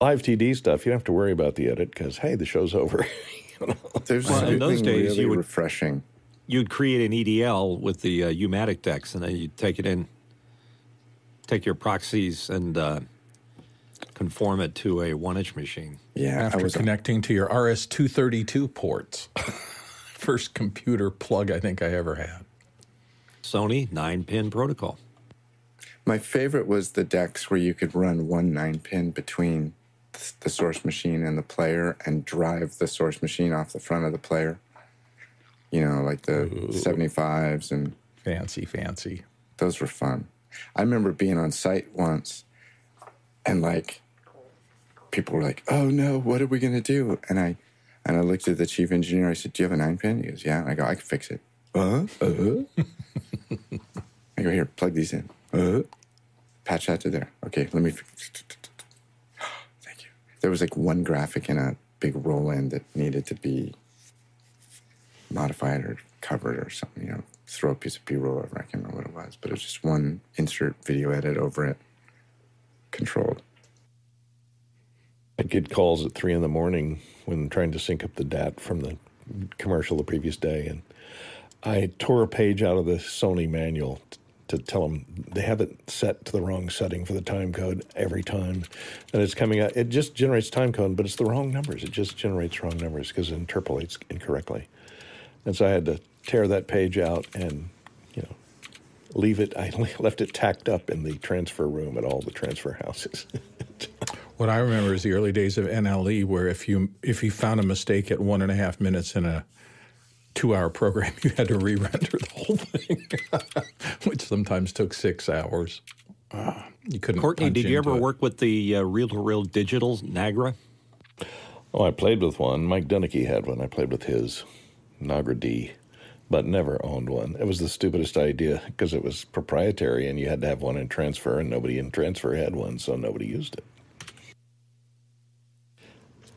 live TD stuff, you don't have to worry about the edit because, hey, the show's over. You know? There's well, in those days, really refreshing. You'd create an EDL with the U-matic decks, and then you'd take it in, take your proxies and conform it to a 1-inch machine. Yeah, after connecting to your RS-232 ports. First computer plug I think I ever had. Sony 9-pin protocol. My favorite was the decks where you could run one 9-pin between the source machine and the player and drive the source machine off the front of the player. You know, like the Ooh. 75s and... Fancy, fancy. Those were fun. I remember being on site once and, like, people were like, oh, no, what are we going to do? And I looked at the chief engineer. I said, do you have a 9-pin? He goes, yeah. And I go, I can fix it. I go, here, plug these in. Patch that to there. Okay, let me fix it. Thank you. There was, like, one graphic in a big roll-in that needed to be modified or covered or something, you know, throw a piece of B-roll over. I can't remember what it was, but it was just one insert video edit over it, controlled. I'd get calls at 3 in the morning when trying to sync up the DAT from the commercial the previous day, and I tore a page out of the Sony manual to tell them they have it set to the wrong setting for the time code every time, and it's coming out. It just generates time code, but it's the wrong numbers. It just generates wrong numbers because it interpolates incorrectly. And so I had to tear that page out and, you know, leave it. I left it tacked up in the transfer room at all the transfer houses. What I remember is the early days of NLE, where if you found a mistake at 1.5 minutes in a 2-hour program, you had to re-render the whole thing, which sometimes took 6 hours. You couldn't. Courtney, did you ever work with the reel-to-reel digitals, Nagra? Oh, I played with one. Mike Dunicky had one. I played with his. Nagra D, but never owned one. It was the stupidest idea because it was proprietary and you had to have one in transfer, and nobody in transfer had one, so nobody used it.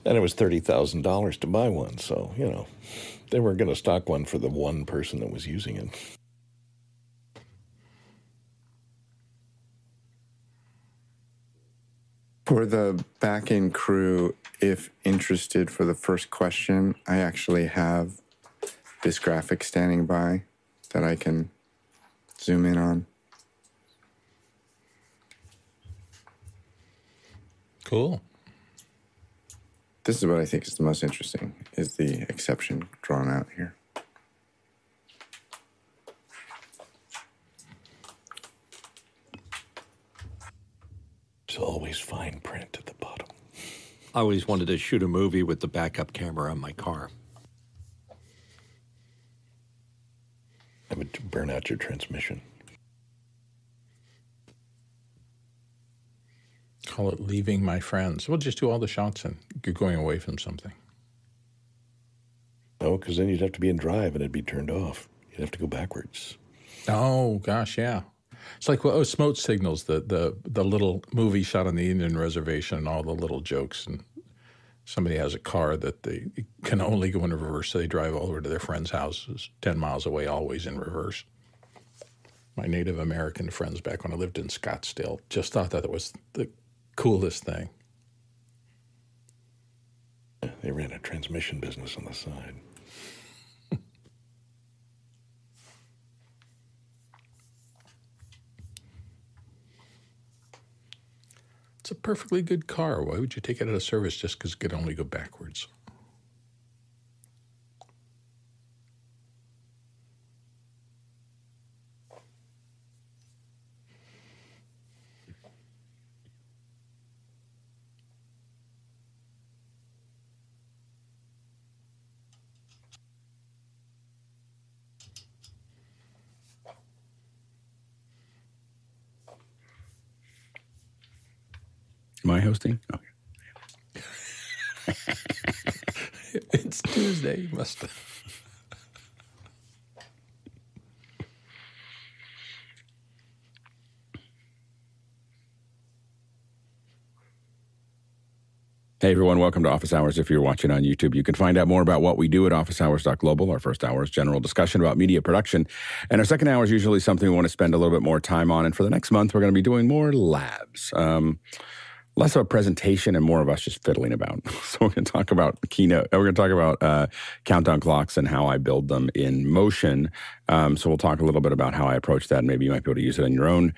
And it was $30,000 to buy one, so, you know, they weren't going to stock one for the one person that was using it. For the back-end crew, if interested for the first question, I actually have this graphic standing by that I can zoom in on. Cool. This is what I think is the most interesting, is the exception drawn out here. There's always fine print at the bottom. I always wanted to shoot a movie with the backup camera on my car. That would burn out your transmission. Call it leaving my friends. We'll just do all the shots and you're going away from something. No, because then you'd have to be in drive and it'd be turned off. You'd have to go backwards. Oh, gosh, yeah. It's like, well, Smoke Signals, the little movie shot on the Indian reservation and all the little jokes. And somebody has a car that they can only go in reverse, so they drive over to their friend's houses 10 miles away, always in reverse. My Native American friends back when I lived in Scottsdale just thought that it was the coolest thing. They ran a transmission business on the side. It's a perfectly good car. Why would you take it out of service just because it could only go backwards? Am I hosting? Okay. It's Tuesday, you must have. Hey, everyone. Welcome to Office Hours. If you're watching on YouTube, you can find out more about what we do at officehours.global. Our first hour is general discussion about media production. And our second hour is usually something we want to spend a little bit more time on. And for the next month, we're going to be doing more labs. less of a presentation and more of us just fiddling about. So we're going to talk about Keynote. We're going to talk about countdown clocks and how I build them in Motion. So we'll talk a little bit about how I approach that. Maybe you might be able to use it in your own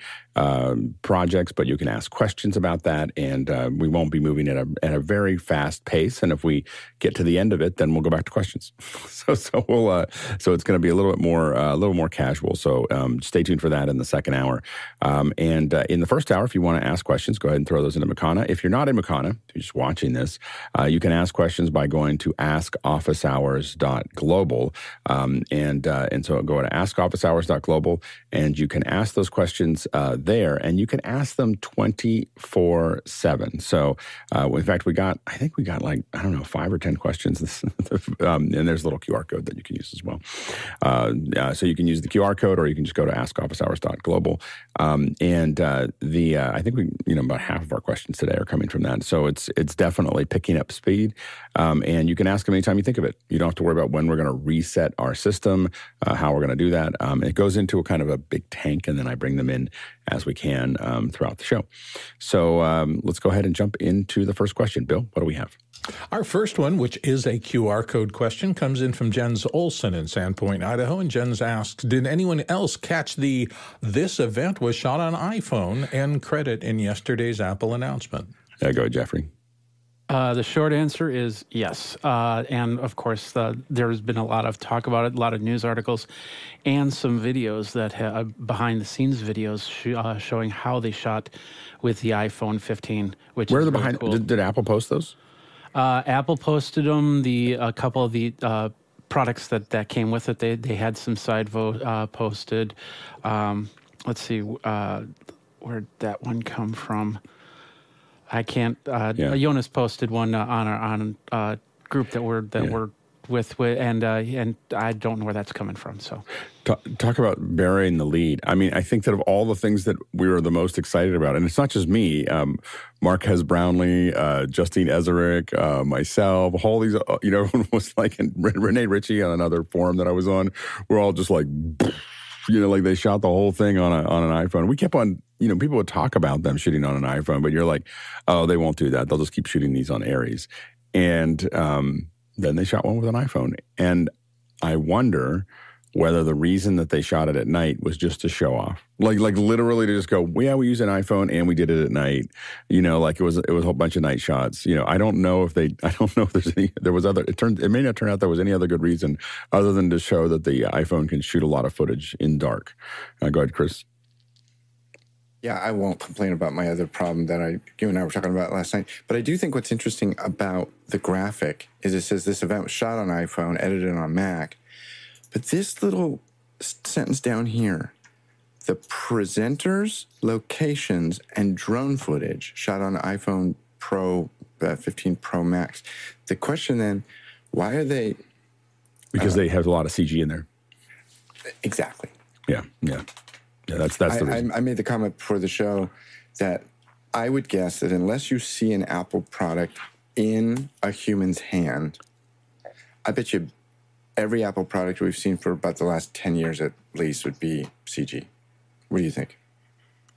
projects, but you can ask questions about that. And we won't be moving at a very fast pace. And if we get to the end of it, then we'll go back to questions. So we'll so it's going to be a little more casual. So stay tuned for that in the second hour. And in the first hour, if you want to ask questions, go ahead and throw those into Makana. If you're not in Makana, if you're just watching this, you can ask questions by going to askofficehours.global, and so go to askofficehours.global, and you can ask those questions there, and you can ask them 24/7. So, in fact, I think we got like, I don't know, 5 or 10 questions, and there's a little QR code that you can use as well. So you can use the QR code, or you can just go to askofficehours.global, I think we, about half of our questions today are coming from that. So it's definitely picking up speed, and you can ask them anytime you think of it. You don't have to worry about when we're going to reset our system, how we're going to do that. It goes into a kind of a big tank, and then I bring them in as we can throughout the show. So let's go ahead and jump into the first question. Bill, what do we have? Our first one, which is a QR code question, comes in from Jens Olson in Sandpoint, Idaho. And Jens asks, did anyone else catch this event was shot on iPhone and credit in yesterday's Apple announcement? Yeah, go ahead, Jeffrey. The short answer is yes. And of course, there's been a lot of talk about it, a lot of news articles, and some videos that have behind-the-scenes videos showing how they shot with the iPhone 15, which is really cool. Did Apple post those? Apple posted them. A couple of the products that came with it, they had some side vote posted. Let's see, where'd that one come from? I can't. Jonas posted one on our group that we're with, and I don't know where that's coming from. So, talk about burying the lead. I mean, I think that of all the things that we were the most excited about, and it's not just me. Marquez Brownlee, Justine Ezerick, myself, all these, everyone was like, and Renee Ritchie on another forum that I was on. We're all just like, like they shot the whole thing on an iPhone. We kept on. People would talk about them shooting on an iPhone, but you're like, oh, they won't do that. They'll just keep shooting these on Aries. And then they shot one with an iPhone. And I wonder whether the reason that they shot it at night was just to show off. Like literally to just go, yeah, we use an iPhone and we did it at night. It was a whole bunch of night shots. It may not turn out there was any other good reason other than to show that the iPhone can shoot a lot of footage in dark. Go ahead, Chris. Yeah, I won't complain about my other problem that you and I were talking about last night. But I do think what's interesting about the graphic is it says this event was shot on iPhone, edited on Mac. But this little sentence down here, the presenters, locations, and drone footage shot on iPhone 15 Pro Max. The question then, why are they... Because they have a lot of CG in there. Exactly. Yeah. Yeah, that's the reason. I made the comment before the show that I would guess that unless you see an Apple product in a human's hand, I bet you every Apple product we've seen for about the last 10 years at least would be CG. What do you think?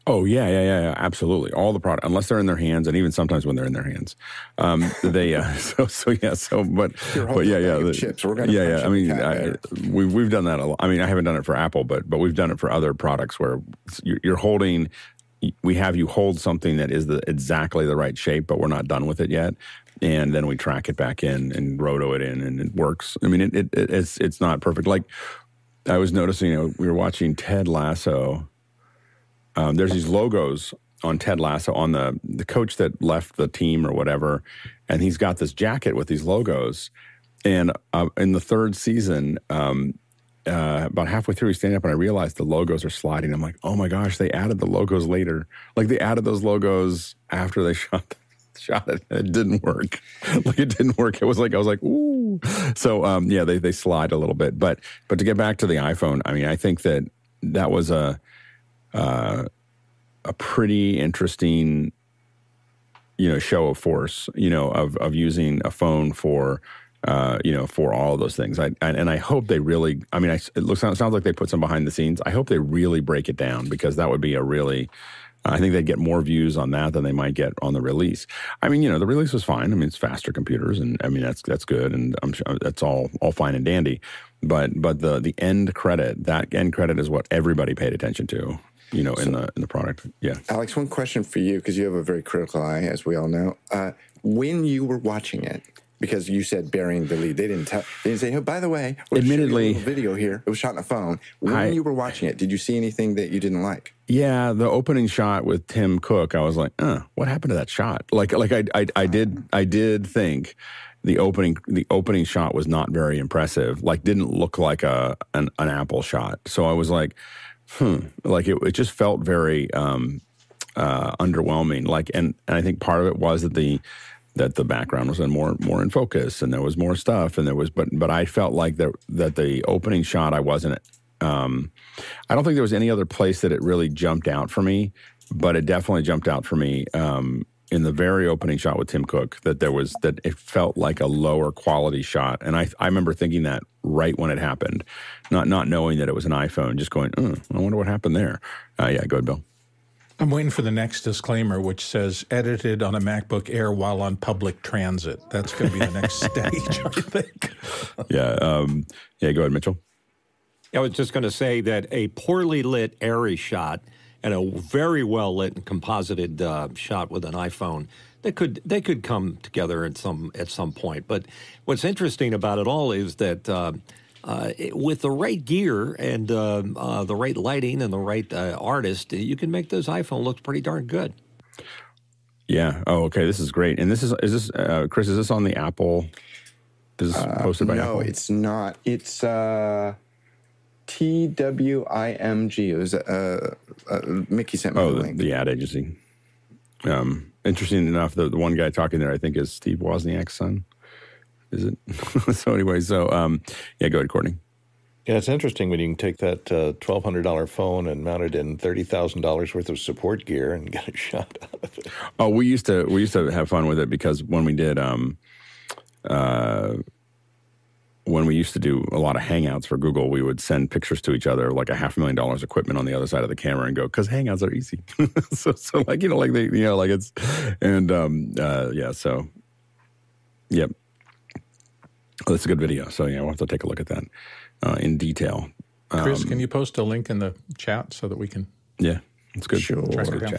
Oh, yeah, absolutely. All the product, unless they're in their hands, and even sometimes when they're in their hands. We've done that a lot. I mean, I haven't done it for Apple, but we've done it for other products where you're holding, we have you hold something that is exactly the right shape, but we're not done with it yet. And then we track it back in and roto it in, and it works. I mean, it's not perfect. Like I was noticing, we were watching Ted Lasso. There's these logos on Ted Lasso, on the coach that left the team or whatever, and he's got this jacket with these logos. And in the third season, about halfway through, he's standing up, and I realized the logos are sliding. I'm like, oh my gosh, they added the logos later. Like they added those logos after they shot it. It didn't work. It was like, I was like, ooh. So they slide a little bit. But to get back to the iPhone, I mean, I think that was a pretty interesting, show of force, of using a phone for, for all of those things. I hope they really, it sounds like they put some behind the scenes. I hope they really break it down, because that would be a really I think they'd get more views on that than they might get on the release. I mean, you know, the release was fine. I mean, it's faster computers, and I mean that's good, and I'm sure that's all fine and dandy. But the end credit, that end credit is what everybody paid attention to, you know, so, in the product. Yeah. Alex, one question for you, because you have a very critical eye, as we all know. When you were watching it, because you said burying the lead, they didn't say, oh, by the way, we're admittedly shooting a video here. It was shot on a phone. When you were watching it, did you see anything that you didn't like? Yeah, the opening shot with Tim Cook, I was like, what happened to that shot? I did think the opening shot was not very impressive. Like, didn't look like an Apple shot. So I was like, it just felt very underwhelming. Like, and I think part of it was that the background was more in focus, and there was more stuff, and there was, but I felt like that the opening shot, I wasn't, I don't think there was any other place that it really jumped out for me, but it definitely jumped out for me in the very opening shot with Tim Cook, that it felt like a lower quality shot. And I remember thinking that right when it happened, not knowing that it was an iPhone, just going, I wonder what happened there. Yeah, go ahead, Bill. I'm waiting for the next disclaimer, which says edited on a MacBook Air while on public transit. That's going to be the next stage, I think. Yeah. Yeah, go ahead, Mitchell. I was just going to say that a poorly lit airy shot and a very well lit and composited shot with an iPhone, they could come together at some point. But what's interesting about it all is that with the right gear and the right lighting and the right artist, you can make those iPhone look pretty darn good. Yeah. Oh, okay. This is great. And is this Chris? Is this on the Apple? Is this posted by Apple? No, it's not. It's TWIMG. It was Mickey sent me the link. The ad agency. Interesting enough, the one guy talking there, I think, is Steve Wozniak's son. Is it? So anyway, yeah, go ahead, Courtney. Yeah, it's interesting when you can take that $1,200 phone and mount it in $30,000 worth of support gear and get a shot out of it. Oh, we used to have fun with it, because when we did, when we used to do a lot of Hangouts for Google, we would send pictures to each other, like $500,000 equipment on the other side of the camera, and go, "Cause Hangouts are easy." Yep. Oh, that's a good video. So, yeah, we'll have to take a look at that in detail. Chris, can you post a link in the chat so that we can? Yeah, it's good. Sure. Check it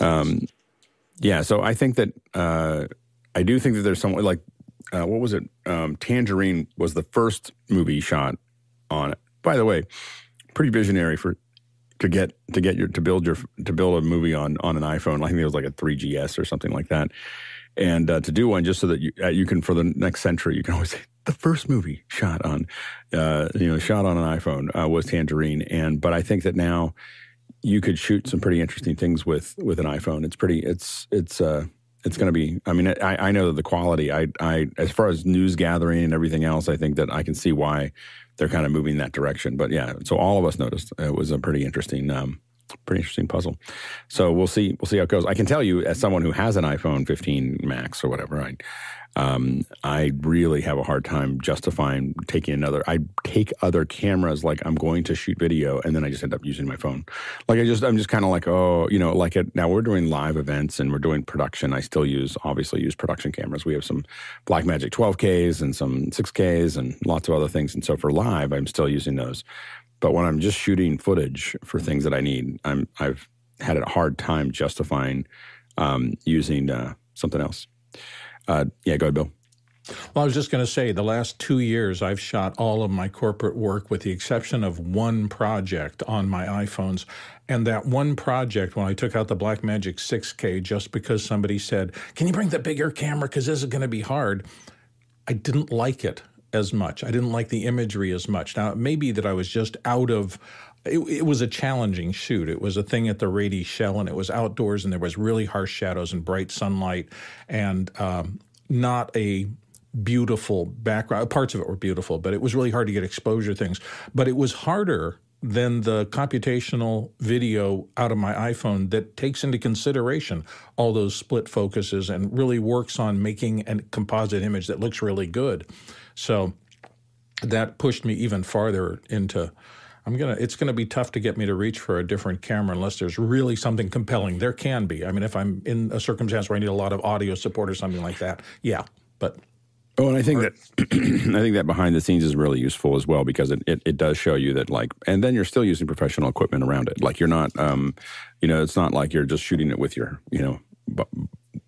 out. Yeah, so I think that I do think that there's someone like, what was it? Tangerine was the first movie shot on it. By the way, pretty visionary to build a movie on an iPhone. I think it was like a 3GS or something like that. And to do one just so that you can, for the next century, you can always say the first movie shot on an iPhone was Tangerine. But I think that now you could shoot some pretty interesting things with an iPhone. It's going to be. I mean, I know that the quality. I as far as news gathering and everything else, I think that I can see why they're kind of moving that direction. But yeah, so all of us noticed it was a pretty interesting. Pretty interesting puzzle. So we'll see how it goes. I can tell you, as someone who has an iPhone 15 Max or whatever, I really have a hard time justifying taking another. I take other cameras, like I'm going to shoot video, and then I just end up using my phone. Like I'm just kind of like, now we're doing live events and we're doing production. I still obviously use production cameras. We have some Blackmagic 12Ks and some 6Ks and lots of other things. And so for live, I'm still using those. But when I'm just shooting footage for things that I need, I've had a hard time justifying using something else. Yeah, go ahead, Bill. Well, I was just going to say, the last 2 years, I've shot all of my corporate work with the exception of one project on my iPhones. And that one project, when I took out the Blackmagic 6K, just because somebody said, "Can you bring the bigger camera, because this is going to be hard," I didn't like it as much. I didn't like the imagery as much. Now, it may be that I was just out of it was a challenging shoot. It was a thing at the Rady Shell, and it was outdoors, and there was really harsh shadows and bright sunlight, and not a beautiful background. Parts of it were beautiful, but it was really hard to get exposure things. But it was harder than the computational video out of my iPhone that takes into consideration all those split focuses and really works on making a composite image that looks really good. So that pushed me even farther into It's going to be tough to get me to reach for a different camera unless there's really something compelling. There can be. I mean, if I'm in a circumstance where I need a lot of audio support or something like that, yeah. But oh, and I think that behind the scenes is really useful as well, because it does show you that, like, and then you're still using professional equipment around it. Like, you're not, it's not like you're just shooting it with your,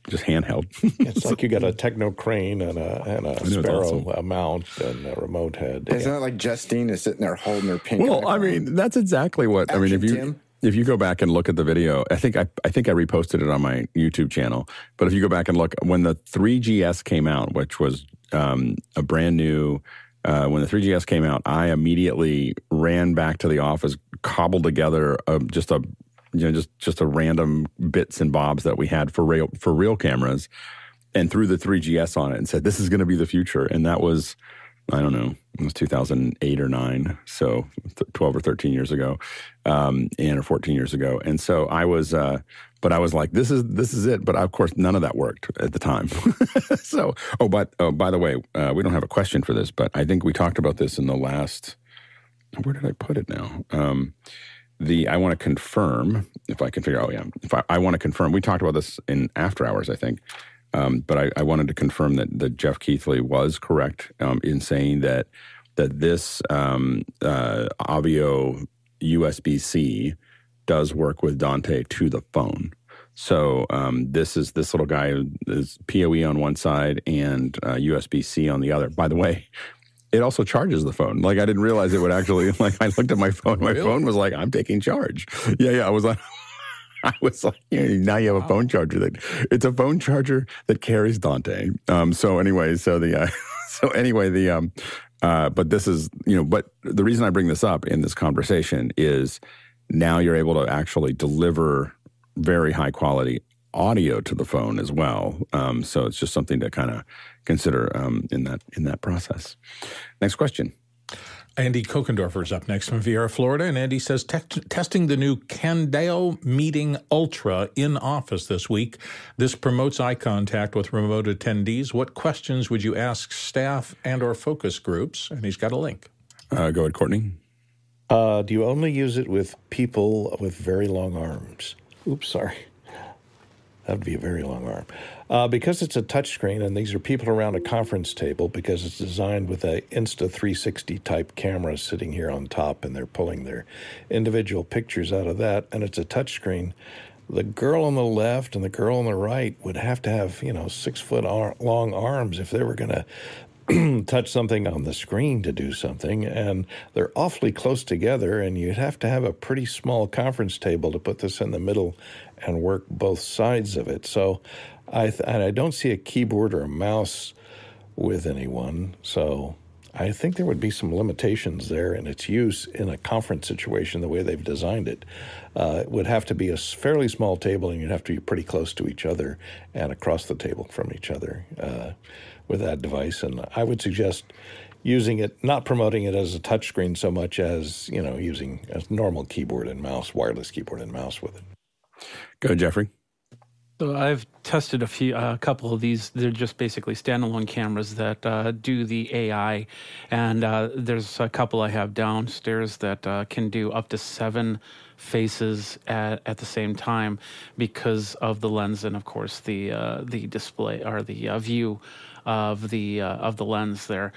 just handheld. It's like you got a techno crane and a Sparrow mount and a remote head. It's not like Justine is sitting there holding her pink. Well, I mean, that's exactly what I mean. If you go back and look at the video, I think I reposted it on my YouTube channel. But if you go back and look, when the 3GS came out, which was a brand new. When the 3GS came out, I immediately ran back to the office, cobbled together just a random bits and bobs that we had for real cameras, and threw the 3GS on it and said, this is going to be the future. And that was, I don't know, it was 2008 or 9, so 12 or 13 years ago, or 14 years ago. And so I was, but I was like, this is it. But of course, none of that worked at the time. So, by the way, we don't have a question for this, but I think we talked about this in the last, where did I put it now? I want to confirm, if I can figure out, I want to confirm, we talked about this in After Hours, I think, but I wanted to confirm that Jeff Keithley was correct in saying that this Avio USB-C does work with Dante to the phone. So this little guy is PoE on one side and USB-C on the other. By the way, it also charges the phone. Like, I didn't realize it would actually, like, I looked at my phone. My phone was like, I'm taking charge. Yeah, I was like, now you have a phone charger. It's a phone charger that carries Dante. But this is, but the reason I bring this up in this conversation is now you're able to actually deliver very high quality audio to the phone as well. So it's just something to kind of consider in that process. Next question. Andy Kokendorfer is up next from Vieira, Florida, and Andy says, testing the new Candeo Meeting Ultra in office this week. This promotes eye contact with remote attendees. What questions would you ask staff and or focus groups? And he's got a link. Go ahead, Courtney. Do you only use it with people with very long arms? Oops, sorry. That would be a very long arm. Because it's a touchscreen and these are people around a conference table, because it's designed with an Insta360 type camera sitting here on top, and they're pulling their individual pictures out of that, and it's a touchscreen, the girl on the left and the girl on the right would have to have, 6-foot long arms if they were going to touch something on the screen to do something, and they're awfully close together, and you'd have to have a pretty small conference table to put this in the middle and work both sides of it. So I don't see a keyboard or a mouse with anyone, so I think there would be some limitations there in its use in a conference situation, the way they've designed it. It would have to be a fairly small table, and you'd have to be pretty close to each other and across the table from each other with that device. And I would suggest using it, not promoting it as a touchscreen so much as, using a normal keyboard and mouse, wireless keyboard and mouse with it. Go, Jeffrey. So I've tested a couple of these. They're just basically standalone cameras that do the AI, and there's a couple I have downstairs that can do up to 7 faces at the same time because of the lens, and of course the display or the view of the lens there,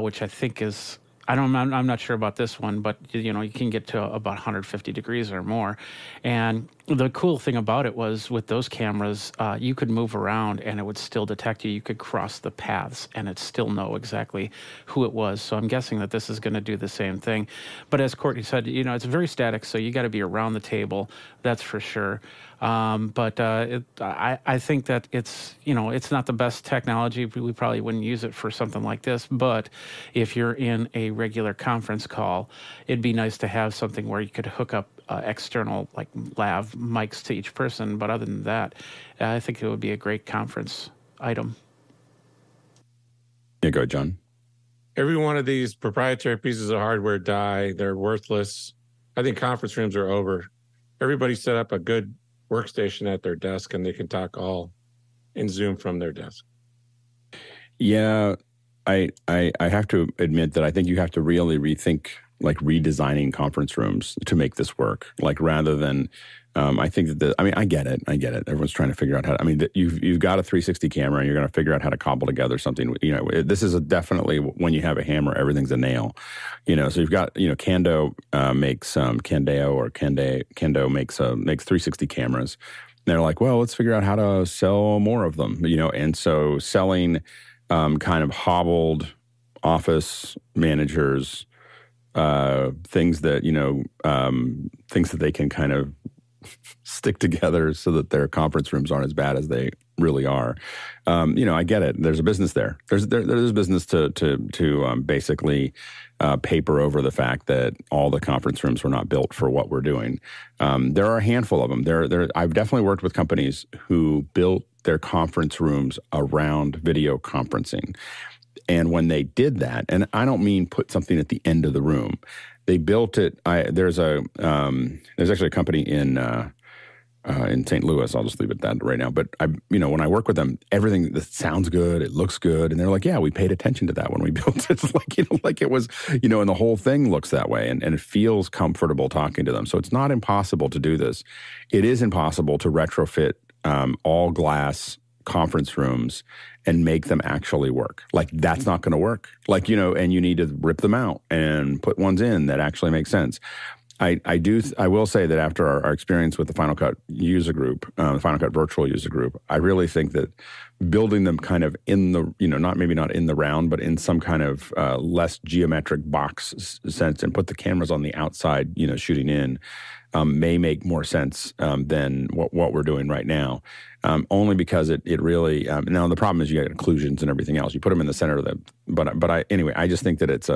which I think is. I'm not sure about this one, but you can get to about 150 degrees or more. And the cool thing about it was with those cameras, you could move around and it would still detect you. You could cross the paths and it still know exactly who it was. So I'm guessing that this is going to do the same thing. But as Courtney said, it's very static, so you got to be around the table. That's for sure. I think that it's, it's not the best technology. We probably wouldn't use it for something like this. But if you're in a regular conference call, it'd be nice to have something where you could hook up external, like, lav mics to each person. But other than that, I think it would be a great conference item. Yeah, go, John. Every one of these proprietary pieces of hardware die. They're worthless. I think conference rooms are over. Everybody set up a good workstation at their desk, and they can talk all in Zoom from their desk. Yeah, I have to admit that I think you have to really rethink like redesigning conference rooms to make this work. Like rather than, I think that the, I mean, I get it. Everyone's trying to figure out how to, I mean, you've got a 360 camera and you're going to figure out how to cobble together something. You know, this is a definitely when you have a hammer, everything's a nail, you know? So you've got, you know, Candeo makes Candeo or Candeo makes 360 cameras. And they're like, well, let's figure out how to sell more of them, you know? And so selling kind of hobbled office managers, things that, you know, things that they can kind of stick together so that their conference rooms aren't as bad as they really are. You know, I get it. There's a business there. There's business to basically paper over the fact that all the conference rooms were not built for what we're doing. There are a handful of them. I've definitely worked with companies who built their conference rooms around video conferencing. And when they did that, and I don't mean put something at the end of the room, they built it. There's actually a company in St. Louis. I'll just leave it that right now. But when I work with them, everything that sounds good, it looks good, and they're like, "Yeah, we paid attention to that when we built it. Like it was, and the whole thing looks that way, and it feels comfortable talking to them. So it's not impossible to do this. It is impossible to retrofit all glass conference rooms and make them actually work. Like that's not going to work. Like, and you need to rip them out and put ones in that actually make sense. I will say that after our experience with the Final Cut user group, the Final Cut virtual user group, I really think that building them kind of in the, not in the round, but in some kind of less geometric box sense and put the cameras on the outside, shooting in, may make more sense than what we're doing right now. Only because it really, now the problem is you get occlusions and everything else. You put them in the center of the, but I just think that it's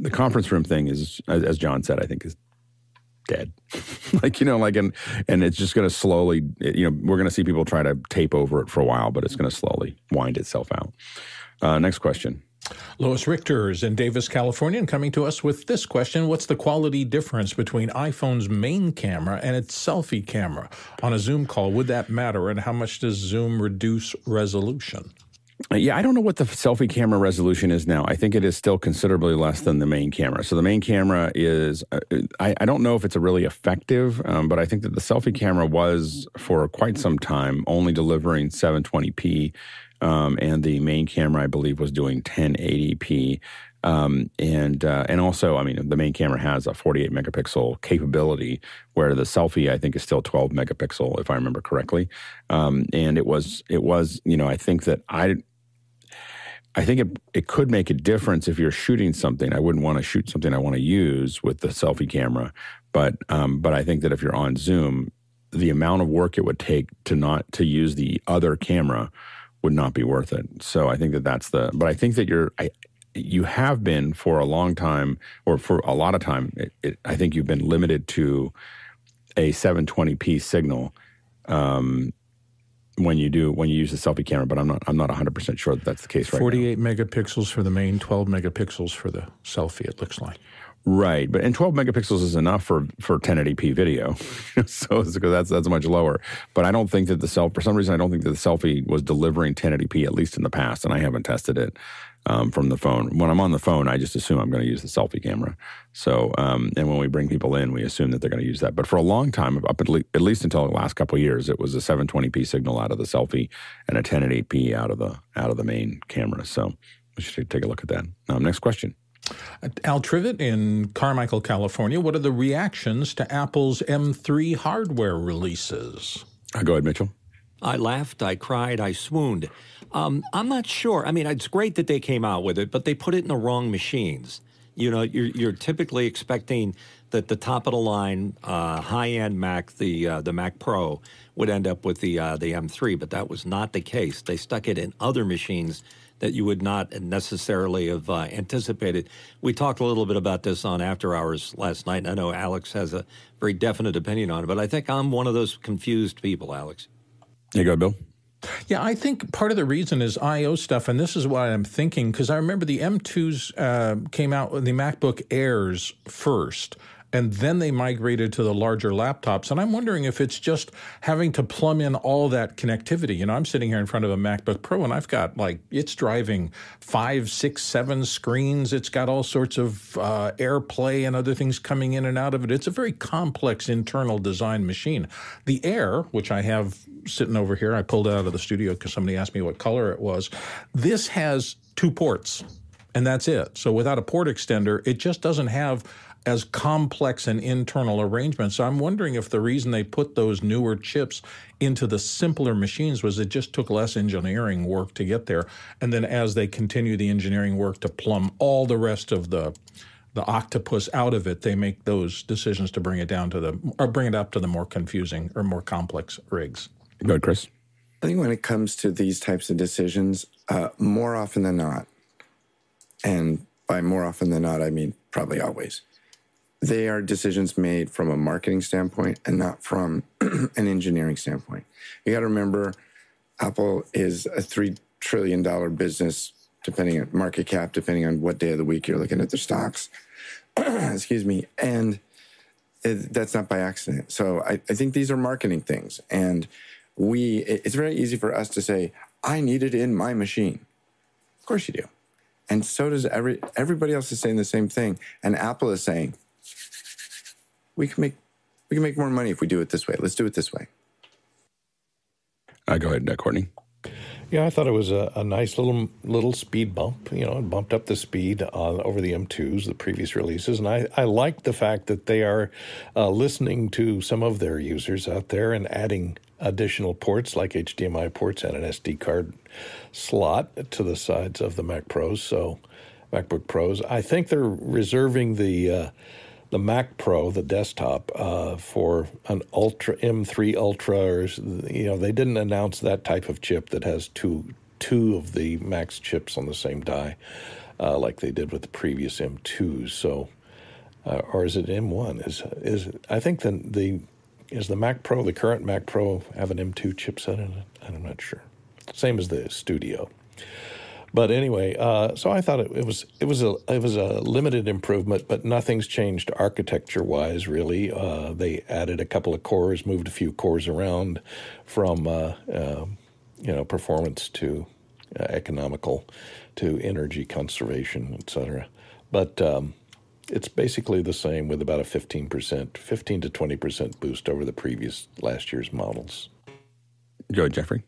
the conference room thing is, as John said, I think is dead. and it's just going to slowly, we're going to see people try to tape over it for a while, but it's going to slowly wind itself out. Next question. Lois Richter is in Davis, California, and coming to us with this question. What's the quality difference between iPhone's main camera and its selfie camera? On a Zoom call, would that matter? And how much does Zoom reduce resolution? Yeah, I don't know what the selfie camera resolution is now. I think it is still considerably less than the main camera. So the main camera is, I don't know if it's a really effective, but I think that the selfie camera was for quite some time only delivering 720p. And the main camera, I believe, was doing 1080p. And also, I mean, the main camera has a 48 megapixel capability, where the selfie, I think, is still 12 megapixel, if I remember correctly. And it was, I think that I think it could make a difference if you're shooting something. I wouldn't want to shoot something I want to use with the selfie camera. But I think that if you're on Zoom, the amount of work it would take to use the other camera would not be worth it. So I think that that's the, but I think that you have been for a long time, or for a lot of time, I think you've been limited to a 720p signal when you use the selfie camera, but I'm not 100% sure that that's the case right now. 48 megapixels for the main, 12 megapixels for the selfie, it looks like. Right, and 12 megapixels is enough for 1080p video, so that's much lower. But I don't think that for some reason I don't think that the selfie was delivering 1080p, at least in the past, and I haven't tested it from the phone. When I'm on the phone, I just assume I'm going to use the selfie camera. So, and when we bring people in, we assume that they're going to use that. But for a long time, at least until the last couple of years, it was a 720p signal out of the selfie and a 1080p out of the main camera. So we should take a look at that. Next question. Al Trivett in Carmichael, California. What are the reactions to Apple's M3 hardware releases? Go ahead, Mitchell. I laughed, I cried, I swooned. I'm not sure. I mean, it's great that they came out with it, but they put it in the wrong machines. You're typically expecting that the top-of-the-line high-end Mac, the Mac Pro, would end up with the M3, but that was not the case. They stuck it in other machines that you would not necessarily have anticipated. We talked a little bit about this on After Hours last night, and I know Alex has a very definite opinion on it, but I think I'm one of those confused people, Alex. You go, Bill. Yeah, I think part of the reason is I/O stuff, and this is what I'm thinking, because I remember the M2s came out, the MacBook Airs first, and then they migrated to the larger laptops. And I'm wondering if it's just having to plumb in all that connectivity. You know, I'm sitting here in front of a MacBook Pro, and I've got, like, it's driving 5, 6, 7 screens. It's got all sorts of AirPlay and other things coming in and out of it. It's a very complex internal design machine. The Air, which I have sitting over here, I pulled it out of the studio because somebody asked me what color it was. This has 2 ports, and that's it. So without a port extender, it just doesn't have as complex an internal arrangement. So I'm wondering if the reason they put those newer chips into the simpler machines was it just took less engineering work to get there. And then as they continue the engineering work to plumb all the rest of the octopus out of it, they make those decisions to bring it down to the, or bring it up to the more confusing or more complex rigs. Go ahead, Chris. I think when it comes to these types of decisions, more often than not, and by more often than not, I mean probably always, they are decisions made from a marketing standpoint and not from an engineering standpoint. You got to remember, Apple is a $3 trillion business, depending on market cap, depending on what day of the week you're looking at their stocks. Excuse me. And that's not by accident. So I think these are marketing things. And it's very easy for us to say, I need it in my machine. Of course you do. And so does everybody else is saying the same thing. And Apple is saying, we can make more money if we do it this way. Let's do it this way. Go ahead, Courtney. Yeah, I thought it was a nice little speed bump. You know, it bumped up the speed over the M2s, the previous releases. And I like the fact that they are listening to some of their users out there and adding additional ports like HDMI ports and an SD card slot to the sides of the MacBook Pros. I think they're reserving the Mac Pro, the desktop, for an Ultra M3 Ultra, or, you know, they didn't announce that type of chip that has two of the Mac's chips on the same die, like they did with the previous M2s. So, or is it M1? Is the Mac Pro, the current Mac Pro, have an M2 chipset in it? I'm not sure. Same as the Studio. But anyway, so I thought it was a limited improvement, but nothing's changed architecture-wise, really. They added a couple of cores, moved a few cores around from performance to economical to energy conservation, et cetera. But it's basically the same with about a 15 to 20% boost over the previous last year's models. Go ahead, Jeffrey.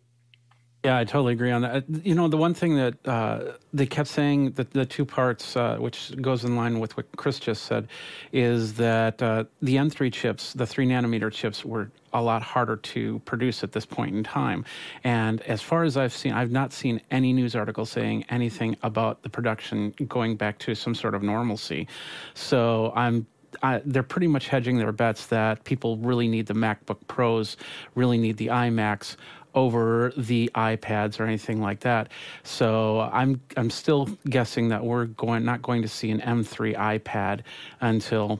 Yeah, I totally agree on that. You know, the one thing that they kept saying, that the two parts, which goes in line with what Chris just said, is that the M3 chips, the 3-nanometer chips, were a lot harder to produce at this point in time. And as far as I've seen, I've not seen any news article saying anything about the production going back to some sort of normalcy. So they're pretty much hedging their bets that people really need the MacBook Pros, really need the iMacs, over the iPads or anything like that. So I'm still guessing that we're not going to see an M3 iPad until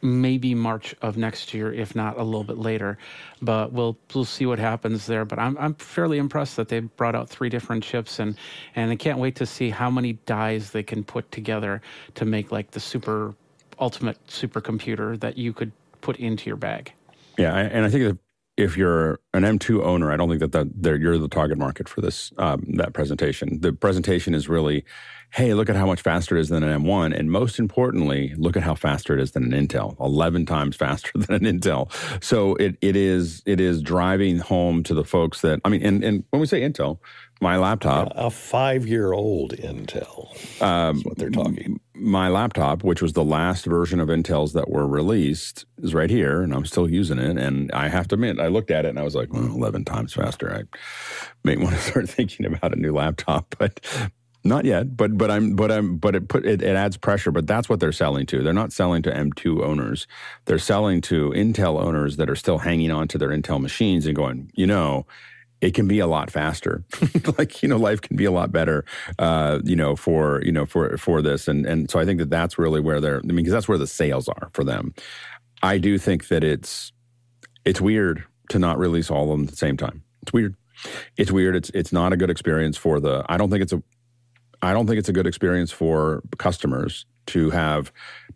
maybe March of next year, if not a little bit later. But we'll see what happens there. But I'm fairly impressed that they brought out 3 different chips, and I can't wait to see how many dies they can put together to make like the super ultimate supercomputer that you could put into your bag. Yeah, and I think if you're an M2 owner, I don't think that you're the target market for this, that presentation. The presentation is really, hey, look at how much faster it is than an M1. And most importantly, look at how faster it is than an Intel, 11 times faster than an Intel. So it is driving home to the folks that, I mean, and when we say Intel, my laptop. A 5-year-old Intel. That's what they're talking. My laptop, which was the last version of Intel's that were released, is right here, and I'm still using it. And I have to admit, I looked at it and I was like, 11 times faster. I may want to start thinking about a new laptop, but not yet. But it adds pressure. But that's what they're selling to. They're not selling to M2 owners. They're selling to Intel owners that are still hanging on to their Intel machines and going, it can be a lot faster. Life can be a lot better, for this. And so I think that's really where because that's where the sales are for them. I do think that it's weird to not release all of them at the same time. It's weird. It's not a good experience for I don't think it's a good experience for customers to have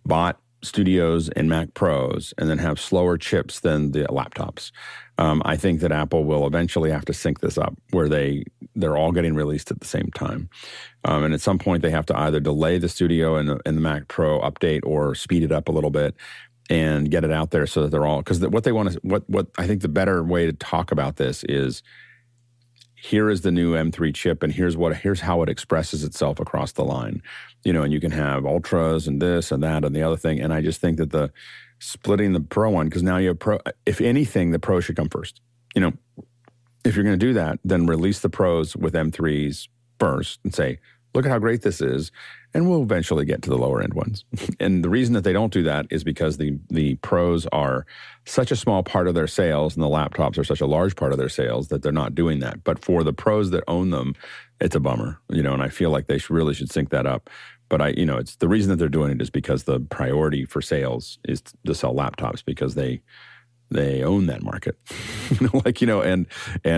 bought Studios and Mac Pros and then have slower chips than the laptops. I think that Apple will eventually have to sync this up where they're all getting released at the same time. And at some point, they have to either delay the Studio and the Mac Pro update or speed it up a little bit and get it out there so that they're all... Because what they want to... What I think the better way to talk about this is, here is the new M3 chip, and here's how it expresses itself across the line. You know, and you can have Ultras and this and that and the other thing. And I just think that the splitting the Pro one, because now you have Pro, if anything, the Pro should come first. You know, if you're going to do that, then release the Pros with M3s first and say, look at how great this is, and we'll eventually get to the lower end ones. And the reason that they don't do that is because the Pros are such a small part of their sales and the laptops are such a large part of their sales that they're not doing that. But for the Pros that own them, it's a bummer, you know, and I feel like they really should sync that up. But I, you know, it's the reason that they're doing it is because the priority for sales is to sell laptops because they own that market. Like, you know, and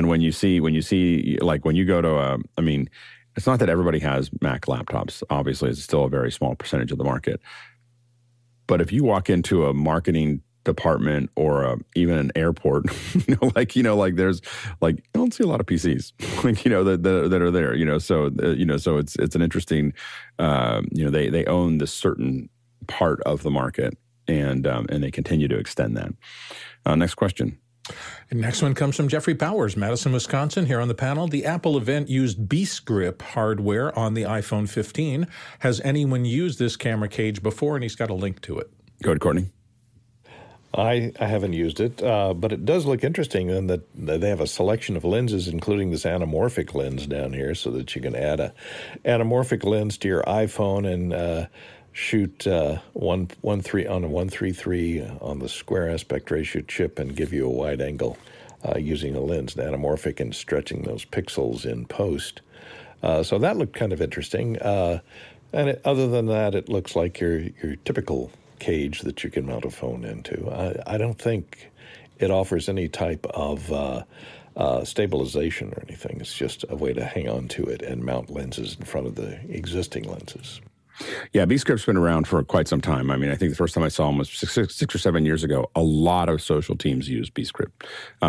when you see like when you go to I mean, it's not that everybody has Mac laptops. Obviously, it's still a very small percentage of the market. But if you walk into a marketing department or even an airport, like there's like I don't see a lot of PCs, like that are there. So it's an interesting, they own this certain part of the market and they continue to extend that. Next question. And next one comes from Jeffrey Powers, Madison, Wisconsin, here on the panel. The Apple event used BeastGrip hardware on the iPhone 15. Has anyone used this camera cage before? And he's got a link to it. Go ahead, Courtney. I haven't used it, but it does look interesting in that they have a selection of lenses, including this anamorphic lens down here, so that you can add an anamorphic lens to your iPhone and shoot 133 on the square aspect ratio chip and give you a wide angle using a lens, an anamorphic, and stretching those pixels in post. So that looked kind of interesting. Other than that, it looks like your typical cage that you can mount a phone into. I don't think it offers any type of stabilization or anything. It's just a way to hang on to it and mount lenses in front of the existing lenses. Yeah, BeastGrip's been around for quite some time. I mean, I think the first time I saw them was six or 7 years ago. A lot of social teams use BeastGrip.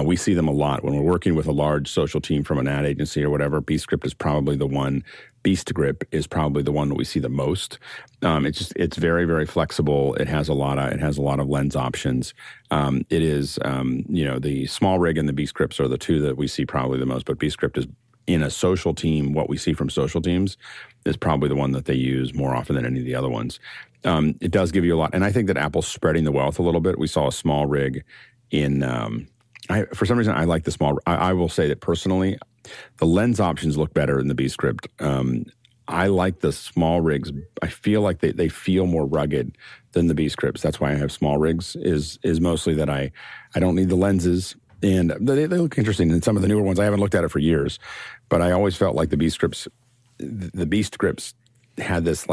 We see them a lot. When we're working with a large social team from an ad agency or whatever, BeastGrip is probably the one that we see the most. It's very, very flexible. It has a lot of lens options. It is, the Small Rig and the BeastGrips are the two that we see probably the most, but BeastGrip is, in a social team, what we see from social teams is probably the one that they use more often than any of the other ones. It does give you a lot. And I think that Apple's spreading the wealth a little bit. We saw a Small Rig in, for some reason, I like the Small Rig. I will say that personally, the lens options look better in the BeastGrip. I like the Small Rigs. I feel like they feel more rugged than the BeastGrips. That's why I have Small Rigs, is mostly that I don't need the lenses. And they look interesting. And some of the newer ones, I haven't looked at it for years, but I always felt like the BeastGrips had this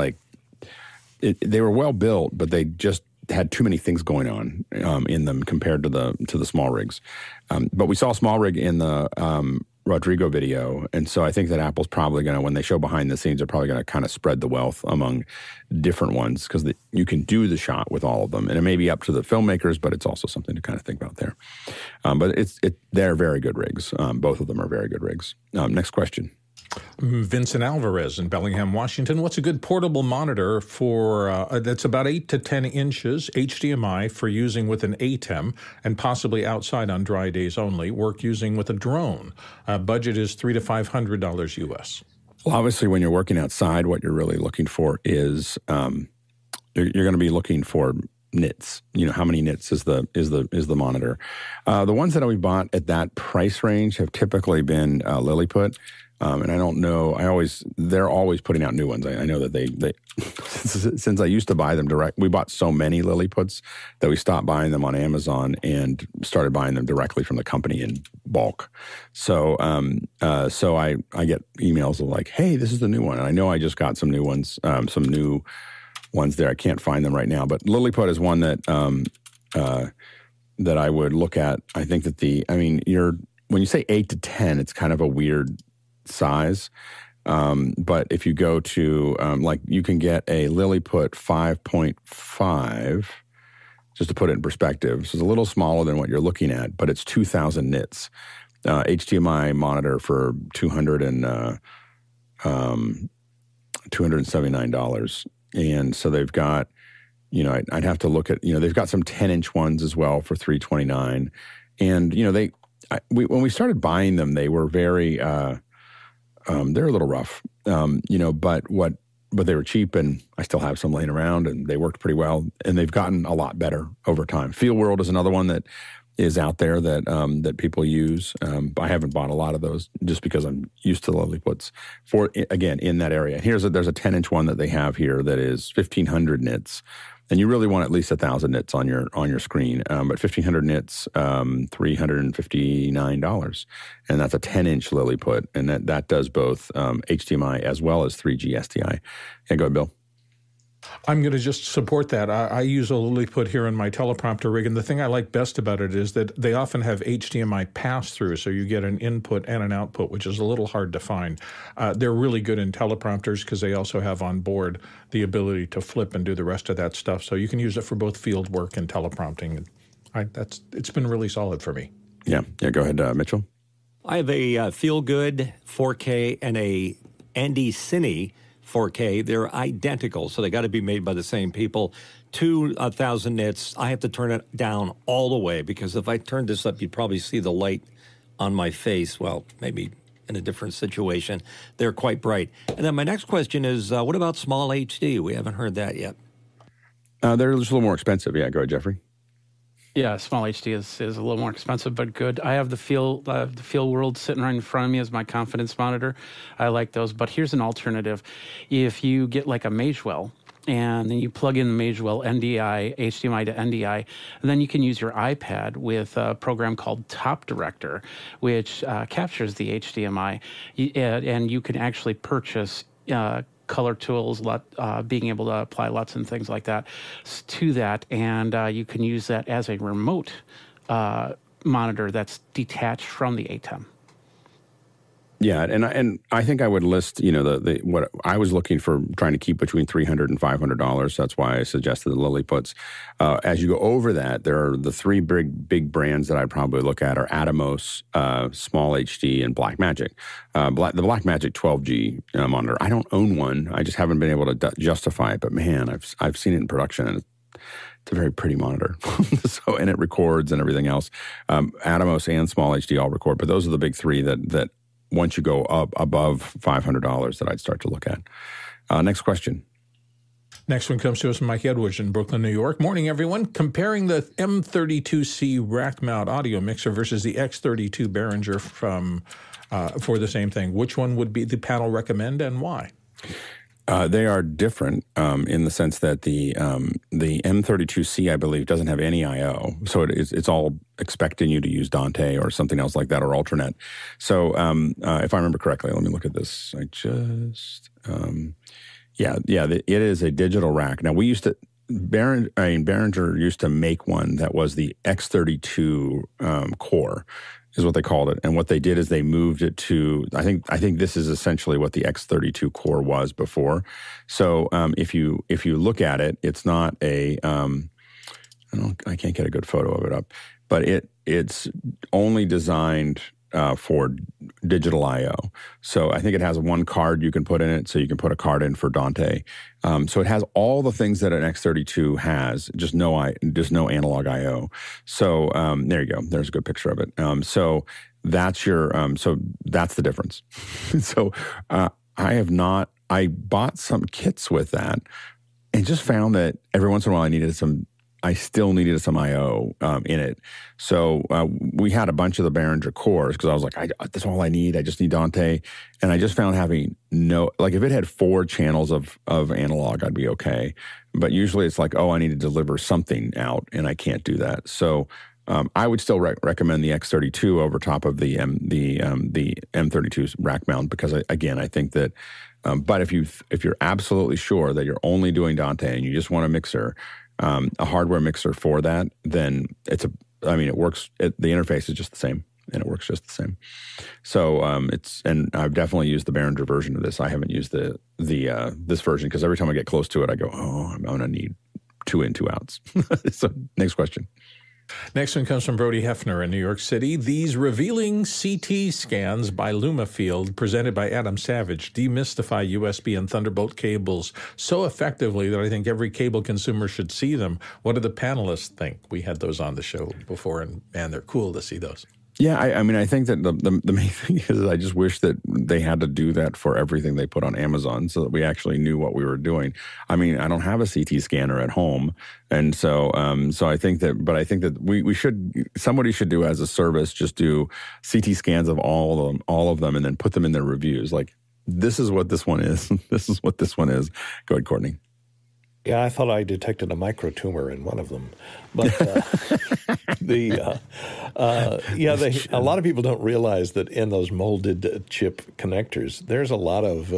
they were well built, but they just had too many things going on in them compared to the Small Rigs. But we saw Small Rig in the Rodrigo video, and so I think that Apple's probably going to, when they show behind the scenes, they're probably going to kind of spread the wealth among different ones because you can do the shot with all of them, and it may be up to the filmmakers, but it's also something to kind of think about there. But they're very good rigs. Both of them are very good rigs. Next question. Vincent Alvarez in Bellingham, Washington. What's a good portable monitor for that's about 8 to 10 inches HDMI for using with an ATEM and possibly outside on dry days only, work using with a drone? Budget is $300 to $500 U.S. Well, obviously, when you're working outside, what you're really looking for is you're going to be looking for nits. You know, how many nits is the monitor? The ones that we bought at that price range have typically been Lilliput. And I don't know, they're always putting out new ones. I know that they since I used to buy them direct, we bought so many Lilliputs that we stopped buying them on Amazon and started buying them directly from the company in bulk. So I get emails of like, hey, this is the new one. And I know I just got some new ones, there. I can't find them right now, but Lilliput is one that, that I would look at. I think that when you say 8 to 10, it's kind of a weird size But if you go to, like, you can get a Lilliput 5.5, just to put it in perspective. So it's a little smaller than what you're looking at, but it's 2,000 nits. HDMI monitor for $279. And so they've got, you know, I'd have to look at, you know, they've got some 10-inch ones as well for $329. And, you know, when we started buying them, they were very, they're a little rough, you know, but they were cheap, and I still have some laying around, and they worked pretty well, and they've gotten a lot better over time. Feel World is another one that is out there that that people use. I haven't bought a lot of those just because I'm used to the Lilliputs for, again, in that area. There's a 10-inch one that they have here that is 1,500 nits, and you really want at least 1,000 nits on your screen. But 1,500 nits, $359, and that's a 10-inch Lilliput, and that does both HDMI as well as 3G SDI. Yeah, go ahead, Bill. I'm going to just support that. I use a Lilliput here in my teleprompter rig, and the thing I like best about it is that they often have HDMI pass-through, so you get an input and an output, which is a little hard to find. They're really good in teleprompters because they also have on board the ability to flip and do the rest of that stuff, so you can use it for both field work and teleprompting. It's been really solid for me. Yeah. Go ahead, Mitchell. I have a Feel-Good 4K and a Andy Cine 4K. They're identical, so they got to be made by the same people. 2,000 nits. I have to turn it down all the way because if I turned this up, you'd probably see the light on my face. Well, maybe in a different situation. They're quite bright. And then my next question is, what about Small HD? We haven't heard that yet. They're just a little more expensive. Yeah, go ahead, Jeffrey. Yeah, Small HD is a little more expensive, but good. I have the Feel World sitting right in front of me as my confidence monitor. I like those, but here's an alternative. If you get like a Magewell, and then you plug in the Magewell NDI, HDMI to NDI, and then you can use your iPad with a program called Top Director, which captures the HDMI, and you can actually purchase color tools, being able to apply LUTs and things like that to that. And you can use that as a remote monitor that's detached from the ATEM. Yeah, and I think I would list, you know, the what I was looking for, trying to keep between $300 and $500. That's why I suggested the Lilliputs. As you go over that, there are the three big brands that I'd probably look at are Atomos, Small HD, and Blackmagic. The Blackmagic 12G monitor. I don't own one. I just haven't been able to justify it. But man, I've seen it in production, and it's a very pretty monitor. So, and it records and everything else. Atomos and Small HD all record, but those are the big three that. Once you go up above $500 that I'd start to look at. Next question. Next one comes to us from Mike Edwards in Brooklyn, New York. Morning, everyone. Comparing the M32C rack mount audio mixer versus the X32 Behringer for the same thing, which one would be the panel recommend and why? They are different in the sense that the M32C, I believe, doesn't have any I.O., so it's all expecting you to use Dante or something else like that or Alternet. So if I remember correctly, let me look at this. It is a digital rack. Now, we used to Behringer used to make one that was the X32 core. Is what they called it, and what they did is they moved it to. I think this is essentially what the X32 core was before. So if you look at it, it's not a. I can't get a good photo of it up, but it's only designed for digital I/O. So I think it has one card you can put in it, so you can put a card in for Dante. So it has all the things that an X32 has, just no analog I/O. So there you go. There's a good picture of it. So that's your. So that's the difference. So I have not. I bought some kits with that, and just found that every once in a while I still needed some I/O in it. So we had a bunch of the Behringer cores because I was like, that's all I need. I just need Dante. And I just found having no, like if it had 4 channels of analog, I'd be okay. But usually it's like, oh, I need to deliver something out and I can't do that. So I would still recommend the X32 over top of the M32 rack mount because, I think that, but if you're absolutely sure that you're only doing Dante and you just want a mixer, a hardware mixer for that, then it works. The interface is just the same. and it works just the same. So it's, and I've definitely used the Behringer version of this. I haven't used the this version because every time I get close to it, I go, oh, I'm going to need 2 in, 2 outs. So next question. Next one comes from Brody Hefner in New York City. These revealing CT scans by Lumafield presented by Adam Savage demystify USB and Thunderbolt cables so effectively that I think every cable consumer should see them. What do the panelists think? We had those on the show before, and man, they're cool to see those. Yeah, I mean, I think that the main thing is I just wish that they had to do that for everything they put on Amazon so that we actually knew what we were doing. I mean, I don't have a CT scanner at home. And so so I think that, but I think that we should, somebody should do as a service, just do CT scans of all of them and then put them in their reviews. Like, this is what this one is. This is what this one is. Go ahead, Courtney. Yeah, I thought I detected a microtumor in one of them, but a lot of people don't realize that in those molded chip connectors, there's a lot of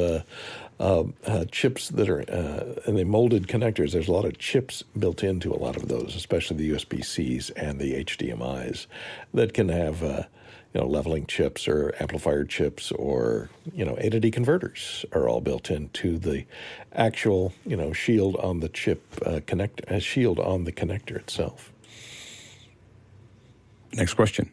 chips that are in the molded connectors. There's a lot of chips built into a lot of those, especially the USB-Cs and the HDMIs, that can have leveling chips or amplifier chips or, A-to-D converters are all built into the actual, shield on the chip, shield on the connector itself. Next question.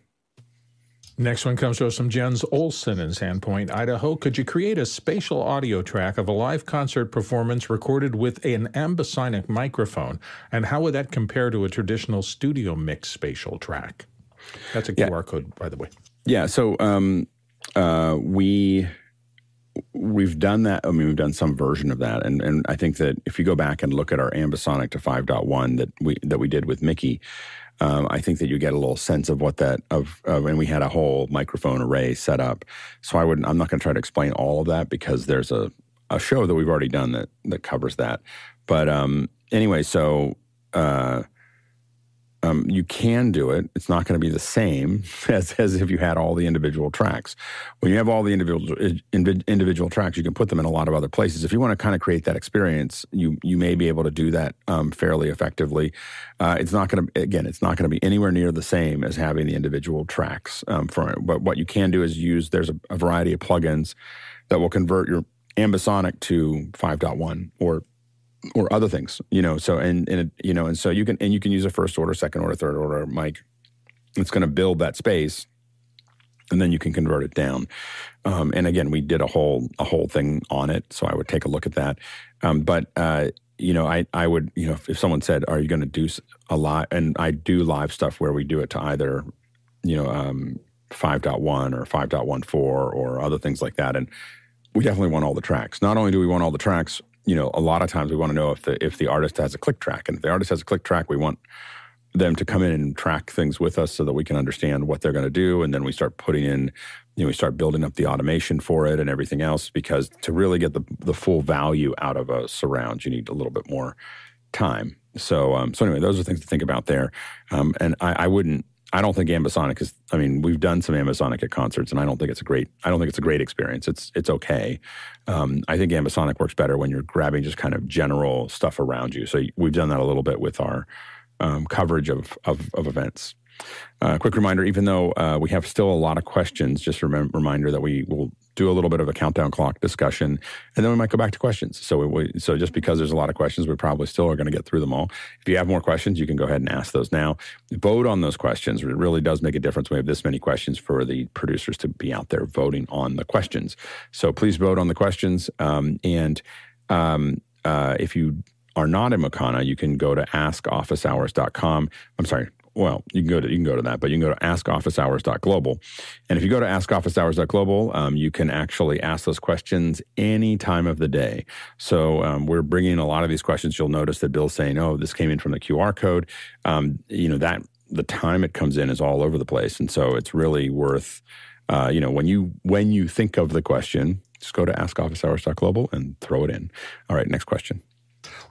Next one comes to us from Jens Olson in Sandpoint, Idaho. Could you create a spatial audio track of a live concert performance recorded with an ambisonic microphone? And how would that compare to a traditional studio mix spatial track? That's a QR code, by the way. Yeah, so we've done that. I mean, we've done some version of that, and I think that if you go back and look at our Ambisonic to 5.1 that we did with Mickey, I think that you get a little sense of what that and we had a whole microphone array set up. So I'm not going to try to explain all of that because there's a show that we've already done that covers that. But anyway, so. You can do it. It's not going to be the same as if you had all the individual tracks. When you have all the individual tracks, you can put them in a lot of other places. If you want to kind of create that experience, you may be able to do that fairly effectively. It's not going to be anywhere near the same as having the individual tracks. But what you can do is there's a variety of plugins that will convert your Ambisonic to 5.1 or other things, so, and so you can use a first order, second order, third order mic. It's going to build that space, and then you can convert it down. And again, we did a whole thing on it. So I would take a look at that. I would, if someone said, are you going to do a live? And I do live stuff where we do it to either, 5.1 or 5.14 or other things like that. And we definitely want all the tracks. Not only do we want all the tracks, a lot of times we want to know if the artist has a click track. And if the artist has a click track, we want them to come in and track things with us so that we can understand what they're going to do. And then we start putting in, we start building up the automation for it and everything else, because to really get the full value out of a surround, you need a little bit more time. So so anyway, those are things to think about there. I don't think Ambisonic is. I mean, we've done some Ambisonic at concerts, and I don't think it's a great experience. It's okay. I think Ambisonic works better when you're grabbing just kind of general stuff around you. So we've done that a little bit with our coverage of events. Quick reminder: even though we have still a lot of questions, just reminder that we will do a little bit of a countdown clock discussion, and then we might go back to questions. So so just because there's a lot of questions, we probably still are going to get through them all. If you have more questions, you can go ahead and ask those now. Vote on those questions. It really does make a difference when we have this many questions for the producers to be out there voting on the questions. So please vote on the questions. If you are not in Makana, you can go to askofficehours.com. I'm sorry. Well, you can go to that, but you can go to askofficehours.global. And if you go to askofficehours.global, you can actually ask those questions any time of the day. So we're bringing a lot of these questions. You'll notice that Bill's saying, oh, this came in from the QR code. That the time it comes in is all over the place. And so it's really worth, when you think of the question, just go to askofficehours.global and throw it in. All right, next question.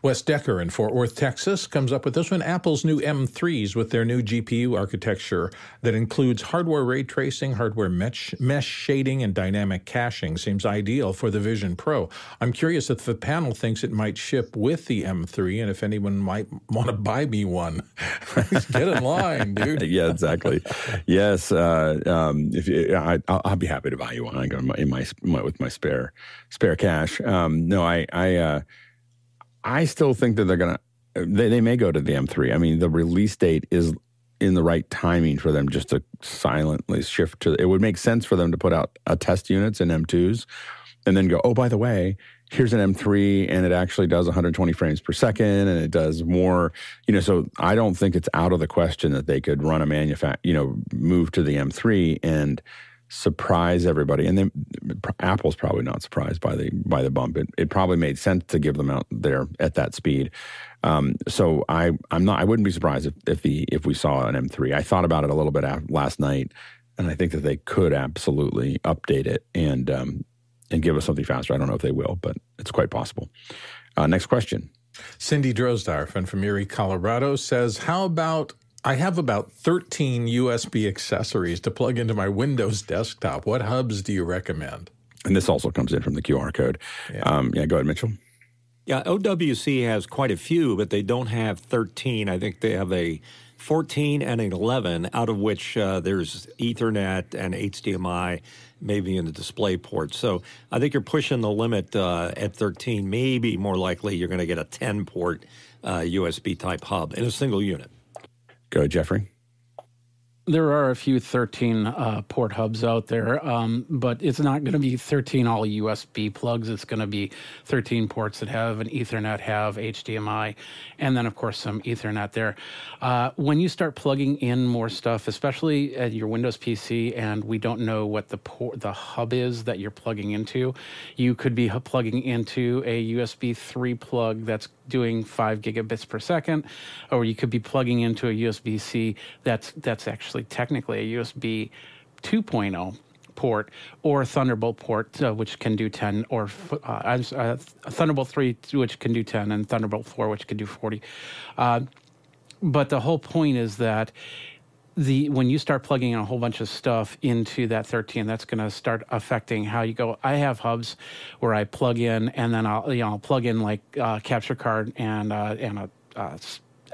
Wes Decker in Fort Worth, Texas comes up with this one. Apple's new M3s with their new GPU architecture that includes hardware ray tracing, hardware mesh shading, and dynamic caching seems ideal for the Vision Pro. I'm curious if the panel thinks it might ship with the M3 and if anyone might want to buy me one. Get in line, dude. Yeah, exactly. Yes. I'll be happy to buy you one. I go with my spare cash. I still think that they're going to, they may go to the M3. I mean, the release date is in the right timing for them just to silently shift to, it would make sense for them to put out a test units in M2s and then go, oh, by the way, here's an M3 and it actually does 120 frames per second and it does more, so I don't think it's out of the question that they could run a move to the M3 and surprise everybody. And then Apple's probably not surprised by the bump. It probably made sense to give them out there at that speed. So I wouldn't be surprised if we saw an M3. I thought about it a little bit last night, and I think that they could absolutely update it and give us something faster. I don't know if they will, but it's quite possible. Next question. Cindy Drozdarf and from Erie, Colorado says, how about I have about 13 USB accessories to plug into my Windows desktop. What hubs do you recommend? And this also comes in from the QR code. Yeah, go ahead, Mitchell. Yeah, OWC has quite a few, but they don't have 13. I think they have a 14 and an 11, out of which there's Ethernet and HDMI, maybe in the display port. So I think you're pushing the limit at 13. Maybe more likely you're going to get a 10-port USB type hub in a single unit. Go, Jeffrey. There are a few 13 port hubs out there, but it's not going to be 13 all USB plugs. It's going to be 13 ports that have an Ethernet, have HDMI, and then, of course, some Ethernet there. When you start plugging in more stuff, especially at your Windows PC, and we don't know what the hub is that you're plugging into, you could be plugging into a USB 3 plug that's doing 5 gigabits per second, or you could be plugging into a USB-C that's actually technically a USB 2.0 port, or a Thunderbolt port, which can do 10, or Thunderbolt 3, which can do 10, and Thunderbolt 4, which can do 40. But the whole point is that when you start plugging in a whole bunch of stuff into that 13, that's going to start affecting how you go. I have hubs where I plug in, and then I'll plug in like capture card and a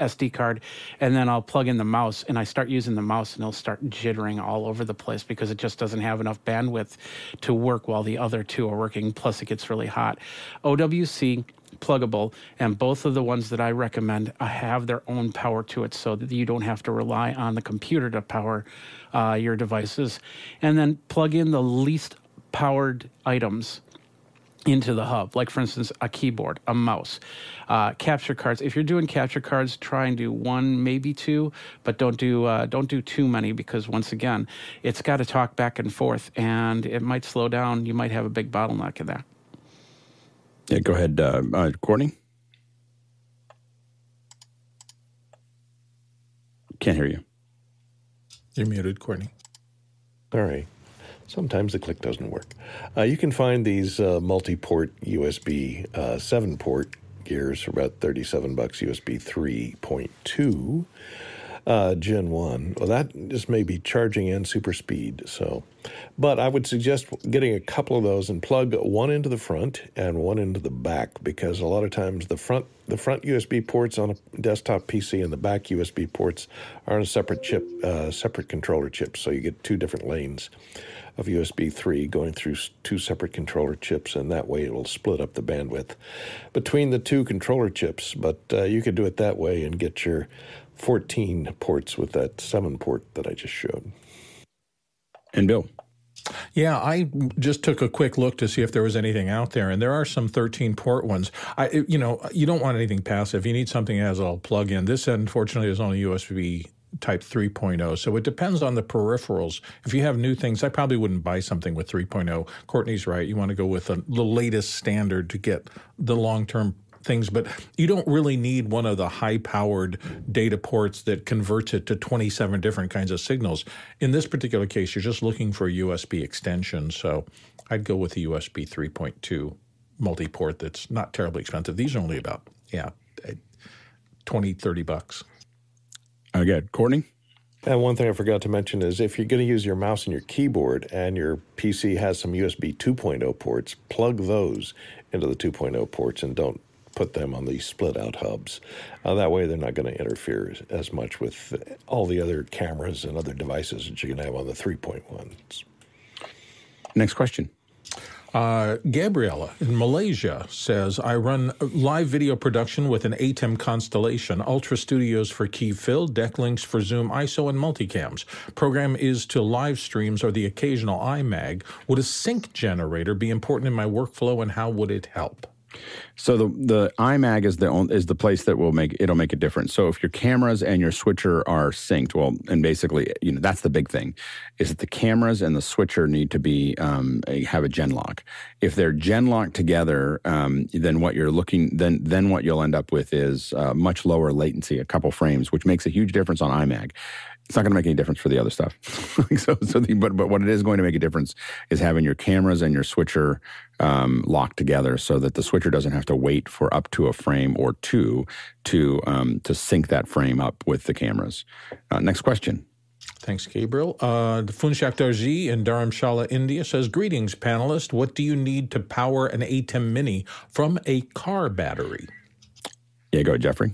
SD card, and then I'll plug in the mouse, and I start using the mouse, and it'll start jittering all over the place because it just doesn't have enough bandwidth to work while the other two are working. Plus, it gets really hot. OWC. Pluggable, and both of the ones that I recommend have their own power to it so that you don't have to rely on the computer to power your devices. And then plug in the least powered items into the hub, like, for instance, a keyboard, a mouse, capture cards. If you're doing capture cards, try and do one, maybe two, but don't do too many, because once again, it's got to talk back and forth, and it might slow down. You might have a big bottleneck in there. Yeah, go ahead, Courtney. Can't hear you. You're muted, Courtney. All right. Sometimes the click doesn't work. You can find these multi-port USB 7-port gears for about $37, USB 3.2, Gen 1. Well, that just may be charging and super speed, so... But I would suggest getting a couple of those and plug one into the front and one into the back, because a lot of times the front USB ports on a desktop PC and the back USB ports are on a separate chip, separate controller chips. So you get two different lanes of USB 3 going through two separate controller chips, and that way it will split up the bandwidth between the two controller chips. But you could do it that way and get your 14 ports with that 7 port that I just showed. And Bill. Yeah, I just took a quick look to see if there was anything out there, and there are some 13-port ones. You don't want anything passive. You need something that has a plug-in. This, unfortunately, is only USB Type 3.0, so it depends on the peripherals. If you have new things, I probably wouldn't buy something with 3.0. Courtney's right. You want to go with the latest standard to get the long-term things, but you don't really need one of the high-powered data ports that converts it to 27 different kinds of signals. In this particular case, you're just looking for a USB extension, so I'd go with the USB 3.2 multi-port that's not terribly expensive. These are only about yeah, 20, 30 bucks. Again, Courtney? And one thing I forgot to mention is if you're going to use your mouse and your keyboard and your PC has some USB 2.0 ports, plug those into the 2.0 ports and don't put them on the split-out hubs. That way they're not going to interfere as much with all the other cameras and other devices that you're going to have on the 3.1s. Next question. Gabriella in Malaysia says, I run live video production with an ATEM Constellation, Ultra Studios for key fill, deck links for Zoom, ISO, and multicams. Program is to live streams or the occasional iMag. Would a sync generator be important in my workflow, and how would it help? So the iMag is the place that will make a difference. So if your cameras and your switcher are synced, well, and basically, you know, that's the big thing, is that the cameras and the switcher need to be have a gen lock. If they're gen locked together, then what you're looking then what you'll end up with is much lower latency, a couple frames, which makes a huge difference on iMag. It's not going to make any difference for the other stuff. But what it is going to make a difference is having your cameras and your switcher locked together, so that the switcher doesn't have to wait for up to a frame or two to sync that frame up with the cameras. Next question. Thanks, Gabriel. Funshaktarji in Dharamshala, India says, greetings, panelists. What do you need to power an ATEM Mini from a car battery? Yeah, go ahead, Jeffrey.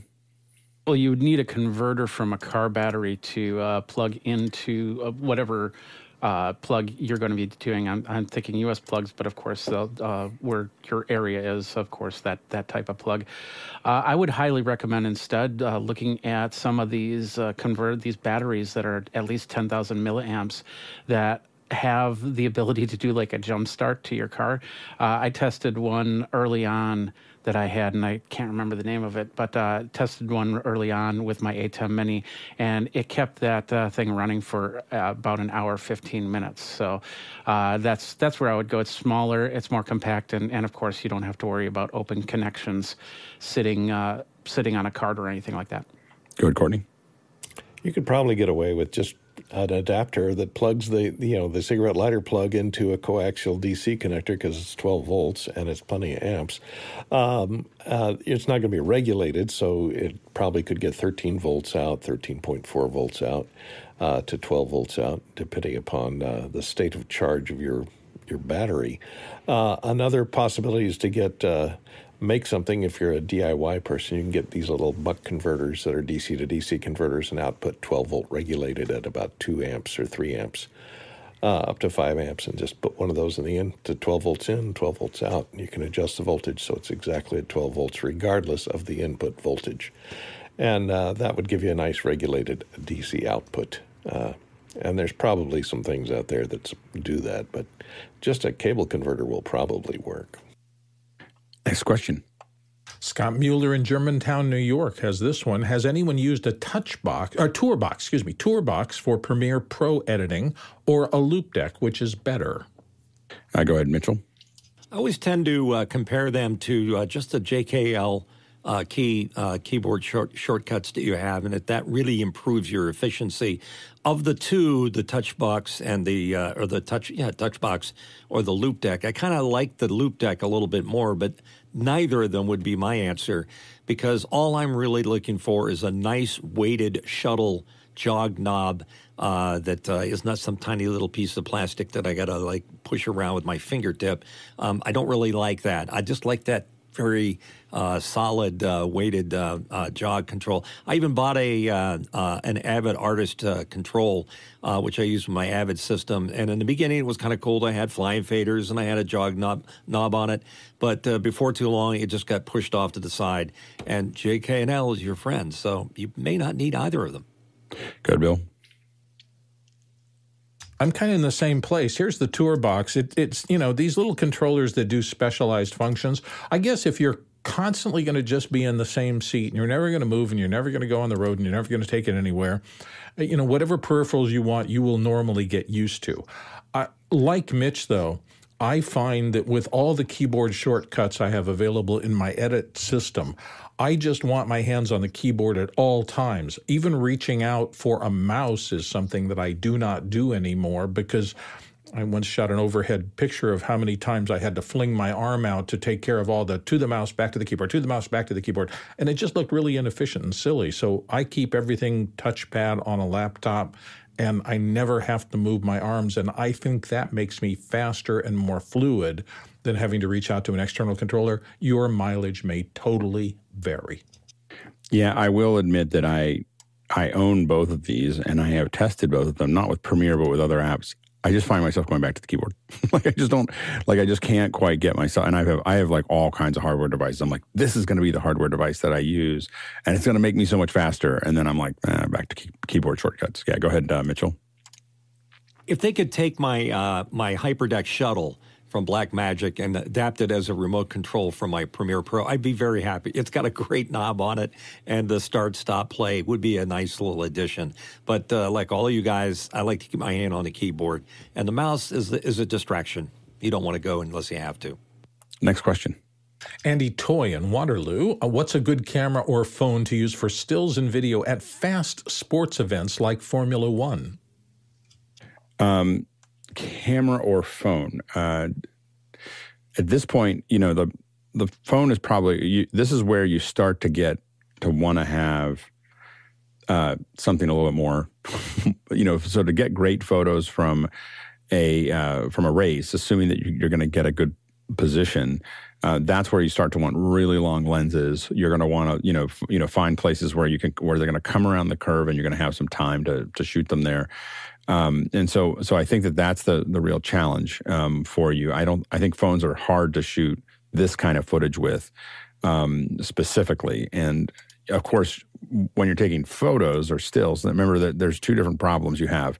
Well, you would need a converter from a car battery to plug into whatever plug you're going to be doing. I'm thinking US plugs, but of course, where your area is, of course, that type of plug. I would highly recommend instead looking at some of these these batteries that are at least 10,000 milliamps that have the ability to do like a jump start to your car. I tested one early on that I had, and I can't remember the name of it, but tested one early on with my ATEM Mini, and it kept that thing running for about an hour, 15 minutes. So that's where I would go. It's smaller, it's more compact, and of course, you don't have to worry about open connections sitting on a card or anything like that. Go ahead, Courtney. You could probably get away with just an adapter that plugs the cigarette lighter plug into a coaxial DC connector, because it's 12 volts and it's plenty of amps. It's not going to be regulated, so it probably could get 13 volts out, 13.4 volts out to 12 volts out, depending upon the state of charge of your battery. Another possibility is to make something. If you're a DIY person, you can get these little buck converters that are DC to DC converters and output 12 volt regulated at about 2 amps or 3 amps, up to 5 amps, and just put one of those in the end to 12 volts in, 12 volts out. And you can adjust the voltage so it's exactly at 12 volts regardless of the input voltage. And that would give you a nice regulated DC output. And there's probably some things out there that do that, but just a cable converter will probably work. Next question. Scott Mueller in Germantown, New York has this one. Has anyone used a tour box for Premiere Pro editing, or a loop deck, which is better? Go ahead, Mitchell. I always tend to compare them to just the JKL keyboard shortcuts that you have, and that really improves your efficiency. Of the two, the touch box and touch box or the loop deck, I kind of like the loop deck a little bit more, but neither of them would be my answer, because all I'm really looking for is a nice weighted shuttle jog knob that is not some tiny little piece of plastic that I gotta like push around with my fingertip. I don't really like that. I just like that very solid weighted jog control. I even bought an Avid Artist control, which I used with my Avid system. And in the beginning, it was kind of cool. I had flying faders and I had a jog knob on it. But before too long, it just got pushed off to the side. And JKL is your friend, so you may not need either of them. Good, Bill. I'm kind of in the same place. Here's the tour box. It's these little controllers that do specialized functions. I guess if you're constantly going to just be in the same seat and you're never going to move and you're never going to go on the road and you're never going to take it anywhere, whatever peripherals you want, you will normally get used to. Like Mitch, though, I find that with all the keyboard shortcuts I have available in my edit system, I just want my hands on the keyboard at all times. Even reaching out for a mouse is something that I do not do anymore, because I once shot an overhead picture of how many times I had to fling my arm out to take care of all the to the mouse, back to the keyboard, to the mouse, back to the keyboard. And it just looked really inefficient and silly. So I keep everything touchpad on a laptop and I never have to move my arms. And I think that makes me faster and more fluid than having to reach out to an external controller. Your mileage may totally vary. Yeah, I will admit that I own both of these and I have tested both of them, not with Premiere, but with other apps. I just find myself going back to the keyboard. I just can't quite get myself. And I have like all kinds of hardware devices. I'm like, this is going to be the hardware device that I use, and it's going to make me so much faster. And then I'm like, back to keyboard shortcuts. Yeah, go ahead, Mitchell. If they could take my HyperDeck shuttle from Blackmagic and adapt it as a remote control from my Premiere Pro, I'd be very happy. It's got a great knob on it, and the start, stop, play would be a nice little addition. But like all of you guys, I like to keep my hand on the keyboard, and the mouse is a distraction. You don't want to go unless you have to. Next question. Andy Toy in Waterloo, what's a good camera or phone to use for stills and video at fast sports events like Formula One? Camera or phone? At this point, you know, the phone is probably, this is where you start to get to want to have something a little bit more, you know, so to get great photos from a race, assuming that you're going to get a good position, that's where you start to want really long lenses. You're going to want to, find places where you can, where they're going to come around the curve and you're going to have some time to shoot them there. And so I think that that's the real challenge for you. I think phones are hard to shoot this kind of footage with specifically. And of course, when you're taking photos or stills, remember that there's two different problems you have.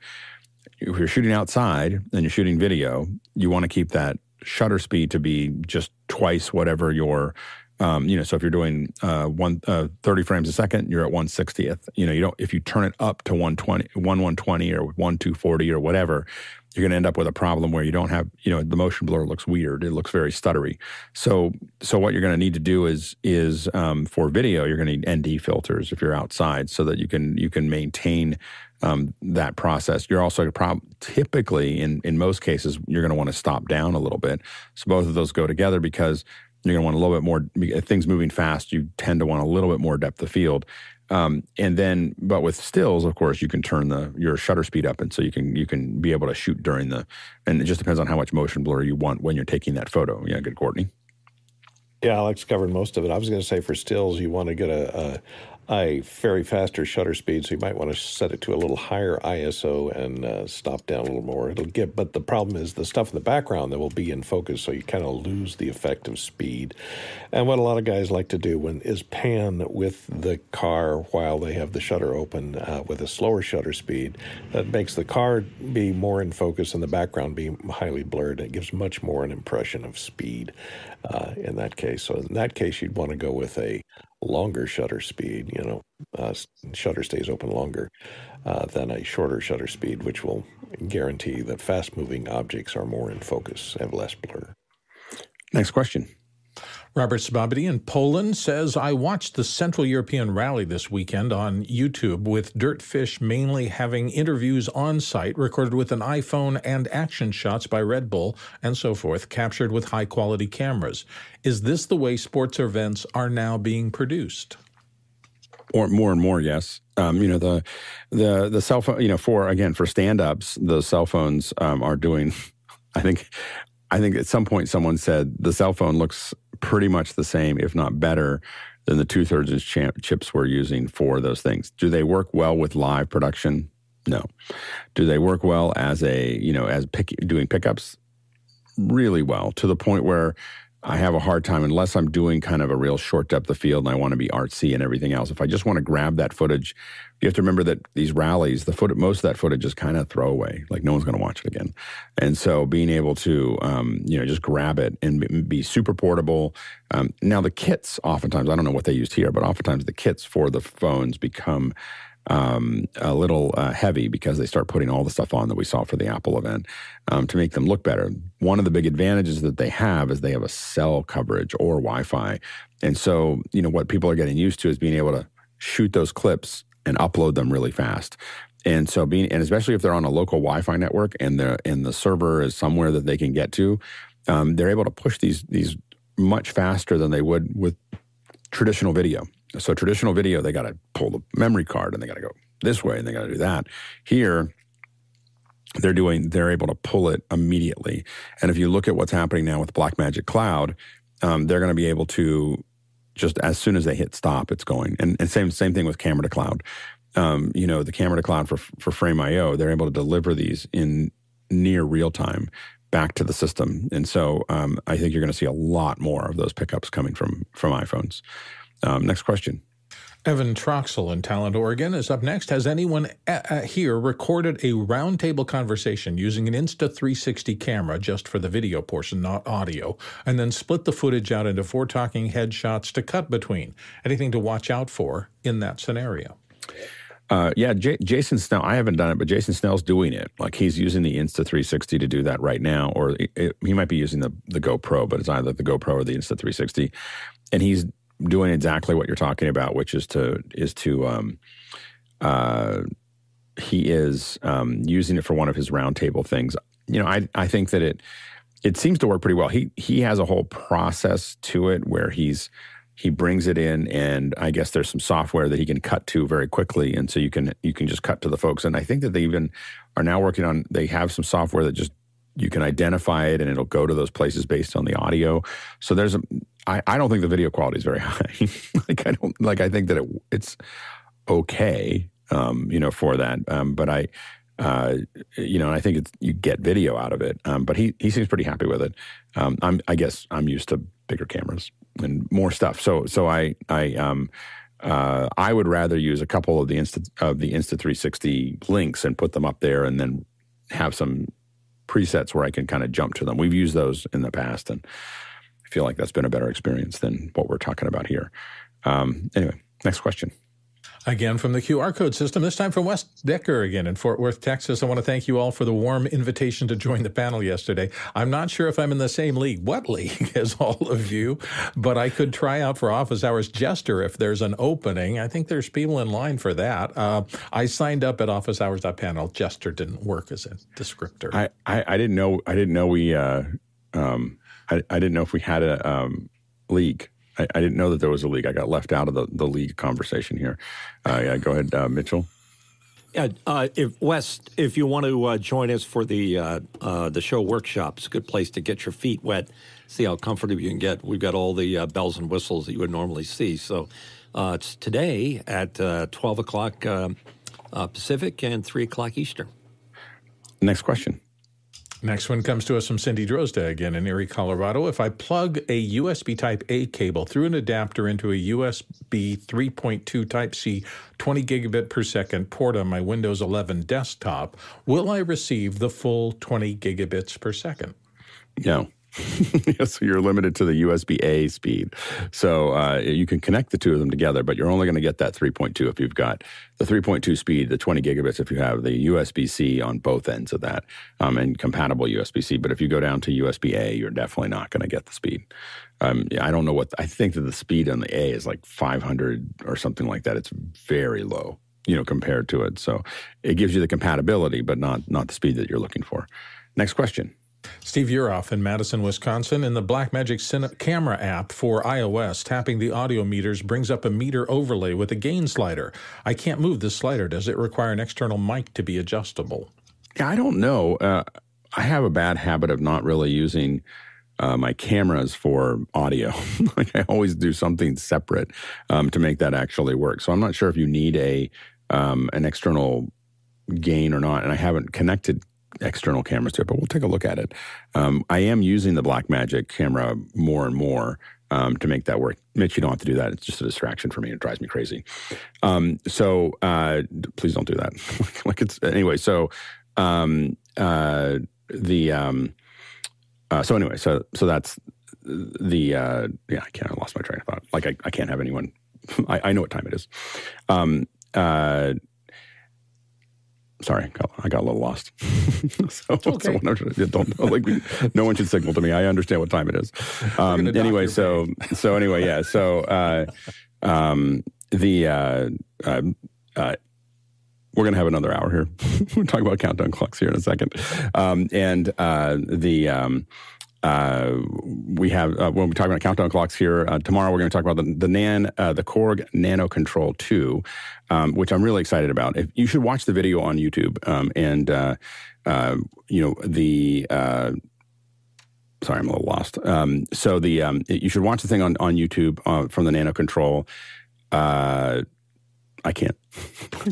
If you're shooting outside and you're shooting video, you want to keep that shutter speed to be just twice whatever your so if you're doing 30 frames a second, you're at 1/60th. You don't. If you turn it up to 120 or 240 or whatever, you're going to end up with a problem where you don't have. The motion blur looks weird. It looks very stuttery. So what you're going to need to do is for video, you're going to need ND filters if you're outside, so that you can maintain that process. You're also typically in most cases you're going to want to stop down a little bit. So both of those go together because you're going to want a little bit more, things moving fast, you tend to want a little bit more depth of field. But with stills, of course, you can turn your shutter speed up, and so you can be able to shoot and it just depends on how much motion blur you want when you're taking that photo. Yeah, good, Courtney. Yeah, Alex covered most of it. I was going to say for stills, you want to get a very faster shutter speed, so you might want to set it to a little higher ISO and stop down a little more. But the problem is the stuff in the background that will be in focus, so you kind of lose the effect of speed. And what a lot of guys like to do is pan with the car while they have the shutter open with a slower shutter speed. That makes the car be more in focus and the background be highly blurred. It gives much more an impression of speed in that case. So in that case, you'd want to go with a longer shutter speed, shutter stays open longer than a shorter shutter speed, which will guarantee that fast-moving objects are more in focus and less blur. Next question. Robert Sababity in Poland says, I watched the Central European Rally this weekend on YouTube with Dirtfish mainly having interviews on site recorded with an iPhone and action shots by Red Bull and so forth captured with high-quality cameras. Is this the way sports events are now being produced? Or more and more, yes. The cell phone, for stand-ups, the cell phones are doing, I think at some point someone said the cell phone looks pretty much the same, if not better, than the 2/3 inch chips we're using for those things. Do they work well with live production? No. Do they work well as doing pickups? Really well, to the point where I have a hard time, unless I'm doing kind of a real short depth of field and I want to be artsy and everything else. If I just want to grab that footage, you have to remember that these rallies, most of that footage is kind of throwaway. Like no one's going to watch it again. And so being able to, just grab it and be super portable. Now the kits, oftentimes, I don't know what they used here, but oftentimes the kits for the phones become a little heavy because they start putting all the stuff on that we saw for the Apple event to make them look better. One of the big advantages that they have is they have a cell coverage or Wi-Fi. And so, what people are getting used to is being able to shoot those clips and upload them really fast. And so especially if they're on a local Wi-Fi network and the server is somewhere that they can get to, they're able to push these much faster than they would with traditional video. So traditional video, they got to pull the memory card and they got to go this way and they got to do that. Here, they're able to pull it immediately. And if you look at what's happening now with Blackmagic Cloud, they're going to be able to just as soon as they hit stop, it's going. And same thing with camera to cloud. The camera to cloud for Frame.io, they're able to deliver these in near real time back to the system. And so I think you're going to see a lot more of those pickups coming from iPhones. Next question. Evan Troxell in Talent, Oregon is up next. Has anyone here recorded a roundtable conversation using an Insta360 camera just for the video portion, not audio, and then split the footage out into four talking head shots to cut between? Anything to watch out for in that scenario? Jason Snell, I haven't done it, but Jason Snell's doing it. Like he's using the Insta360 to do that right now, or he might be using the GoPro, but it's either the GoPro or the Insta360. And he's doing exactly what you're talking about, which is using it for one of his roundtable things. I think that it seems to work pretty well. He has a whole process to it where he brings it in, and I guess there's some software that he can cut to very quickly, and so you can just cut to the folks. And I think that they even are now working on, they have some software that just you can identify it and it'll go to those places based on the audio. So there's I don't think the video quality is very high. I think that it's okay, for that. But I think you get video out of it. But he seems pretty happy with it. I guess I'm used to bigger cameras and more stuff. So I would rather use a couple of the Insta360 links and put them up there, and then have some presets where I can kind of jump to them. We've used those in the past, and I feel like that's been a better experience than what we're talking about here. Anyway, next question. Again from the QR code system, this time from Wes Decker again in Fort Worth, Texas. I want to thank you all for the warm invitation to join the panel yesterday. I'm not sure if I'm in the same league, what league, as all of you, but I could try out for Office Hours Jester if there's an opening. I think there's people in line for that. I signed up at officehours.panel. Jester didn't work as a descriptor. I didn't know. I didn't know we. I didn't know if we had a league. I didn't know that there was a league. I got left out of the league conversation here. Go ahead, Mitchell. Yeah, if you want to join us for the show workshop, it's a good place to get your feet wet, see how comfortable you can get. We've got all the bells and whistles that you would normally see. So it's today at 12 o'clock Pacific and 3 o'clock Eastern. Next question. Next one comes to us from Cindy Drozda again in Erie, Colorado. If I plug a USB Type-A cable through an adapter into a USB 3.2 Type-C 20 gigabit per second port on my Windows 11 desktop, will I receive the full 20 gigabits per second? No. So you're limited to the USB-A speed. So you can connect the two of them together, but you're only going to get that 3.2 if you've got the 3.2 speed, the 20 gigabits if you have the USB-C on both ends of that, and compatible USB-C. But if you go down to USB-A, you're definitely not going to get the speed. I don't know I think that the speed on the A is like 500 or something like that. It's very low, compared to it. So it gives you the compatibility, but not the speed that you're looking for. Next question. Steve Uroff in Madison, Wisconsin. In the Blackmagic camera app for iOS, tapping the audio meters brings up a meter overlay with a gain slider. I can't move this slider. Does it require an external mic to be adjustable? I don't know. I have a bad habit of not really using my cameras for audio. I always do something separate to make that actually work. So I'm not sure if you need an external gain or not, and I haven't connected external cameras to it, but we'll take a look at it. I am using the Blackmagic camera more and more to make that work. Mitch, you don't have to do that. It's just a distraction for me. It drives me crazy. So please don't do that. So that's the I lost my train of thought. I can't have anyone. I know what time it is. Sorry, I got a little lost. Okay. No one should signal to me. I understand what time it is. We're going to have another hour here. We'll talk about countdown clocks here in a second. When we talk about countdown clocks here, tomorrow we're going to talk about the Korg Nano Control 2, which I'm really excited about. You should watch the video on YouTube. Sorry, I'm a little lost. You should watch the thing on YouTube from the Nano Control. I can't. I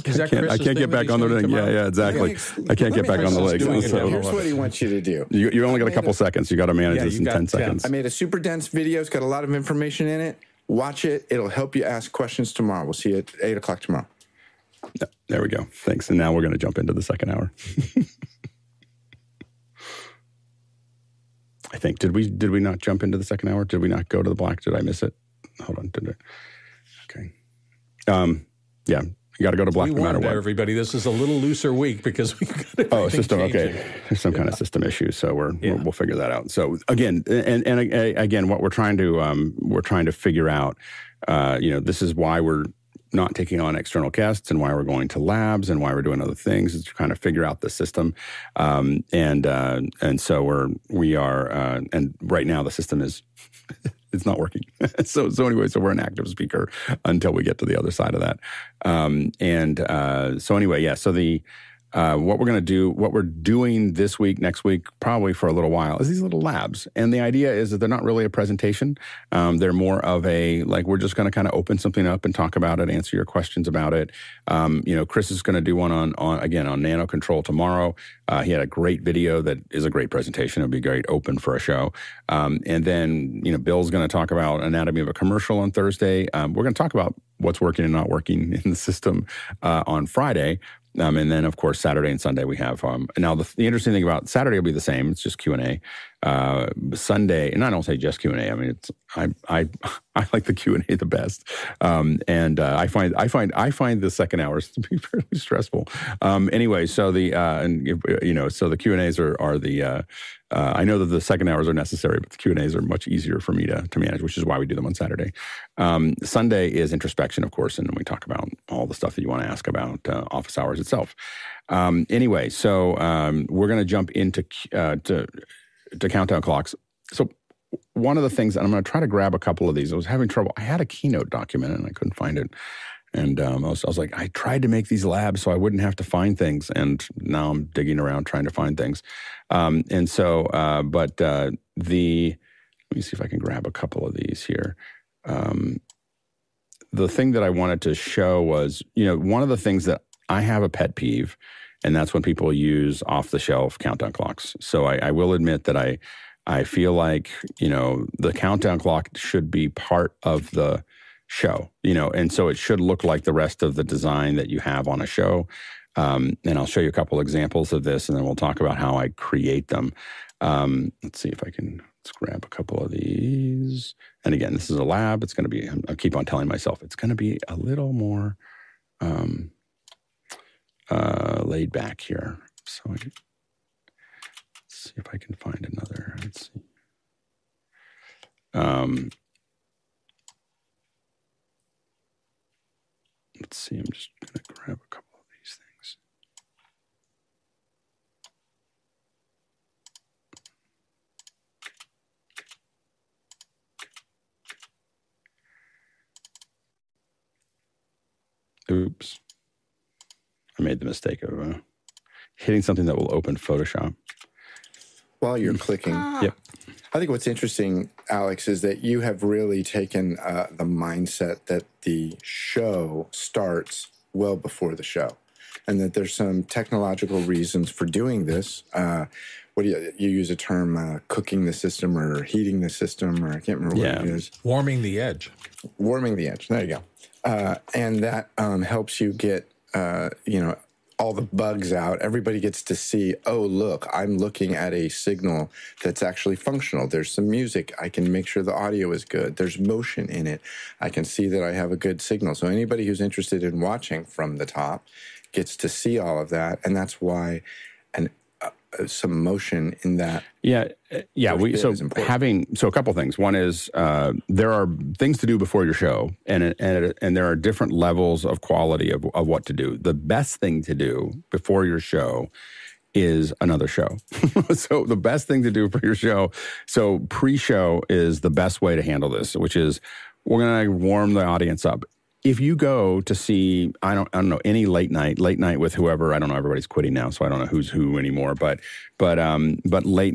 can't get back on the thing. Yeah, exactly. I can't get back on the legs. So here's what he wants you to do. You only got a couple seconds. You got to manage this in 10 seconds. I made a super dense video. It's got a lot of information in it. Watch it. It'll help you ask questions tomorrow. We'll see you at 8 o'clock tomorrow. There we go. Thanks. And now we're going to jump into the second hour. I think. Did we not jump into the second hour? Did we not go to the black? Did I miss it? Hold on. Okay. Yeah, you got to go to black no matter what. Everybody, this is a little looser week because we got system. Okay, there's some kind of system issue, so we'll figure that out. So again, and again, what we're trying to figure out. This is why we're not taking on external guests and why we're going to labs and why we're doing other things is to kind of figure out the system. And right now the system is. It's not working. So anyway, we're an active speaker until we get to the other side of that. What we're going to do, what we're doing this week, next week, probably for a little while, is these little labs. And the idea is that they're not really a presentation. They're more of we're just going to kind of open something up and talk about it, answer your questions about it. Chris is going to do one on Nano Control tomorrow. He had a great video that is a great presentation. It'd be great open for a show. And then Bill's going to talk about anatomy of a commercial on Thursday. We're going to talk about what's working and not working in the system on Friday. And then, of course, Saturday and Sunday we have. Now, the interesting thing about Saturday will be the same. It's just Q&A. Sunday, and I don't say just Q&A. I mean, I like the Q&A the best. I find the second hours to be fairly stressful. So the Q&As are I know that the second hours are necessary, but the Q&As are much easier for me to manage, which is why we do them on Saturday. Sunday is introspection, of course, and we talk about all the stuff that you want to ask about office hours itself. We're going to jump into to countdown clocks. So one of the things, and I'm going to try to grab a couple of these. I was having trouble. I had a keynote document and I couldn't find it. And I was like, I tried to make these labs so I wouldn't have to find things. And now I'm digging around trying to find things. Let me see if I can grab a couple of these here. The thing that I wanted to show was, one of the things that I have a pet peeve, and that's when people use off-the-shelf countdown clocks. So I will admit that I feel like, the countdown clock should be part of the show, and so it should look like the rest of the design that you have on a show. And I'll show you a couple examples of this, and then we'll talk about how I create them. Let's see if I can grab a couple of these. And again, this is a lab. It's going to be, I keep on telling myself, it's going to be a little more... laid back here. So let's see if I can find another. Let's see. Let's see. I'm just going to grab a couple of these things. Oops. I made the mistake of hitting something that will open Photoshop. While you're clicking. Yep. I think what's interesting, Alex, is that you have really taken the mindset that the show starts well before the show, and that there's some technological reasons for doing this. You use a term, cooking the system or heating the system, or I can't remember what it is. Warming the edge. Warming the edge. There you go. And that helps you get... all the bugs out. Everybody gets to see, oh, look, I'm looking at a signal that's actually functional. There's some music. I can make sure the audio is good. There's motion in it. I can see that I have a good signal. So anybody who's interested in watching from the top gets to see all of that. And that's why some motion in that. Yeah. So a couple things. One is there are things to do before your show, and there are different levels of quality of what to do. The best thing to do before your show is another show. So the best thing to do for your show. So pre-show is the best way to handle this, which is we're going to warm the audience up. If you go to see, I don't know, any late night with whoever, I don't know, everybody's quitting now, so I don't know who's who anymore, but late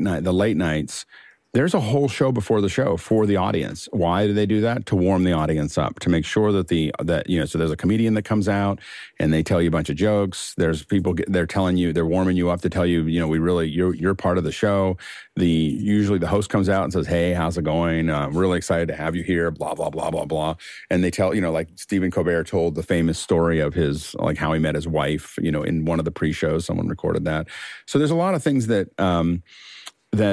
nights, there's a whole show before the show for the audience. Why do they do that? To warm the audience up, to make sure that so there's a comedian that comes out and they tell you a bunch of jokes. There's people, they're telling you, they're warming you up to tell you, you're part of the show. Usually the host comes out and says, hey, how's it going? I'm really excited to have you here, blah, blah, blah, blah, blah. And they tell, like Stephen Colbert told the famous story of his, like how he met his wife, in one of the pre-shows, someone recorded that. So there's a lot of things that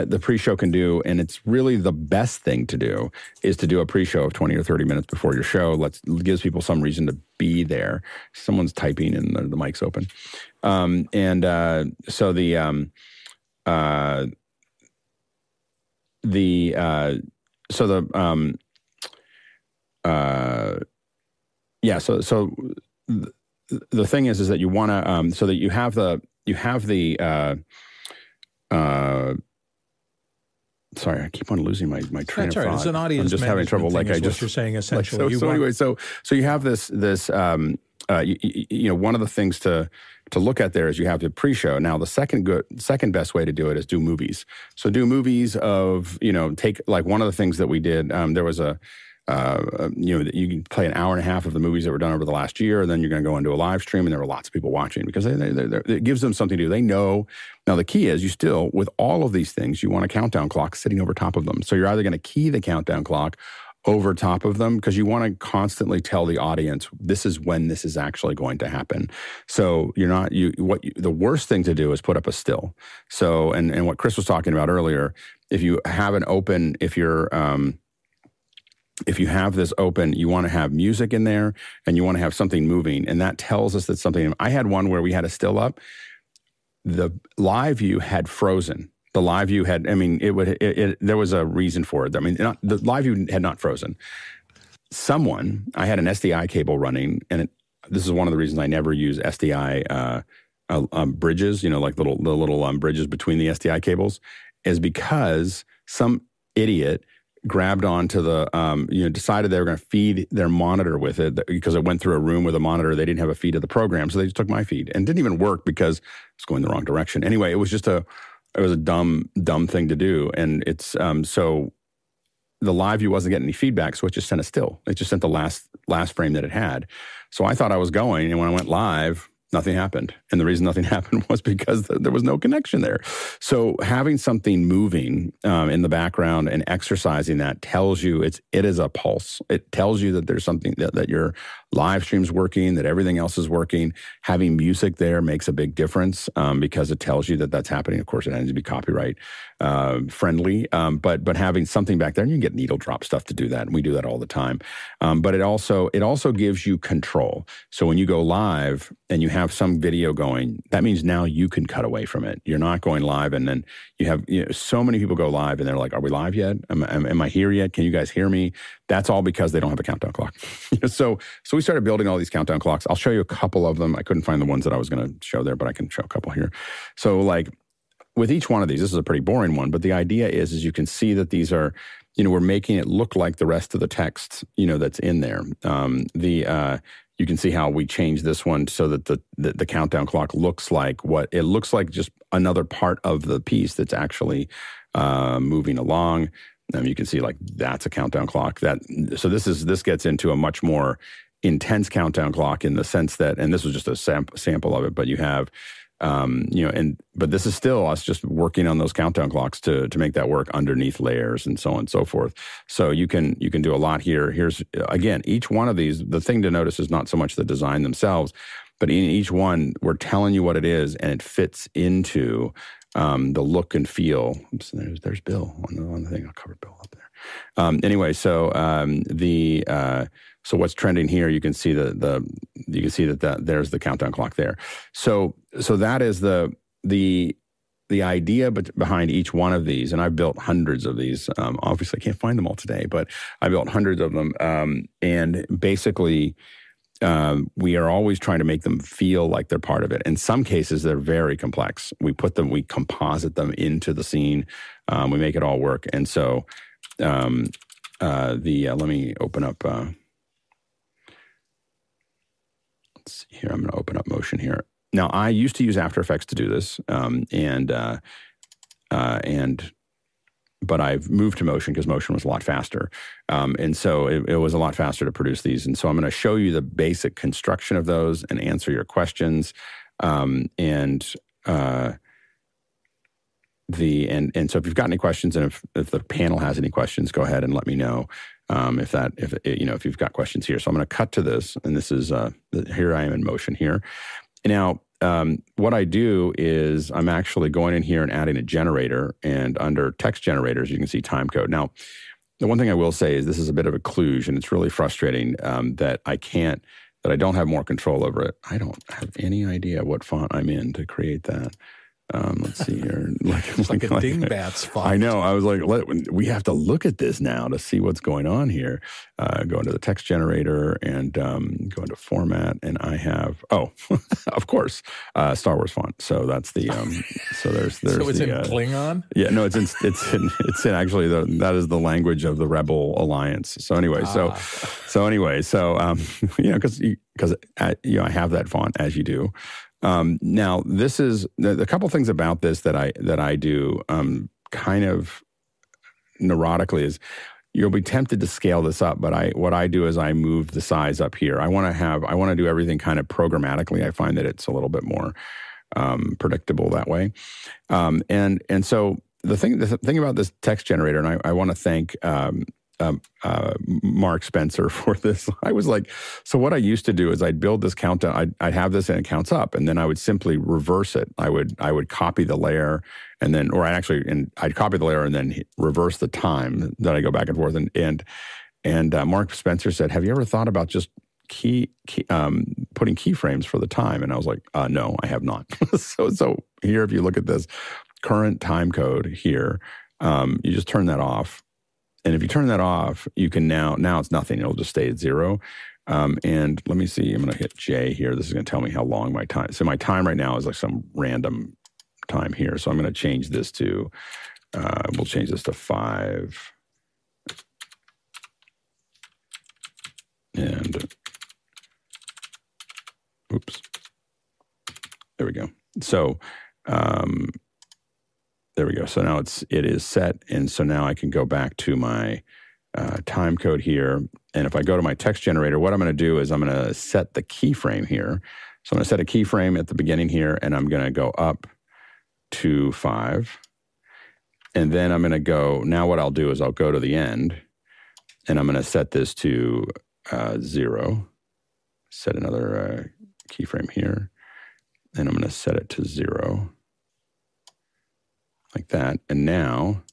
the pre-show can do, and it's really the best thing to do is to do a pre-show of 20 or 30 minutes before your show. Gives people some reason to be there. Someone's typing and the mic's open. The thing is that you want to, so that you have the sorry, I keep on losing my train of thought. That's right. It's an audience. I'm just having trouble. You're saying essentially. So you have this. One of the things to look at there is you have the pre-show. Now, the second best way to do it is do movies. So do movies of take like one of the things that we did. There was a. You can play an hour and a half of the movies that were done over the last year, and then you're going to go into a live stream, and there were lots of people watching because it gives them something to do. They know. Now, the key is you still, with all of these things, you want a countdown clock sitting over top of them. So you're either going to key the countdown clock over top of them because you want to constantly tell the audience this is when this is actually going to happen. So the worst thing to do is put up a still. So, and what Chris was talking about earlier, if you have this open, you want to have music in there and you want to have something moving. And that tells us that something. I had one where we had a still up. The live view had frozen. The live view had, there was a reason for it. The live view had not frozen. I had an SDI cable running, and this is one of the reasons I never use SDI bridges, like little bridges between the SDI cables, is because some idiot grabbed onto the, decided they were going to feed their monitor with it because it went through a room with a monitor. They didn't have a feed of the program, so they just took my feed, and it didn't even work because it's going the wrong direction. Anyway, it was a dumb thing to do, and it's so the live view wasn't getting any feedback, so it just sent a still. It just sent the last frame that it had. So I thought I was going, and when I went live, nothing happened. And the reason nothing happened was because there was no connection there. So having something moving in the background and exercising that tells you it is a pulse. It tells you that there's something, that your live stream's working, that everything else is working. Having music there makes a big difference because it tells you that that's happening. Of course, it needs to be copyright friendly, but having something back there, and you can get needle drop stuff to do that. And we do that all the time. But it also gives you control. So when you go live and you have some video going, that means now you can cut away from it. You're not going live, and then you have so many people go live and they're like, are we live yet? Am I here yet? Can you guys hear me? That's all because they don't have a countdown clock. So we started building all these countdown clocks. I'll show you a couple of them. I couldn't find the ones that I was going to show there, but I can show a couple here. So with each one of these, this is a pretty boring one, but the idea is you can see that these are, we're making it look like the rest of the text, that's in there. You can see how we change this one so that the countdown clock looks like just another part of the piece that's actually moving along. You can see that's a countdown clock. This gets into a much more intense countdown clock in the sense that, and this was just a sample of it, but you have, but this is still us just working on those countdown clocks to make that work underneath layers and so on and so forth. So you can do a lot here. Here's, again, each one of these, the thing to notice is not so much the design themselves, but in each one, we're telling you what it is, and it fits into the look and feel. So there's Bill on the thing. I'll cover Bill up there. So what's trending here? You can see that there's the countdown clock there. So that is the the idea behind each one of these, and I've built hundreds of these. Obviously, I can't find them all today, but I built hundreds of them. And basically, we are always trying to make them feel like they're part of it. In some cases, they're very complex. We put them, we composite them into the scene. We make it all work. And so let me open up. Let's see here. I'm going to open up Motion here. Now, I used to use After Effects to do this, but I've moved to Motion because Motion was a lot faster. And so it was a lot faster to produce these. And so I'm going to show you the basic construction of those and answer your questions. So if you've got any questions, and if the panel has any questions, go ahead and let me know if you've got questions here. So I'm going to cut to this, and this is here I am in Motion here. Now, what I do is I'm actually going in here and adding a generator, and under text generators, you can see time code. Now, the one thing I will say is this is a bit of a kludge, and it's really frustrating that I don't have more control over it. I don't have any idea what font I'm in to create that. Let's see here. It's like a dingbat's font. I know. I was like, we have to look at this now to see what's going on here. Go into the text generator and go into format, and I have of course, Star Wars font. So that's the so there's so it's in Klingon. Yeah, no, it's in actually that is the language of the Rebel Alliance. So anyway, because I have that font, as you do. Now, this is a couple things about this that I do kind of neurotically is you'll be tempted to scale this up, but what I do is I move the size up here. I want to do everything kind of programmatically. I find that it's a little bit more predictable that way. And so the thing about this text generator, and I want to thank Mark Spencer for this. I was like, so what I used to do is I'd build this countdown. I'd have this and it counts up, and then I would simply reverse it. I would copy the layer I'd copy the layer and then reverse the time that I go back and forth. And Mark Spencer said, "Have you ever thought about just putting keyframes for the time?" And I was like, "No, I have not." so here, if you look at this current time code here, you just turn that off. And if you turn that off, you can now it's nothing. It'll just stay at zero. And let me see. I'm going to hit J here. This is going to tell me how long my time. So my time right now is like some random time here. So I'm going to change this to, we'll change this to 5. And, oops. There we go. So, there we go. So now it is set, and so now I can go back to my time code here. And if I go to my text generator, what I'm going to do is I'm going to set the keyframe here. So I'm going to set a keyframe at the beginning here, and I'm going to go up to 5. And then I'm going to go, now what I'll do is I'll go to the end, and I'm going to set this to 0. Set another keyframe here, and I'm going to set it to 0. Like that. And now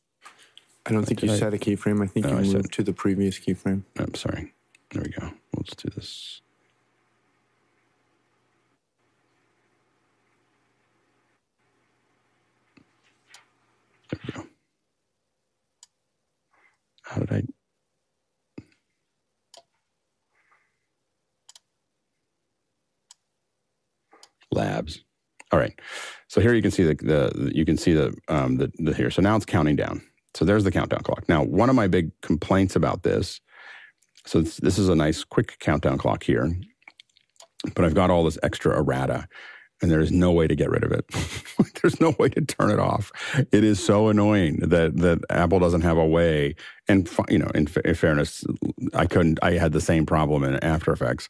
I don't think you set a keyframe. I think you moved to the previous keyframe. I'm sorry. There we go. Let's do this. There we go. How did I? Labs. All right, so here you can see the here. So now it's counting down. So there's the countdown clock. Now, one of my big complaints about this, so this is a nice quick countdown clock here, but I've got all this extra errata, and there is no way to get rid of it. There's no way to turn it off. It is so annoying that Apple doesn't have a way. And in fairness, I couldn't. I had the same problem in After Effects.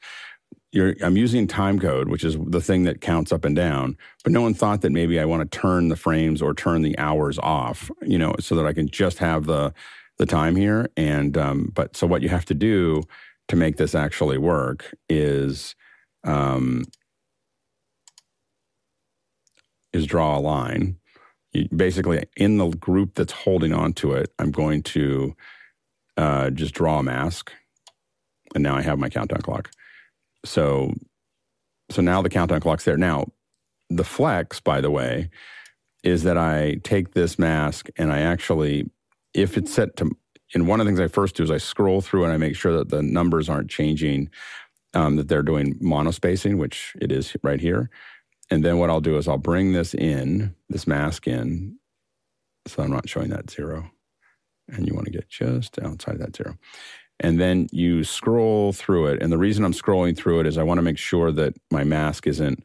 I'm using time code, which is the thing that counts up and down, but no one thought that maybe I want to turn the frames or turn the hours off, so that I can just have the time here. And but so what you have to do to make this actually work is draw a line. You basically, in the group that's holding on to it, I'm going to just draw a mask, and now I have my countdown clock. So now the countdown clock's there. Now, the flex, by the way, is that I take this mask and I actually, if it's set to, and one of the things I first do is I scroll through and I make sure that the numbers aren't changing, that they're doing monospacing, which it is right here. And then what I'll do is I'll bring this in, this mask in, so I'm not showing that zero. And you want to get just outside of that zero. And then you scroll through it. And the reason I'm scrolling through it is I want to make sure that my mask isn't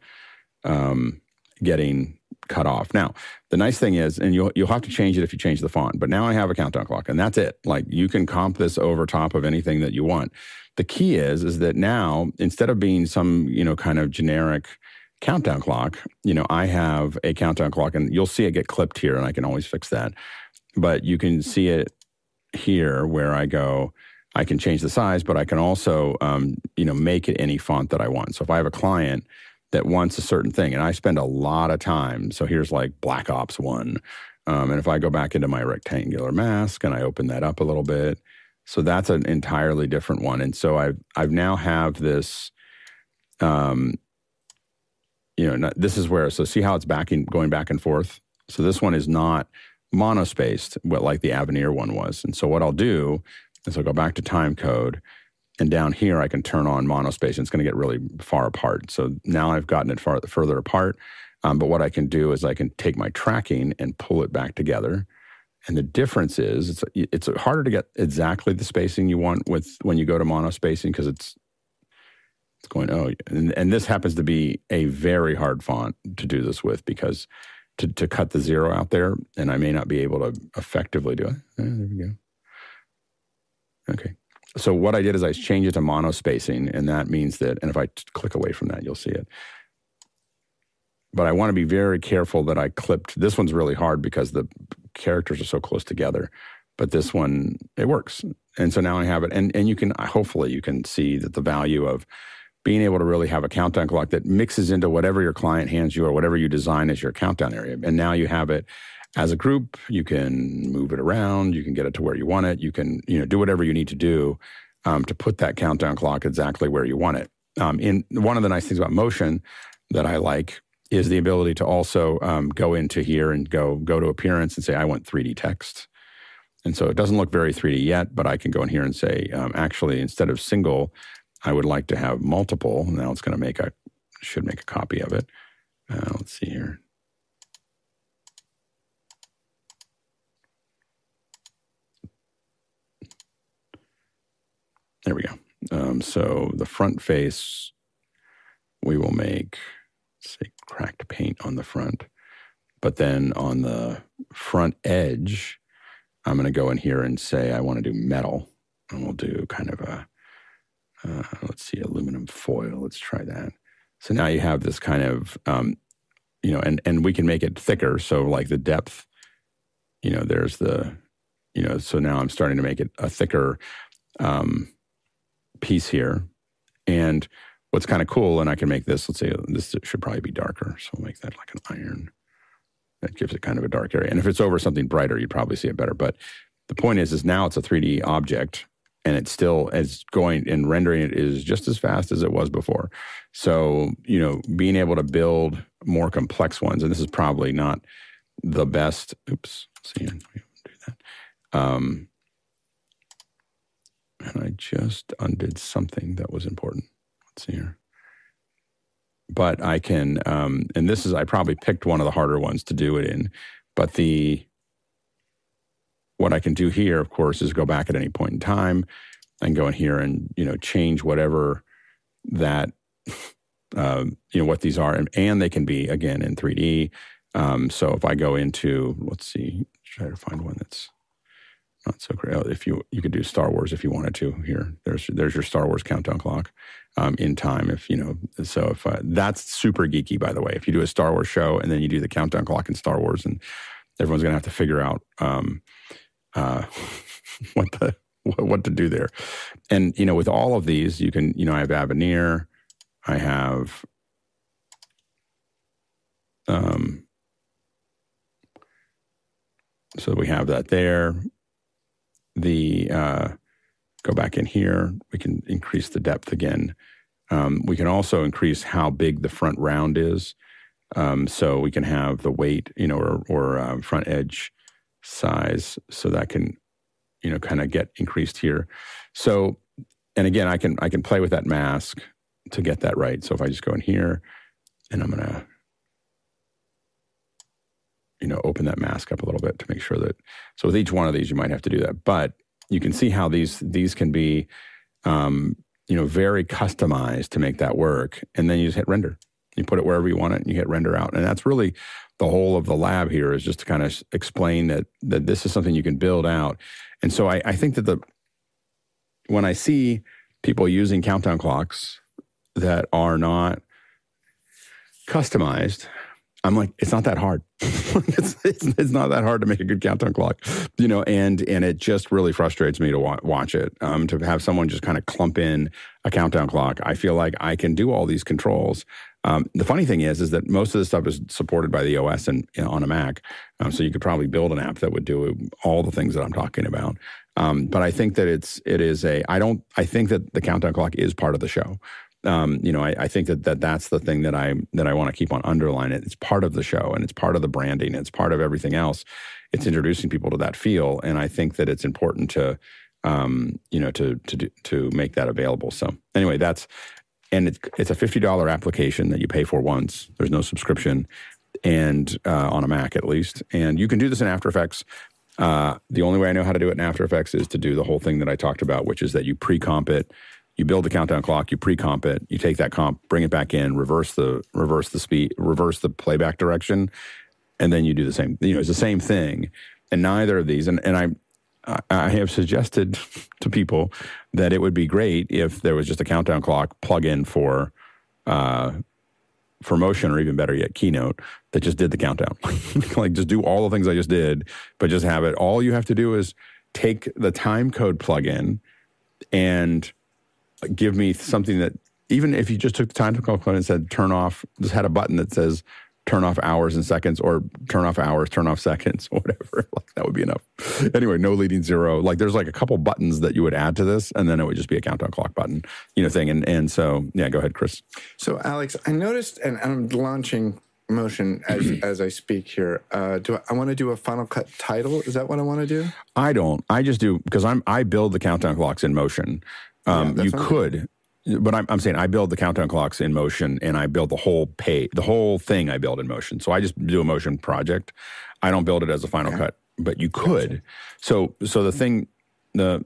getting cut off. Now, the nice thing is, and you'll have to change it if you change the font, but now I have a countdown clock and that's it. Like you can comp this over top of anything that you want. The key is that now, instead of being some, you know, kind of generic countdown clock, you know, I have a countdown clock and you'll see it get clipped here and I can always fix that. But you can see it here where I go, I can change the size, but I can also, you know, make it any font that I want. So if I have a client that wants a certain thing, and I spend a lot of time, so here's like Black Ops 1. And if I go back into my rectangular mask and I open that up a little bit, so that's an entirely different one. And so I've now have this, you know, not, this is where, so see how it's backing, going back and forth? So this one is not monospaced, what like the Avenir one was. And so what I'll do is I'll go back to time code, and down here I can turn on monospacing. It's going to get really far apart. So now I've gotten it further apart. But what I can do is I can take my tracking and pull it back together. And the difference is it's harder to get exactly the spacing you want with when you go to monospacing because it's going, oh, and this happens to be a very hard font to do this with because to cut the zero out there, and I may not be able to effectively do it. There we go. Okay, so what I did is I changed it to monospacing, and that means that, and if I click away from that, you'll see it. But I want to be very careful that I clipped, this one's really hard because the characters are so close together, but this one, it works. And so now I have it, and you can, hopefully you can see that the value of being able to really have a countdown clock that mixes into whatever your client hands you or whatever you design as your countdown area. And now you have it as a group, you can move it around, you can get it to where you want it, you can, you know, do whatever you need to do to put that countdown clock exactly where you want it. In one of the nice things about Motion that I like is the ability to also go into here and go to appearance and say, I want 3D text. And so it doesn't look very 3D yet, but I can go in here and say, actually, instead of single, I would like to have multiple. Now it's going to should make a copy of it. Let's see here. There we go. So the front face, we will make, say, cracked paint on the front. But then on the front edge, I'm going to go in here and say I want to do metal. And we'll do kind of a, let's see, aluminum foil. Let's try that. So now you have this kind of, you know, and we can make it thicker. So like the depth, you know, there's the, you know, so now I'm starting to make it a thicker piece here. And what's kind of cool, and I can make this, let's say this should probably be darker. So we'll make that like an iron. That gives it kind of a dark area. And if it's over something brighter, you'd probably see it better. But the point is now it's a 3D object and it's still as going and rendering it is just as fast as it was before. So, you know, being able to build more complex ones, and this is probably not the best, oops, see, we do that. And I just undid something that was important. Let's see here. But I can, and this is, I probably picked one of the harder ones to do it in, but what I can do here, of course, is go back at any point in time and go in here and, you know, change whatever that, you know, what these are. And they can be, again, in 3D. So if I go into, let's see, try to find one that's not so great. If you could do Star Wars if you wanted to here. There's your Star Wars countdown clock in time. If you know, so if that's super geeky, by the way. If you do a Star Wars show and then you do the countdown clock in Star Wars, and everyone's gonna have to figure out what to do there. And you know, with all of these, you can I have Avenir, I have so we have that there. The go back in here, we can increase the depth again. We can also increase how big the front round is. So we can have the weight, you know, or front edge size, so that can, you know, kind of get increased here. So, and again, I can play with that mask to get that right. So if I just go in here and I'm going to, you know, open that mask up a little bit to make sure that, so with each one of these, you might have to do that. But you can see how these can be, you know, very customized to make that work. And then you just hit render. You put it wherever you want it and you hit render out. And that's really the whole of the lab here, is just to kind of explain that this is something you can build out. And so I think that when I see people using countdown clocks that are not customized, I'm like, it's not that hard. it's not that hard to make a good countdown clock, you know, and it just really frustrates me to watch it, to have someone just kind of clump in a countdown clock. I feel like I can do all these controls. The funny thing is that most of this stuff is supported by the OS and on a Mac. So you could probably build an app that would do all the things that I'm talking about. But I think that I think that the countdown clock is part of the show. You know, I think that's the thing that I want to keep on underlining. It's part of the show, and it's part of the branding. It's part of everything else. It's introducing people to that feel. And I think that it's important to, you know, to make that available. So anyway, it's a $50 application that you pay for once. There's no subscription, and on a Mac at least. And you can do this in After Effects. The only way I know how to do it in After Effects is to do the whole thing that I talked about, which is that you pre-comp it. You build the countdown clock, you pre-comp it, you take that comp, bring it back in, reverse the speed, reverse the playback direction, and then you do the same. You know, it's the same thing. And neither of these, and I have suggested to people that it would be great if there was just a countdown clock plug-in for Motion, or even better yet, Keynote, that just did the countdown. Like, just do all the things I just did, but just have it. All you have to do is take the time code plug-in and give me something that, even if you just took the time to call and said turn off, just had a button that says turn off hours and seconds, or turn off hours, turn off seconds, or whatever, like that would be enough. Anyway, no leading zero. Like, there's like a couple buttons that you would add to this, and then it would just be a countdown clock button, you know, thing. And so, yeah, go ahead, Chris. So Alex, I noticed, and I'm launching Motion as I speak here. Do I want to do a Final Cut title? Is that what I want to do? I don't. I just do, because I build the countdown clocks in Motion. Yeah, you could, but I'm saying I build the countdown clocks in Motion, and I build the whole thing I build in Motion. So I just do a Motion project. I don't build it as a Final Cut, but you could. So the thing,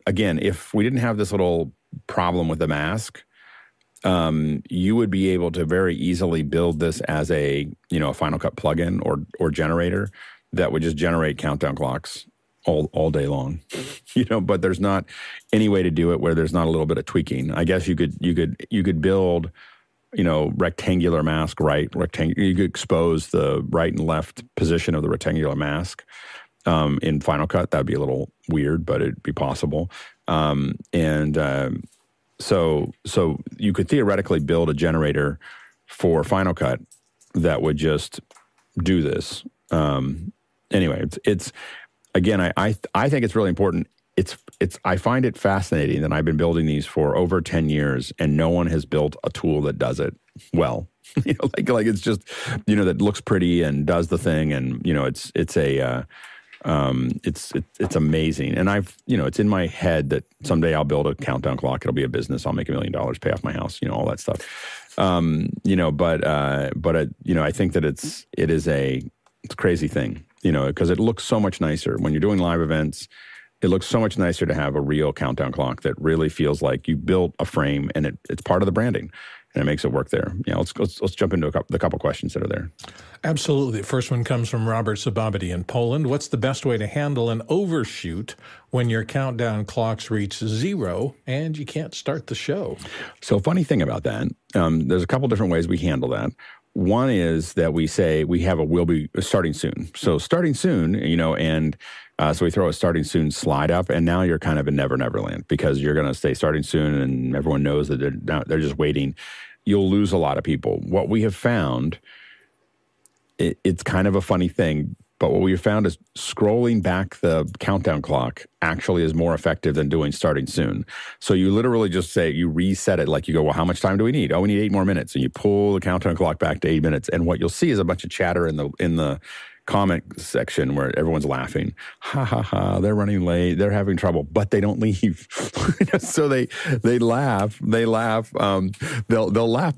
again, if we didn't have this little problem with the mask, you would be able to very easily build this as a, you know, a Final Cut plugin or generator that would just generate countdown clocks all day long, you know. But there's not any way to do it where there's not a little bit of tweaking. I guess you could build, you know, rectangular mask, right? You could expose the right and left position of the rectangular mask in Final Cut. That'd be a little weird, but it'd be possible. So you could theoretically build a generator for Final Cut that would just do this. Anyway, it's again, I think it's really important. I find it fascinating that I've been building these for over 10 years and no one has built a tool that does it well. You know, like it's just, you know, that looks pretty and does the thing, and you know, it's amazing. And I've, you know, it's in my head that someday I'll build a countdown clock. It'll be a business. I'll make $1 million, pay off my house, you know, all that stuff. You know, but you know, I think that it's a crazy thing. You know, because it looks so much nicer when you're doing live events. It looks so much nicer to have a real countdown clock that really feels like you built a frame, and it's part of the branding, and it makes it work there. Yeah, let's jump into the couple questions that are there. Absolutely. The first one comes from Robert Sababity in Poland. What's the best way to handle an overshoot when your countdown clocks reach zero and you can't start the show? So funny thing about that, there's a couple different ways we handle that. One is that we say we have a will be starting soon. So starting soon, you know, and so we throw a starting soon slide up, and now you're kind of in Never Never Land, because you're going to say starting soon and everyone knows that they're just waiting. You'll lose a lot of people. What we have found, it's kind of a funny thing But what we found is scrolling back the countdown clock actually is more effective than doing starting soon. So you literally just say, you reset it. Like you go, well, how much time do we need? Oh, we need 8 more minutes. And you pull the countdown clock back to 8 minutes. And what you'll see is a bunch of chatter in the comment section where everyone's laughing. Ha, ha, ha, they're running late. They're having trouble, but they don't leave. So they laugh. They'll laugh, but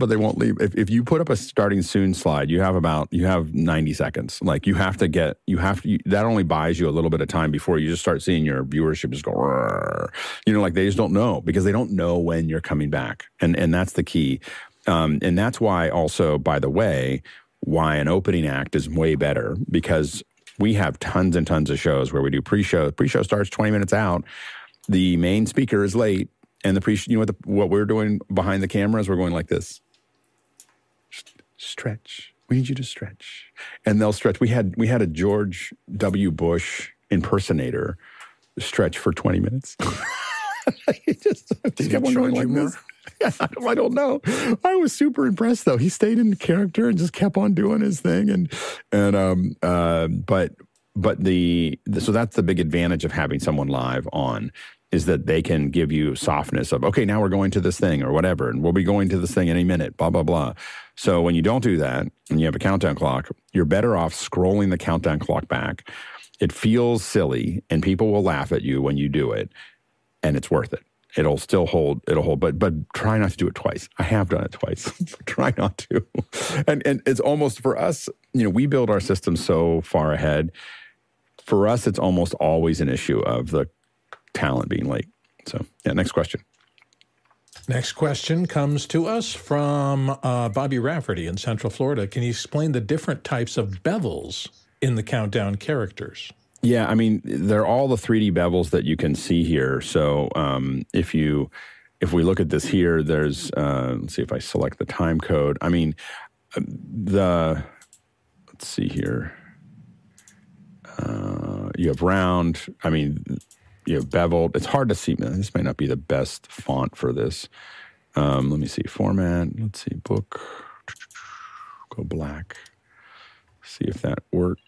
they won't leave. If you put up a starting soon slide, you have 90 seconds. Like that only buys you a little bit of time before you just start seeing your viewership just go, Rrr. You know, like they just don't know because they don't know when you're coming back. And that's the key. And that's why also, by the way, why an opening act is way better, because we have tons and tons of shows where we do pre-show. Pre-show starts 20 minutes out. The main speaker is late, and the pre-show, you know what we're doing behind the cameras? We're going like this. Stretch. We need you to stretch. And they'll stretch. We had a George W. Bush impersonator stretch for 20 minutes. Did he charge you more? I don't know. I was super impressed, though. He stayed in character and just kept on doing his thing. So that's the big advantage of having someone live on, is that they can give you softness of, okay, now we're going to this thing or whatever, and we'll be going to this thing any minute, blah, blah, blah. So when you don't do that and you have a countdown clock, you're better off scrolling the countdown clock back. It feels silly, and people will laugh at you when you do it, and it's worth it. It'll still hold. It'll hold. But try not to do it twice. I have done it twice. Try not to. And it's almost, for us, you know, we build our system so far ahead. For us, it's almost always an issue of the talent being late. So, yeah, next question. Next question comes to us from Bobby Rafferty in Central Florida. Can you explain the different types of bevels in the countdown characters? Yeah, I mean, they're all the 3D bevels that you can see here. So if we look at this here, there's, let's see if I select the time code. I mean, let's see here. You have round. I mean, you have beveled. It's hard to see. This may not be the best font for this. Let me see, format. Let's see, book. Go black. See if that works.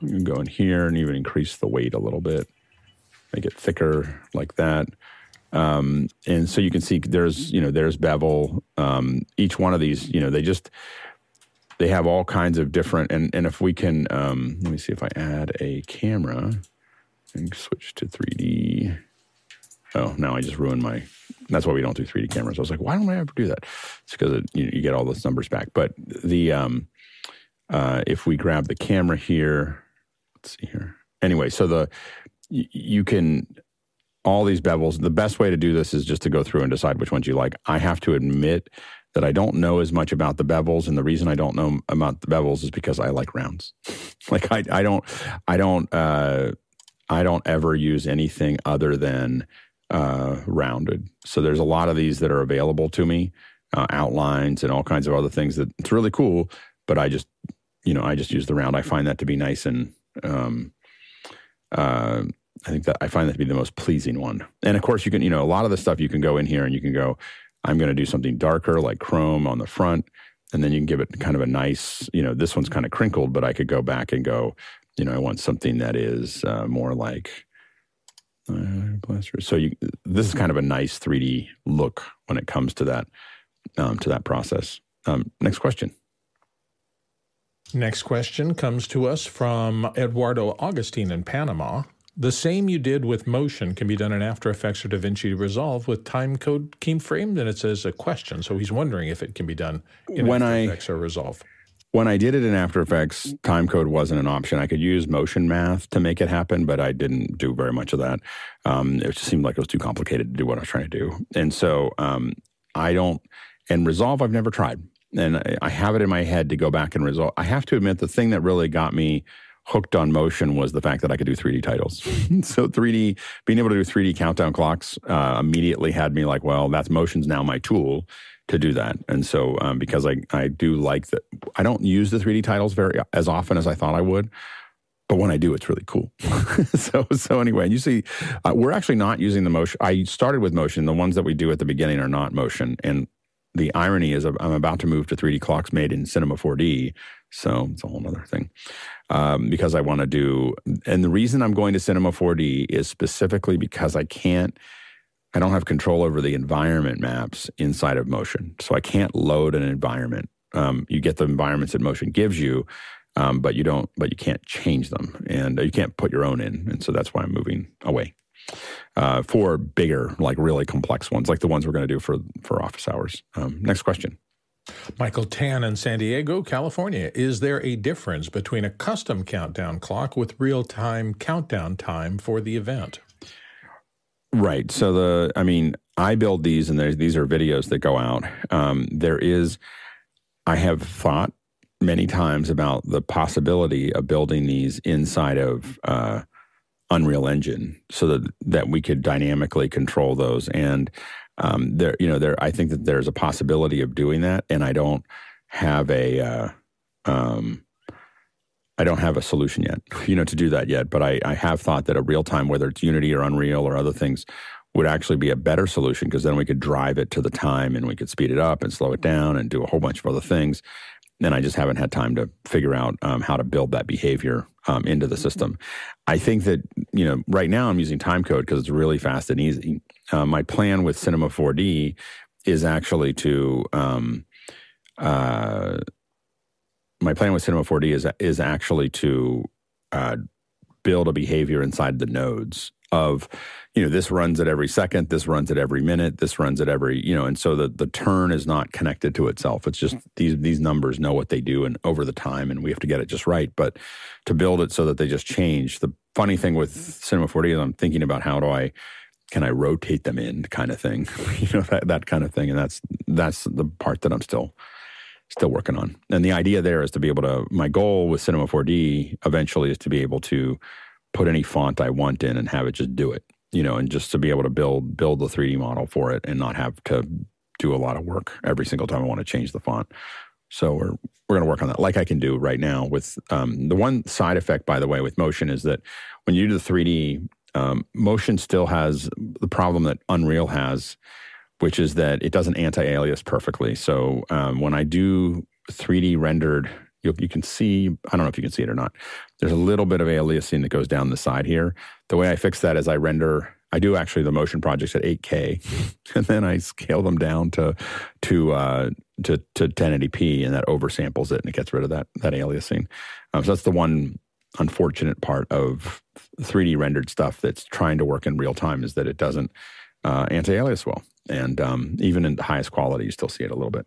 You can go in here and even increase the weight a little bit, make it thicker like that. And so you can see there's bevel. Each one of these, they have all kinds of different, and if we can, let me see if I add a camera and switch to 3D. Oh, now I just ruined my, that's why we don't do 3D cameras. I was like, why don't I ever do that? It's because you get all those numbers back. But the, if we grab the camera here, let's see here. Anyway, so you can, all these bevels, the best way to do this is just to go through and decide which ones you like. I have to admit that I don't know as much about the bevels, and the reason I don't know about the bevels is because I like rounds. Like I don't ever use anything other than rounded. So there's a lot of these that are available to me, outlines and all kinds of other things that it's really cool. But I just use the round. I find that to be nice, and I find that to be the most pleasing one. And of course, you can, a lot of the stuff you can go in here and you can go, I'm going to do something darker like chrome on the front, and then you can give it kind of a nice, this one's kind of crinkled, but I could go back and go, I want something that is more like plaster. So this is kind of a nice 3D look when it comes to that process. Next question. Next question comes to us from Eduardo Augustine in Panama. The same you did with motion can be done in After Effects or DaVinci Resolve with time code keyframed, and it says a question. So he's wondering if it can be done in After Effects or Resolve. When I did it in After Effects, time code wasn't an option. I could use motion math to make it happen, but I didn't do very much of that. It just seemed like it was too complicated to do what I was trying to do. And so I don't, and Resolve I've never tried. And I have it in my head to go back and resolve. I have to admit, the thing that really got me hooked on motion was the fact that I could do 3D titles. So being able to do 3D countdown clocks immediately had me like, well, that's motion's now my tool to do that. And so because I do like that, I don't use the 3D titles as often as I thought I would. But when I do, it's really cool. so anyway, you see, we're actually not using the motion. I started with motion. The ones that we do at the beginning are not motion. And the irony is I'm about to move to 3D clocks made in Cinema 4D. So it's a whole other thing because I want to do. And the reason I'm going to Cinema 4D is specifically because I don't have control over the environment maps inside of Motion. So I can't load an environment. You get the environments that Motion gives you, but you can't change them, and you can't put your own in. And so that's why I'm moving away for bigger, like really complex ones, like the ones we're going to do for office hours. Next question. Michael Tan in San Diego, California. Is there a difference between a custom countdown clock with real-time countdown time for the event? Right. So I build these, and these are videos that go out. I have thought many times about the possibility of building these inside of Unreal Engine, so that we could dynamically control those. And I think that there's a possibility of doing that, and I don't have a solution yet, to do that yet. But I have thought that a real time, whether it's Unity or Unreal or other things, would actually be a better solution, because then we could drive it to the time, and we could speed it up and slow it down and do a whole bunch of other things. And I just haven't had time to figure out how to build that behavior into the system. I think that, right now I'm using time code because it's really fast and easy. My plan with Cinema 4D is actually to build a behavior inside the nodes of, this runs at every second, this runs at every minute, this runs at every, and so the turn is not connected to itself. It's just these numbers know what they do and over the time, and we have to get it just right. But to build it so that they just change. The funny thing with Cinema 4D is I'm thinking about can I rotate them in kind of thing, that kind of thing. And that's the part that I'm still working on. And the idea there is to be able to, my goal with Cinema 4D eventually is to be able to put any font I want in and have it just do it, and just to be able to build the 3D model for it and not have to do a lot of work every single time I want to change the font. So we're going to work on that, like I can do right now with the one side effect, by the way, with Motion is that when you do the 3D, Motion still has the problem that Unreal has, which is that it doesn't anti-alias perfectly. So when I do 3D rendered, you can see, I don't know if you can see it or not, there's a little bit of aliasing that goes down the side here. The way I fix that is I do actually the Motion projects at 8K, and then I scale them down to 1080p, and that oversamples it, and it gets rid of that aliasing. So that's the one unfortunate part of 3D rendered stuff that's trying to work in real time, is that it doesn't anti-alias well. And even in the highest quality, you still see it a little bit.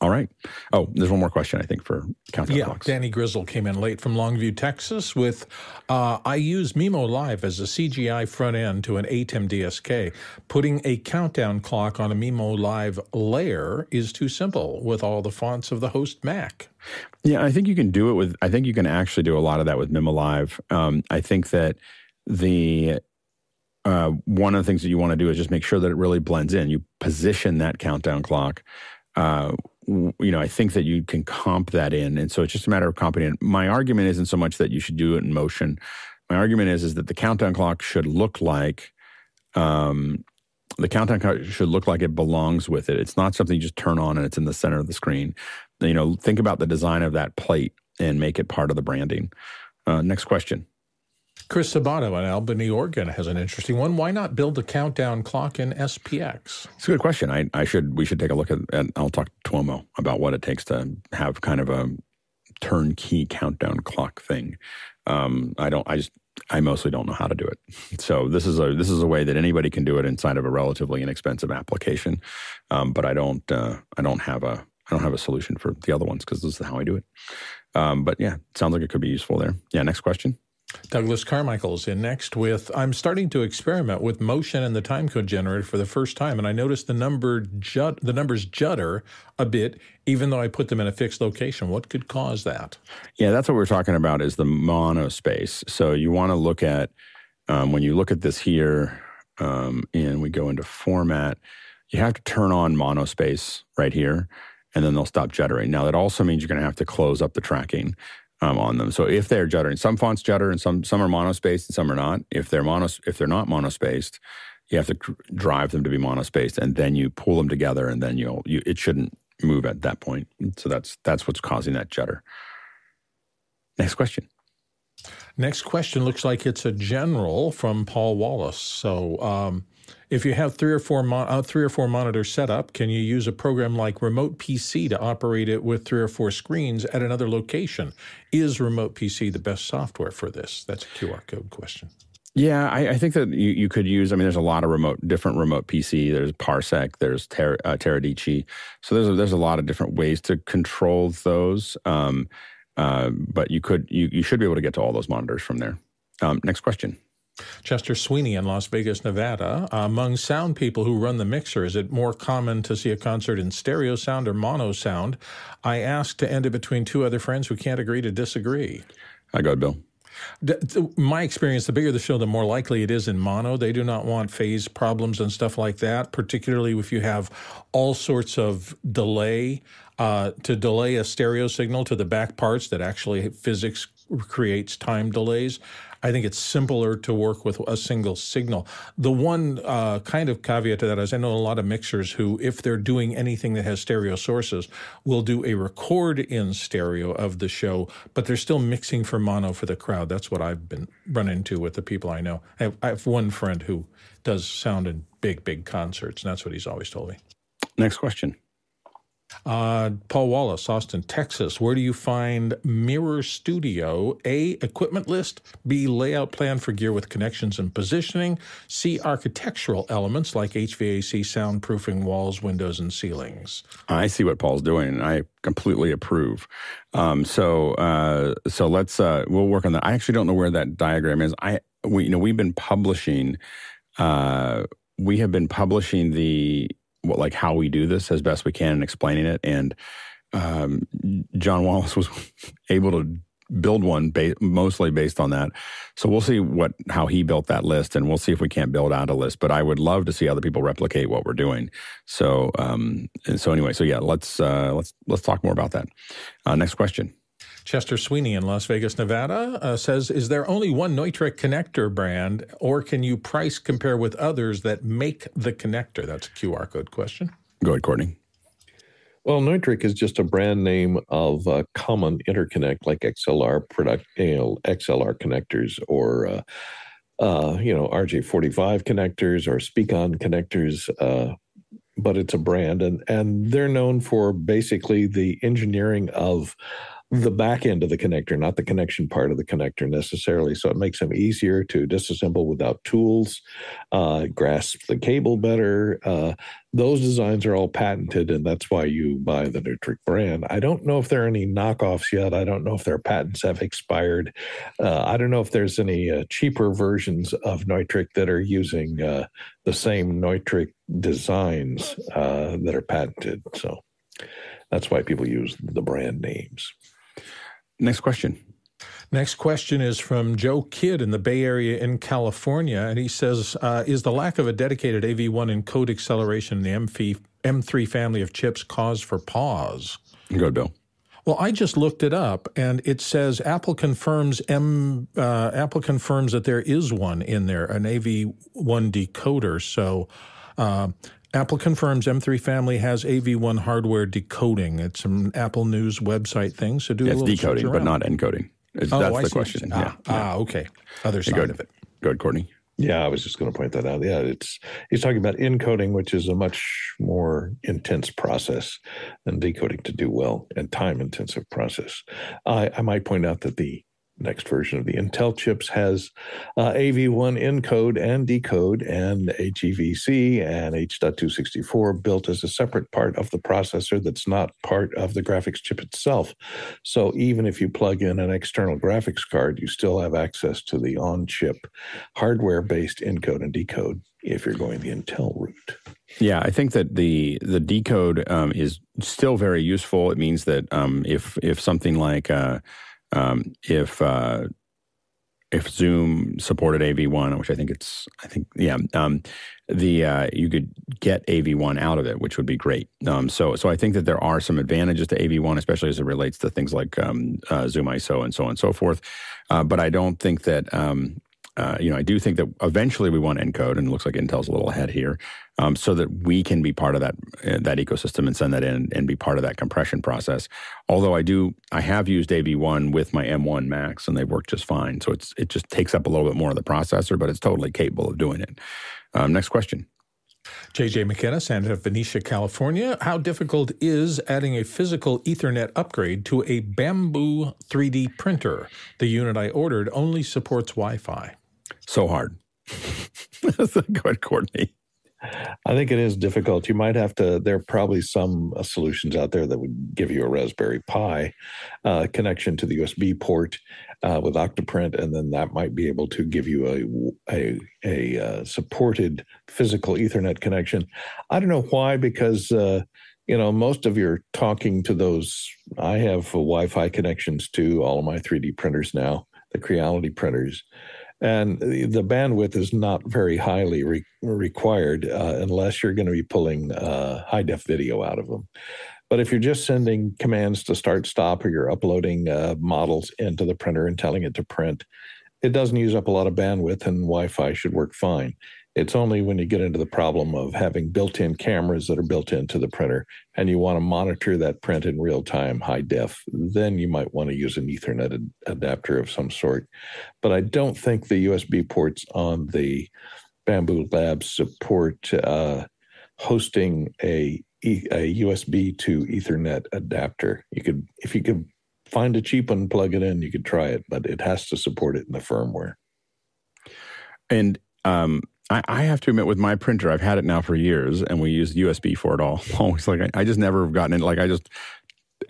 All right. Oh, there's one more question, I think, for Countdown Clocks. Danny Grizzle came in late from Longview, Texas with, I use Memo Live as a CGI front end to an ATEM DSK. Putting a countdown clock on a Memo Live layer is too simple with all the fonts of the host Mac. Yeah, I think you can do it with, I think you can actually do a lot of that with Memo Live. I think that one of the things that you want to do is just make sure that it really blends in. You position that countdown clock. I think that you can comp that in. And so it's just a matter of comping it. My argument isn't so much that you should do it in Motion. My argument is that the countdown clock should look like it belongs with it. It's not something you just turn on and it's in the center of the screen. Think about the design of that plate and make it part of the branding. Next question. Chris Sabato in Albany, Oregon has an interesting one. Why not build a countdown clock in SPX? It's a good question. We should take a look at, and I'll talk to Tuomo about what it takes to have kind of a turnkey countdown clock thing. I mostly don't know how to do it. So this is a way that anybody can do it inside of a relatively inexpensive application. But I don't have a solution for the other ones, because this is how I do it. But yeah, sounds like it could be useful there. Yeah, next question. Douglas Carmichael's in next with, I'm starting to experiment with Motion and the timecode generator for the first time, and I noticed the numbers judder a bit, even though I put them in a fixed location. What could cause that? Yeah, that's what we're talking about, is the mono space. So you want to look at, when you look at this here, and we go into format, you have to turn on mono space right here, and then they'll stop juddering. Now, that also means you're going to have to close up the tracking on them. So if they're juddering, some fonts judder and some are monospaced and some are not. If they're not monospaced, You have to drive them to be monospaced, and then you pull them together, and then it shouldn't move at that point. So that's what's causing that judder. Next question. Next question looks like it's a general from Paul Wallace. So if you have three or four monitors set up, can you use a program like Remote PC to operate it with 3 or 4 screens at another location? Is Remote PC the best software for this? That's a QR code question. Yeah, I think that you could use, I mean, there's a lot of different Remote PC. There's Parsec, there's Teradici. So there's a lot of different ways to control those. But you should be able to get to all those monitors from there. Next question. Chester Sweeney in Las Vegas, Nevada. Among sound people who run the mixer, is it more common to see a concert in stereo sound or mono sound? I asked to end it between 2 other friends who can't agree to disagree. I go, Bill. My experience, the bigger the show, the more likely it is in mono. They do not want phase problems and stuff like that, particularly if you have all sorts of delay. To delay a stereo signal to the back parts that actually physics creates time delays, I think it's simpler to work with a single signal. The one kind of caveat to that is I know a lot of mixers who, if they're doing anything that has stereo sources, will do a record in stereo of the show, but they're still mixing for mono for the crowd. That's what I've been run into with the people I know. I have one friend who does sound in big, big concerts, and that's what he's always told me. Next question. Paul Wallace, Austin, Texas. Where do you find Mirror Studio? A, equipment list. B, layout plan for gear with connections and positioning. C, architectural elements like HVAC, soundproofing, walls, windows, and ceilings. I see what Paul's doing. I completely approve. So let's we'll work on that. I actually don't know where that diagram is. We've been publishing. We have been publishing the. Like how we do this as best we can and explaining it. And John Wallace was able to build one mostly based on that. So we'll see how he built that list, and we'll see if we can't build out a list. But I would love to see other people replicate what we're doing. So yeah, let's talk more about that. Next question. Chester Sweeney in Las Vegas, Nevada says, is there only one Neutrik connector brand, or can you price compare with others that make the connector? That's a QR code question. Go ahead, Courtney. Well, Neutrik is just a brand name of a common interconnect like XLR XLR connectors or, RJ45 connectors or SpeakOn connectors, but it's a brand. And they're known for basically the engineering of the back end of the connector, not the connection part of the connector necessarily. So it makes them easier to disassemble without tools, grasp the cable better. Those designs are all patented, and that's why you buy the Neutrik brand. I don't know if there are any knockoffs yet. I don't know if their patents have expired. I don't know if there's any cheaper versions of Neutrik that are using the same Neutrik designs that are patented. So that's why people use the brand names. Next question. Next question is from Joe Kidd in the Bay Area in California, and he says, is the lack of a dedicated AV1 encode acceleration in the M3 family of chips cause for pause? Go, Bill. Well, I just looked it up, and it says Apple confirms Apple confirms that there is one in there, an AV1 decoder. So Apple confirms M3 family has AV1 hardware decoding. It's an Apple News website thing, so do a little search around. It's decoding, but not encoding. That's the question. Okay. Other side of it. Go ahead, Courtney. Yeah, I was just going to point that out. Yeah, he's talking about encoding, which is a much more intense process than decoding to do well and time-intensive process. I might point out that the next version of the Intel chips has AV1 encode and decode and HEVC and H.264 built as a separate part of the processor that's not part of the graphics chip itself. So even if you plug in an external graphics card, you still have access to the on-chip hardware-based encode and decode if you're going the Intel route. Yeah, I think that the decode is still very useful. It means that if something like... if Zoom supported AV1, which you could get AV1 out of it, which would be great. So I think that there are some advantages to AV1, especially as it relates to things like Zoom ISO and so on and so forth. But I don't think that I do think that eventually we want encode, and it looks like Intel's a little ahead here, so that we can be part of that ecosystem and send that in and be part of that compression process. Although I have used AV1 with my M1 Max, and they've worked just fine. So it just takes up a little bit more of the processor, but it's totally capable of doing it. Next question. JJ McKenna, Santa Venetia, California. How difficult is adding a physical Ethernet upgrade to a Bamboo 3D printer? The unit I ordered only supports Wi-Fi. So hard. That's a good, Courtney. I think it is difficult. You might have to, there are probably some solutions out there that would give you a Raspberry Pi connection to the USB port with Octoprint, and then that might be able to give you a supported physical Ethernet connection. I don't know why, because most of your talking to those, I have Wi-Fi connections to all of my 3D printers now, the Creality printers. And the bandwidth is not very highly required unless you're going to be pulling high-def video out of them. But if you're just sending commands to start, stop, or you're uploading models into the printer and telling it to print, it doesn't use up a lot of bandwidth, and Wi-Fi should work fine. It's only when you get into the problem of having built-in cameras that are built into the printer and you want to monitor that print in real-time, high-def, then you might want to use an Ethernet adapter of some sort. But I don't think the USB ports on the Bamboo Labs support hosting a USB to Ethernet adapter. If you could find a cheap one, plug it in, you could try it, but it has to support it in the firmware. And I have to admit, with my printer, I've had it now for years, and we use USB for it all. Always, like, I just never have gotten it. Like, I just,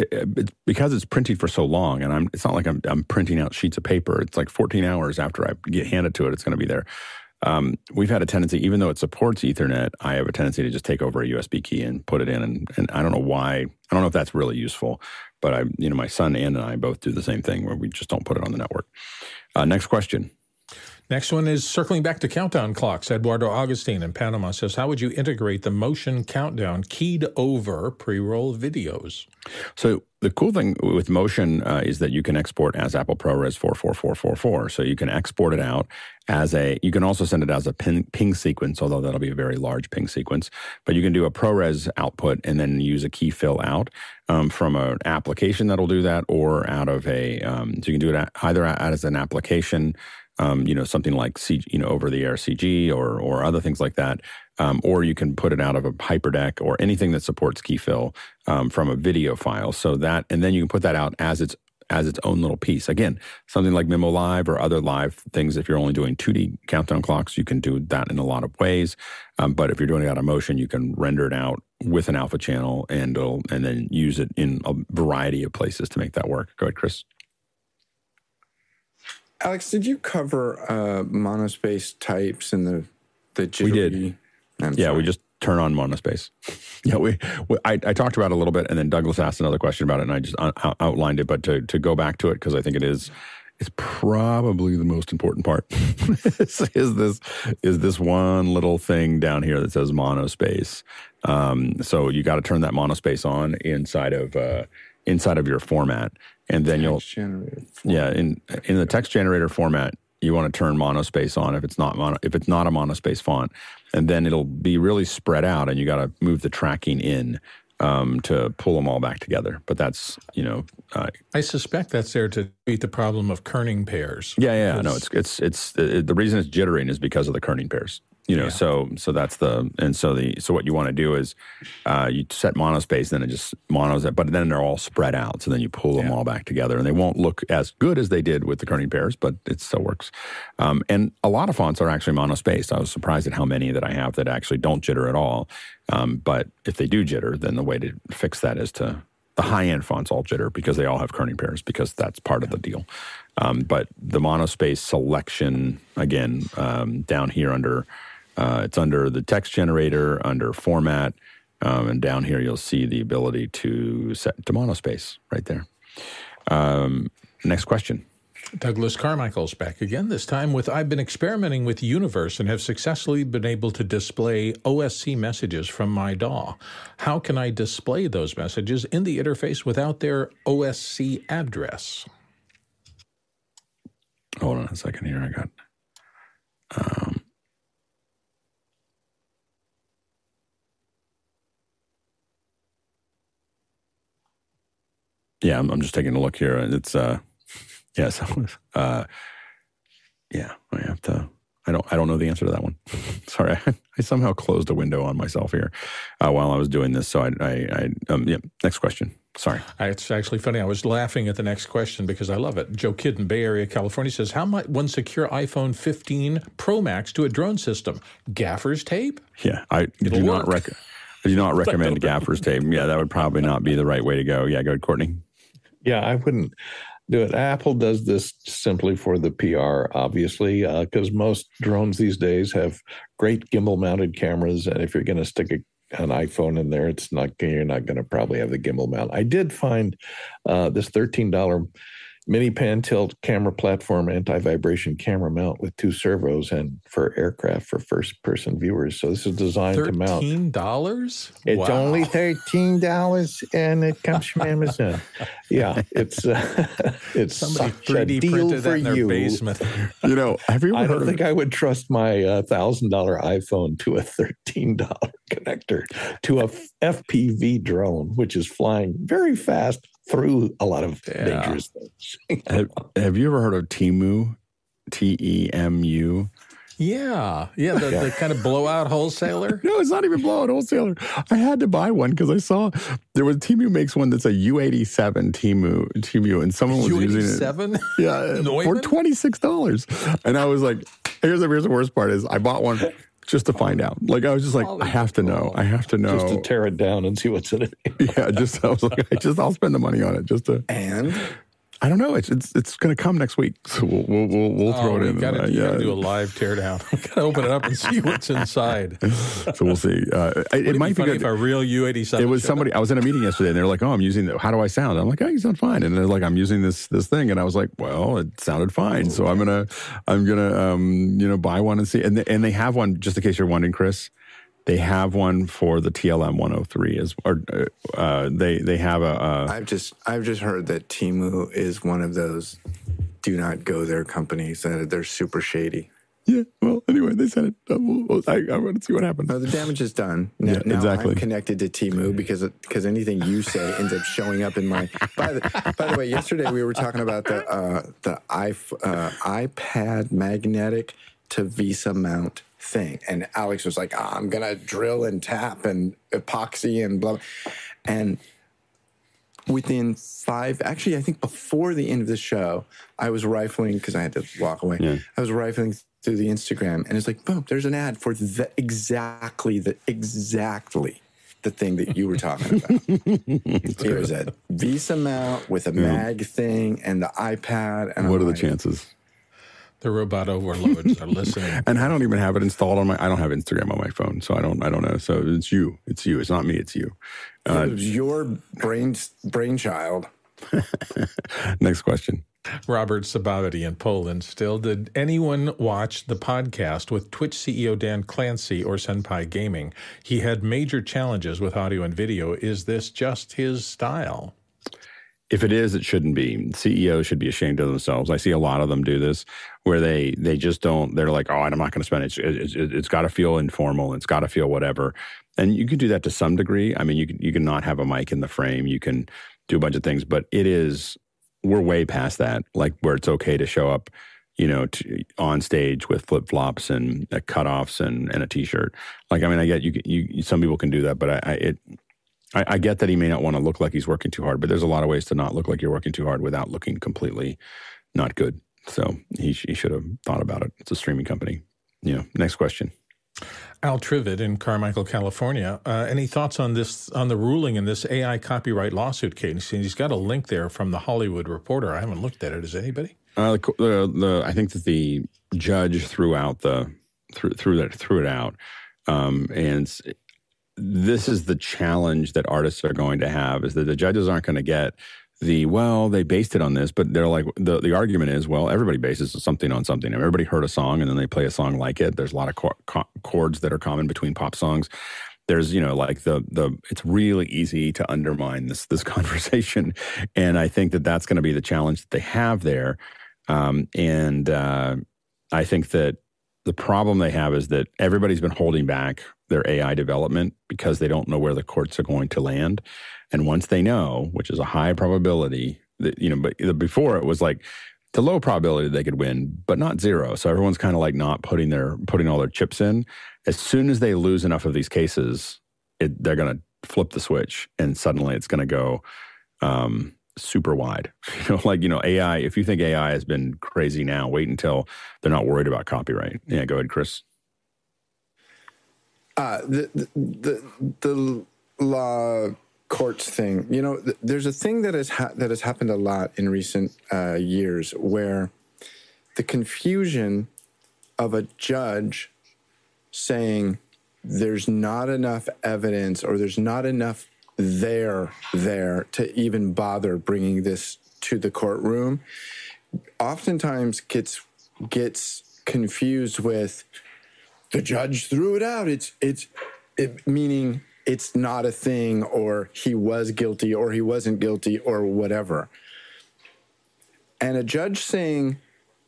it's because it's printed for so long, and it's not like I'm printing out sheets of paper. It's like 14 hours after I get handed to it, it's going to be there. We've had a tendency, even though it supports Ethernet, I have a tendency to just take over a USB key and put it in, and I don't know why. I don't know if that's really useful, but my son and I both do the same thing where we just don't put it on the network. Next question. Next one is circling back to countdown clocks. Eduardo Augustine in Panama says, how would you integrate the motion countdown keyed over pre-roll videos? So the cool thing with motion is that you can export as Apple ProRes 44444. So you can export it out you can also send it as a ping sequence, although that'll be a very large ping sequence. But you can do a ProRes output and then use a key fill out from an application that'll do that, or out of so you can do it either as an application, something like over-the-air CG or other things like that, or you can put it out of a hyperdeck or anything that supports key fill from a video file. So that, and then you can put that out as its own little piece. Again, something like Memo Live or other live things. If you're only doing 2D countdown clocks, you can do that in a lot of ways. But if you're doing it out of motion, you can render it out with an alpha channel and then use it in a variety of places to make that work. Go ahead, Chris. Alex, did you cover monospace types and the jittery? We did. We just turn on monospace. Yeah, I talked about it a little bit, and then Douglas asked another question about it, and I just outlined it. But to go back to it, because I think it's probably the most important part. is this one little thing down here that says monospace? So you got to turn that monospace on inside of your format. And then in the text generator format, you want to turn monospace on if it's not a monospace font, and then it'll be really spread out, and you got to move the tracking in to pull them all back together. But that's I suspect that's there to beat the problem of kerning pairs. It's the reason it's jittering is because of the kerning pairs. So what you want to do is you set monospace, then it just monos it, but then they're all spread out. So then you pull them all back together, and they won't look as good as they did with the kerning pairs, but it still works. And a lot of fonts are actually monospaced. I was surprised at how many that I have that actually don't jitter at all. But if they do jitter, then the way to fix that is to the high-end fonts all jitter because they all have kerning pairs, because that's part of the deal. But the monospace selection, again, down here under... it's under the text generator, under format, and down here you'll see the ability to set to monospace right there. Next question. Douglas Carmichael's back again, this time with, I've been experimenting with Universe and have successfully been able to display OSC messages from my DAW. How can I display those messages in the interface without their OSC address? Hold on a second here. Yeah, I'm just taking a look here. It's yeah, I have to. I don't know the answer to that one. Sorry, I somehow closed a window on myself here while I was doing this. So yeah. Next question. Sorry. It's actually funny. I was laughing at the next question because I love it. Joe Kidd in Bay Area, California says, how might one secure iPhone 15 Pro Max to a drone system? Gaffer's tape? Yeah, I do not recommend gaffer's tape. Yeah, that would probably not be the right way to go. Yeah, go ahead, Courtney. Yeah, I wouldn't do it. Apple does this simply for the PR, obviously, because most drones these days have great gimbal-mounted cameras, and if you're going to stick a an iPhone in there, it's not, you're not going to probably have the gimbal mount. I did find this $13 mini pan tilt camera platform anti-vibration camera mount with two servos and for aircraft for first-person viewers. So this is designed to mount. $13? It's only $13 and it comes from Amazon. Yeah, it's somebody 3D printed that in their basement. You know, I don't think I would trust my $1,000 iPhone to a $13 connector to a FPV drone, which is flying very fast through a lot of dangerous things. Have you ever heard of Temu? T-E-M-U? Yeah, the kind of blowout wholesaler. No, it's not even blowout wholesaler. I had to buy one because I saw there was Temu makes one that's a U87 Temu, and someone was using it. Yeah, for $26. And I was like, here's the worst part is I bought one just to find out. Like, I was just like, I have to know. Just to tear it down and see what's in it. Yeah, I was like, I'll spend the money on it just to. And? I don't know. It's going to come next week, so we'll throw it in. Gotta do a live teardown. We've got to open it up and see what's inside. So we'll see. It might be good if a real U87. It was somebody. I was in a meeting yesterday, and they were like, "Oh, I'm using the. How do I sound?" I'm like, "Oh, you sound fine." And they're like, "I'm using this thing," and I was like, "Well, it sounded fine." So I'm gonna buy one and see. And they have one. Just in case you're wondering, Chris, they have one for the TLM 103 they have a. I've just heard that Temu is one of those do not go there companies that they're super shady. Yeah. Well, anyway, they said it. I want to see what happens. No, the damage is done. Now exactly. I'm connected to Temu because anything you say ends up showing up in my. By the way, yesterday we were talking about the iPad magnetic to Visa mount thing, and Alex was like, I'm gonna drill and tap and epoxy and blah, and within I think before the end of the show I was rifling because I had to walk away. Yeah. I was rifling through the Instagram and it's like, boom, there's an ad for exactly the thing that you were talking about. It was a Visa mount with a mag thing and the iPad, and what are the chances? The robot overlords are listening. And I don't even have it installed on I don't have Instagram on my phone, so I don't know. So it's you. It's not me, it's you. It was your brainchild. Next question. Robert Sabavity in Poland still. Did anyone watch the podcast with Twitch CEO Dan Clancy or Senpai Gaming? He had major challenges with audio and video. Is this just his style? If it is, it shouldn't be. CEOs should be ashamed of themselves. I see a lot of them do this where they just don't, they're like, oh, I'm not going to spend it. It's got to feel informal. It's got to feel whatever. And you can do that to some degree. I mean, you can not have a mic in the frame. You can do a bunch of things, but we're way past that, like where it's okay to show up, on stage with flip-flops and cutoffs and a T-shirt. Like, I mean, I get you some people can do that, but I get that he may not want to look like he's working too hard, but there's a lot of ways to not look like you're working too hard without looking completely not good. So he should have thought about it. It's a streaming company. Next question. Al Trivet in Carmichael, California. Any thoughts on the ruling in this AI copyright lawsuit case? And he's got a link there from the Hollywood Reporter. I haven't looked at it. Is anybody? I think that the judge threw it out, and. This is the challenge that artists are going to have, is that the judges aren't going to get they based it on this, but they're like, the argument is, well, everybody bases something on something. Everybody heard a song and then they play a song like it. There's a lot of chords that are common between pop songs. There's, it's really easy to undermine this conversation. And I think that that's going to be the challenge that they have there. I think that The problem they have is that everybody's been holding back their AI development because they don't know where the courts are going to land. And once they know, which is a high probability, that, you know, but before it was like the low probability they could win, but not zero. So everyone's kind of like not putting all their chips in. As soon as they lose enough of these cases, they're going to flip the switch, and suddenly it's going to go super wide. AI, if you think AI has been crazy now, wait until they're not worried about copyright. Yeah, go ahead, Chris. The law courts thing, there's a thing that has happened a lot in recent years where the confusion of a judge saying there's not enough evidence or there's not enough there to even bother bringing this to the courtroom oftentimes gets confused with the judge threw it out. It's meaning it's not a thing, or he was guilty or he wasn't guilty or whatever. And a judge saying,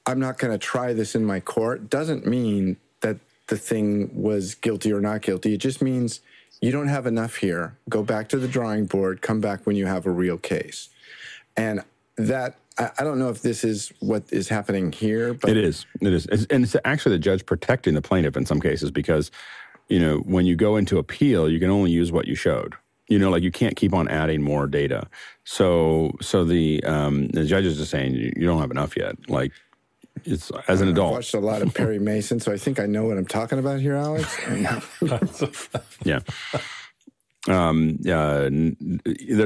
I'm not going to try this in my court doesn't mean that the thing was guilty or not guilty. It just means you don't have enough here. Go back to the drawing board. Come back when you have a real case. And that, I don't know if this is what is happening here. But It is. And it's actually the judge protecting the plaintiff in some cases because, when you go into appeal, you can only use what you showed. You can't keep on adding more data. So the judge is just saying, you don't have enough yet. It's as an adult. I've watched a lot of Perry Mason, so I think I know what I'm talking about here, Alex. Yeah. There's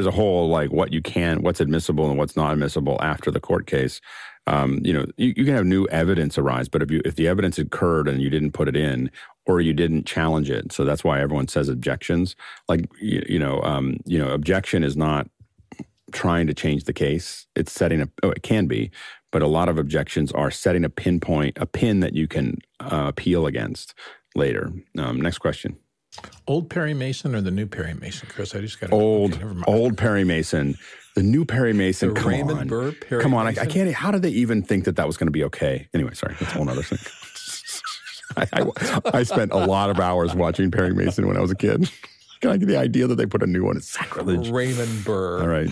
a whole what's admissible and what's not admissible after the court case. You can have new evidence arise, but if the evidence occurred and you didn't put it in or you didn't challenge it, so that's why everyone says objections. Objection is not trying to change the case. It's setting up. Oh, it can be. But a lot of objections are setting a pin that you can appeal against later. Next question. Old Perry Mason or the new Perry Mason, Chris? I just got old Perry Mason. The new Perry Mason. The Raymond Burr Perry. Come on, Mason? I can't. How did they even think that was going to be okay? Anyway, sorry, that's a whole other thing. I spent a lot of hours watching Perry Mason when I was a kid. The idea that they put a new one is sacrilege. Raymond Burr. All right.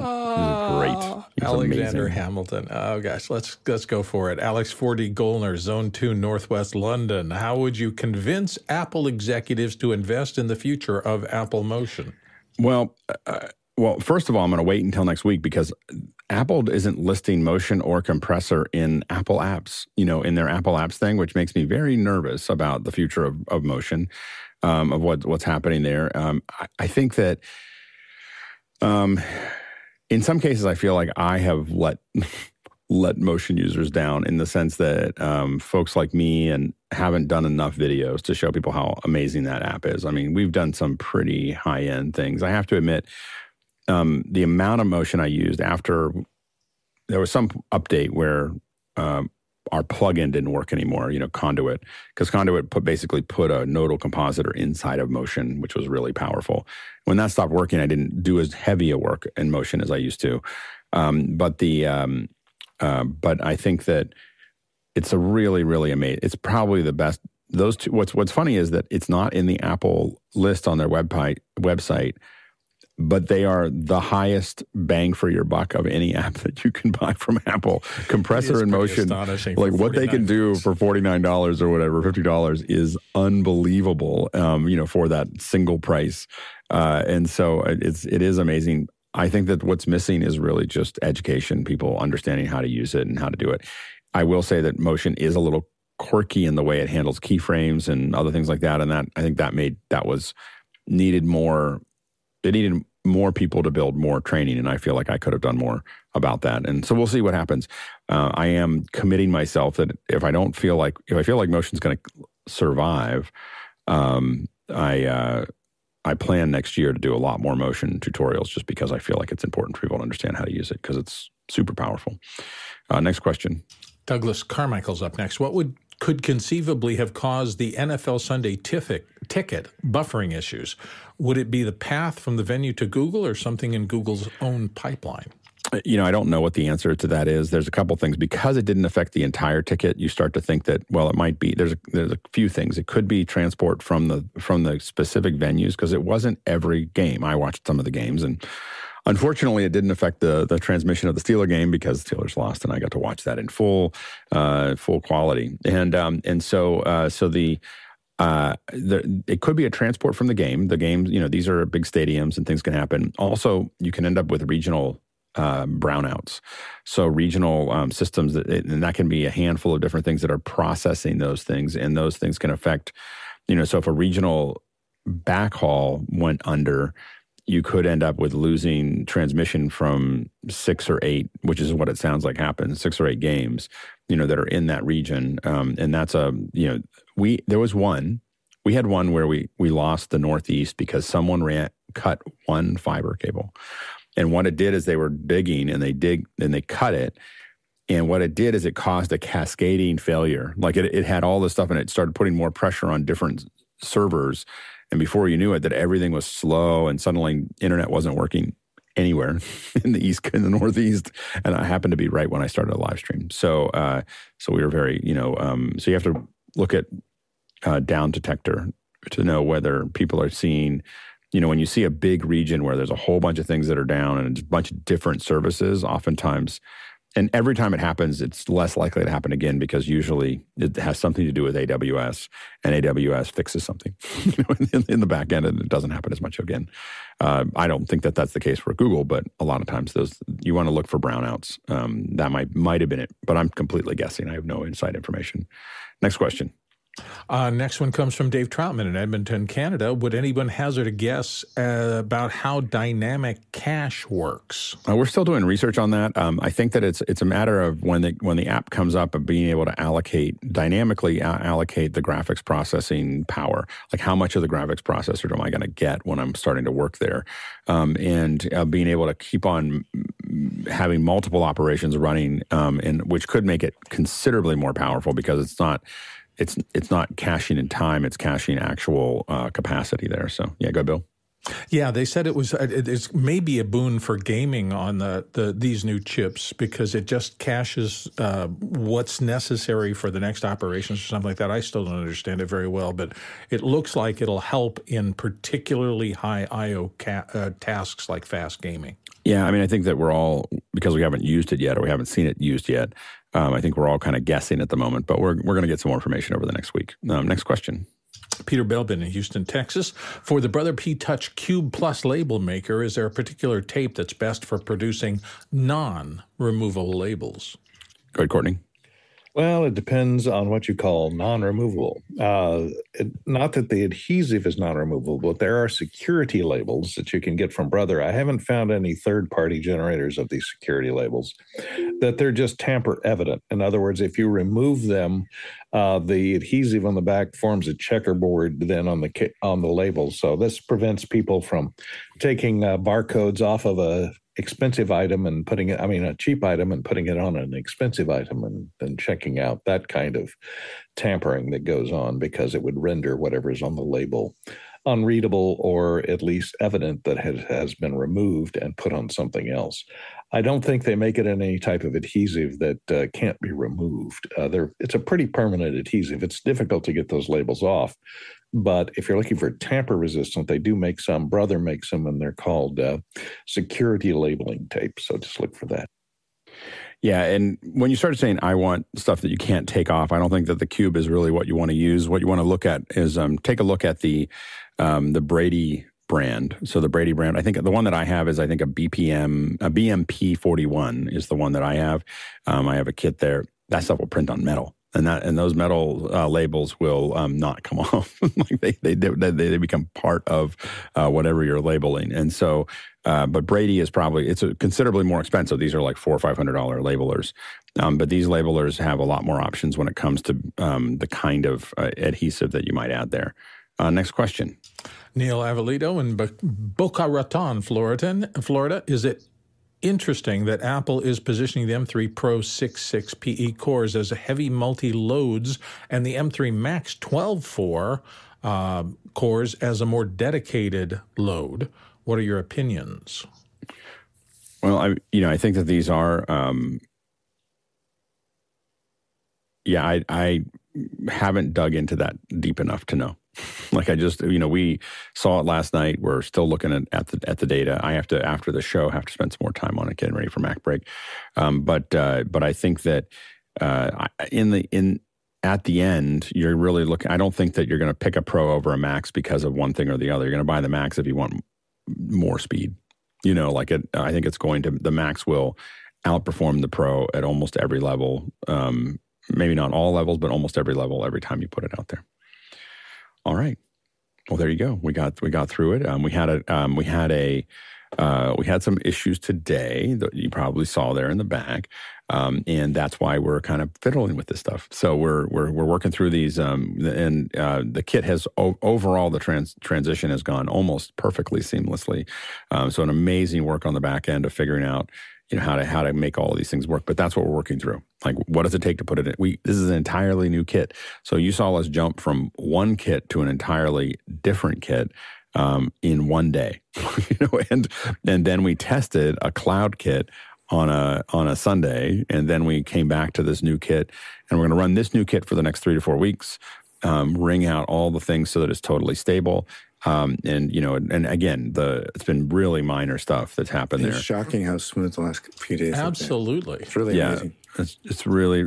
Great. Alexander amazing. Hamilton. Oh, gosh. Let's go for it. Alex 4D Golner, Zone 2, Northwest London. How would you convince Apple executives to invest in the future of Apple Motion? Well, first of all, I'm going to wait until next week because Apple isn't listing Motion or Compressor in Apple Apps, in their Apple Apps thing, which makes me very nervous about the future of Motion, of what's happening there. I think that... in some cases, I feel like I have let Motion users down in the sense that folks like me and haven't done enough videos to show people how amazing that app is. I mean, we've done some pretty high-end things. I have to admit, the amount of Motion I used after there was some update where our plugin didn't work anymore, Conduit, because Conduit basically put a nodal compositor inside of Motion, which was really powerful. When that stopped working, I didn't do as heavy a work in Motion as I used to. But I think that it's a really, really amazing, it's probably the best. Those two, what's funny is that it's not in the Apple list on their website, but they are the highest bang for your buck of any app that you can buy from Apple. Compressor and Motion, like what they can do for $49 or whatever, $50 is unbelievable, for that single price. And so it is amazing. I think that what's missing is really just education, people understanding how to use it and how to do it. I will say that Motion is a little quirky in the way it handles keyframes and other things like that. And that I think needed more people to build more training, and I feel like I could have done more about that. And so we'll see what happens. I am committing myself that if I feel like Motion's going to survive, I plan next year to do a lot more Motion tutorials just because I feel like it's important for people to understand how to use it because it's super powerful. Next question. Douglas Carmichael's up next. What could conceivably have caused the NFL Sunday ticket buffering issues? Would it be the path from the venue to Google or something in Google's own pipeline? You know, I don't know what the answer to that is. There's a couple things. Because it didn't affect the entire ticket, you start to think that, well, it might be. There's a few things. It could be transport from the specific venues, because it wasn't every game. I watched some of the games, and unfortunately, it didn't affect the transmission of the Steelers game, because the Steelers lost, and I got to watch that in full quality. And so it could be a transport from the game. The games, you know, these are big stadiums, and things can happen. Also, you can end up with regional brownouts. So regional systems, and that can be a handful of different things that are processing those things, and those things can affect, you know, so if a regional backhaul went under, you could end up with losing transmission from 6 or 8, which is what it sounds like happens, 6 or 8 games, you know, that are in that region. And that's a, you know, we had one where we lost the Northeast because someone cut one fiber cable. And what it did is they were digging, and they cut it. And what it did is it caused a cascading failure. Like it had all this stuff, and it started putting more pressure on different servers. And before you knew it, that everything was slow, and suddenly internet wasn't working anywhere in the Northeast. And it happened to be right when I started a live stream. So we were very, you know, so you have to look at down detector to know whether people are seeing. You know, when you see a big region where there's a whole bunch of things that are down, and it's a bunch of different services, oftentimes, and every time it happens, it's less likely to happen again, because usually it has something to do with AWS, and AWS fixes something in the back end, and it doesn't happen as much again. I don't think that that's the case for Google, but a lot of times those, you want to look for brownouts. That might have been it, but I'm completely guessing. I have no inside information. Next question. Next one comes from Dave Troutman in Edmonton, Canada. Would anyone hazard a guess about how dynamic cache works? We're still doing research on that. I think that it's a matter of when the app comes up, of being able to dynamically allocate the graphics processing power. Like, how much of the graphics processor am I going to get when I'm starting to work there? And being able to keep on having multiple operations running, and which could make it considerably more powerful, because it's not caching in time, it's caching actual capacity there. So, yeah, go ahead, Bill. Yeah, they said it's maybe a boon for gaming on these new chips, because it just caches what's necessary for the next operations or something like that. I still don't understand it very well, but it looks like it'll help in particularly high I/O tasks like fast gaming. Yeah, I mean, I think that we're all, because we haven't used it yet, or we haven't seen it used yet, I think we're all kind of guessing at the moment, but we're going to get some more information over the next week. Next question. Peter Belbin in Houston, Texas. For the Brother P Touch Cube Plus label maker, is there a particular tape that's best for producing non-removable labels? Go ahead, Courtney. Well, it depends on what you call non-removable. Not that the adhesive is non-removable, but there are security labels that you can get from Brother. I haven't found any third-party generators of these security labels, that they're just tamper-evident. In other words, if you remove them, the adhesive on the back forms a checkerboard then on the label. So this prevents people from taking barcodes off of a expensive item and putting it, I mean, a cheap item and putting it on an expensive item and checking out, that kind of tampering that goes on, because it would render whatever's on the label unreadable, or at least evident that has been removed and put on something else. I don't think they make it in any type of adhesive that can't be removed. It's a pretty permanent adhesive. It's difficult to get those labels off. But if you're looking for tamper resistant, they do make some. Brother makes them, and they're called security labeling tape. So just look for that. Yeah, and when you started saying, I want stuff that you can't take off, I don't think that the cube is really what you want to use. What you want to look at is take a look at the Brady brand. So the Brady brand, I think the one that I have is, I think, a BMP41 is the one that I have. I have a kit there. That stuff will print on metal. And those metal labels will not come off. Like they become part of whatever you're labeling. And so, but Brady is probably, it's considerably more expensive. These are like $400 or $500 labelers. But these labelers have a lot more options when it comes to the kind of adhesive that you might add there. Next question. Neil Avellito in Boca Raton, Florida. Is it interesting that Apple is positioning the M3 Pro 6.6 PE cores as a heavy multi-loads, and the M3 Max 12.4 cores as a more dedicated load? What are your opinions? Well, I think that these are, I haven't dug into that deep enough to know. Like, I just, we saw it last night. We're still looking at the data. I have to, after the show, have to spend some more time on it, getting ready for Mac Break. But I think that at the end, you're really looking. I don't think that you're going to pick a Pro over a Max because of one thing or the other. You're going to buy the Max if you want more speed. I think it's going to, the Max will outperform the Pro at almost every level. Maybe not all levels, but almost every level every time you put it out there. All right. Well, there you go. We got through it. We had some issues today that you probably saw there in the back, and that's why we're kind of fiddling with this stuff. So we're working through these, and the kit has overall the transition has gone almost perfectly seamlessly. So an amazing work on the back end of figuring out how to make all of these things work. But that's what we're working through. Like, what does it take to put it in? This is an entirely new kit. So you saw us jump from one kit to an entirely different kit in one day, and then we tested a cloud kit on a Sunday, and then we came back to this new kit, and we're going to run this new kit for the next 3 to 4 weeks, wring out all the things so that it's totally stable. And again, it's been really minor stuff that's happened there. It's shocking how smooth the last few days have been. Absolutely. It's really amazing. It's really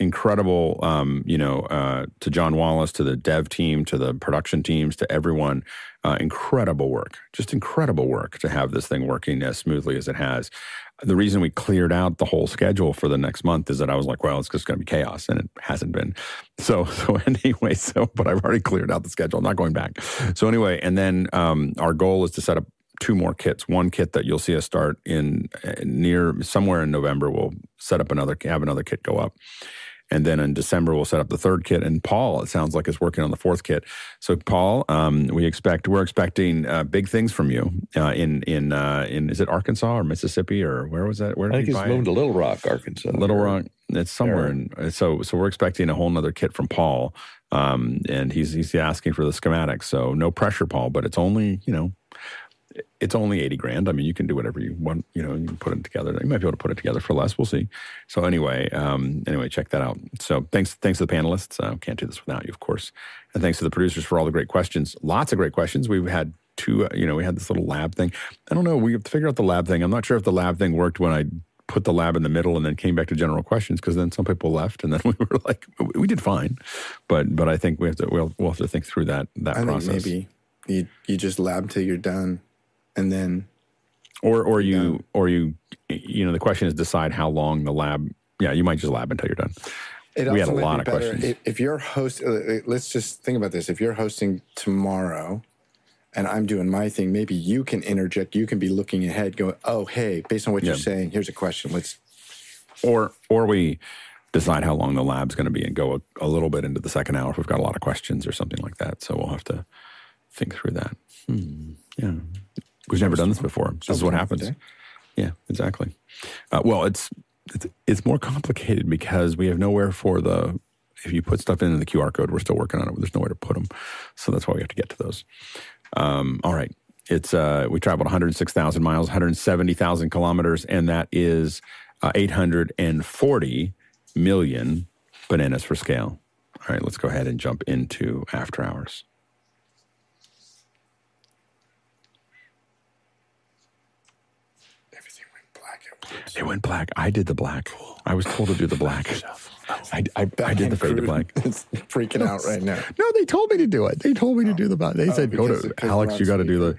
incredible, to John Wallace, to the dev team, to the production teams, to everyone, incredible work. Just incredible work to have this thing working as smoothly as it has. The reason we cleared out the whole schedule for the next month is that I was like, well, it's just going to be chaos, and it hasn't been. So anyway, but I've already cleared out the schedule. I'm not going back. So anyway, and then our goal is to set up 2 more kits. One kit that you'll see us start in somewhere in November. We'll set up another kit go up. And then in December, we'll set up the 3rd kit. And Paul, it sounds like, is working on the 4th kit. So Paul, we're expecting big things from you in is it Arkansas or Mississippi or where was that? Where did I think he's moved to Little Rock, Arkansas. Little Rock, it's somewhere. So we're expecting a whole nother kit from Paul, and he's asking for the schematics. So no pressure, Paul, but it's only it's only $80,000. I mean, you can do whatever you want. You can put it together. You might be able to put it together for less. We'll see. So anyway, check that out. So thanks to the panelists. Can't do this without you, of course. And thanks to the producers for all the great questions. Lots of great questions. We've had 2. We had this little lab thing. I don't know. We have to figure out the lab thing. I'm not sure if the lab thing worked when I put the lab in the middle and then came back to general questions, because then some people left, and then we were like, we did fine, but I think we'll have to think through that process. I think maybe you just lab till you're done. And then, or the question is decide how long the lab. Yeah, you might just lab until you're done. We had a lot of questions. If you're let's just think about this. If you're hosting tomorrow, and I'm doing my thing, maybe you can interject. You can be looking ahead, going, "Oh, hey, based on what you're saying, here's a question." Let's. Or we decide how long the lab's going to be and go a little bit into the second hour if we've got a lot of questions or something like that. So we'll have to think through that. Yeah. We've never done this before. This is what happens. Yeah, exactly. Well, it's more complicated because we have nowhere for the. If you put stuff into the QR code, we're still working on it. There's nowhere to put them, so that's why we have to get to those. All right, it's we traveled 106,000 miles, 170,000 kilometers, and that is 840 million bananas for scale. All right, let's go ahead and jump into After Hours. It went black. I did the black. I was told to do the black. I did the fade to black. It's freaking out right now. No, they told me to do it. They told me to do the black. They said, go to Alex. You got to do the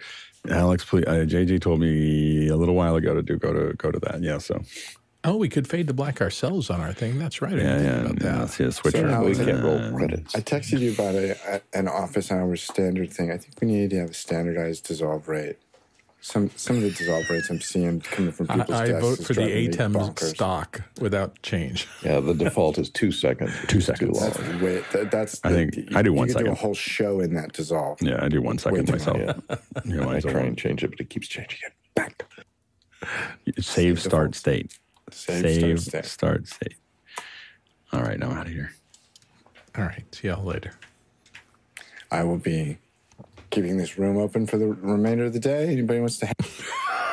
Alex. Please, JJ told me a little while ago to go to that. Yeah. So. Oh, we could fade to black ourselves on our thing. That's right. I didn't think about that. See a switcher. So we can roll credits. I texted you about an office hours standard thing. I think we need to have a standardized dissolve rate. Some of the dissolve rates I'm seeing coming from people's desks. I vote for the ATEM stock without change. Yeah, the default is 2 seconds. 2 seconds. That's way, I do 1 second. You can do a whole show in that dissolve. Yeah, I do 1 second myself. Yeah. I try and change it, but it keeps changing it back. Save start state. Save start state. All right, now I'm out of here. All right, see y'all later. I will be keeping this room open for the remainder of the day. Anybody wants to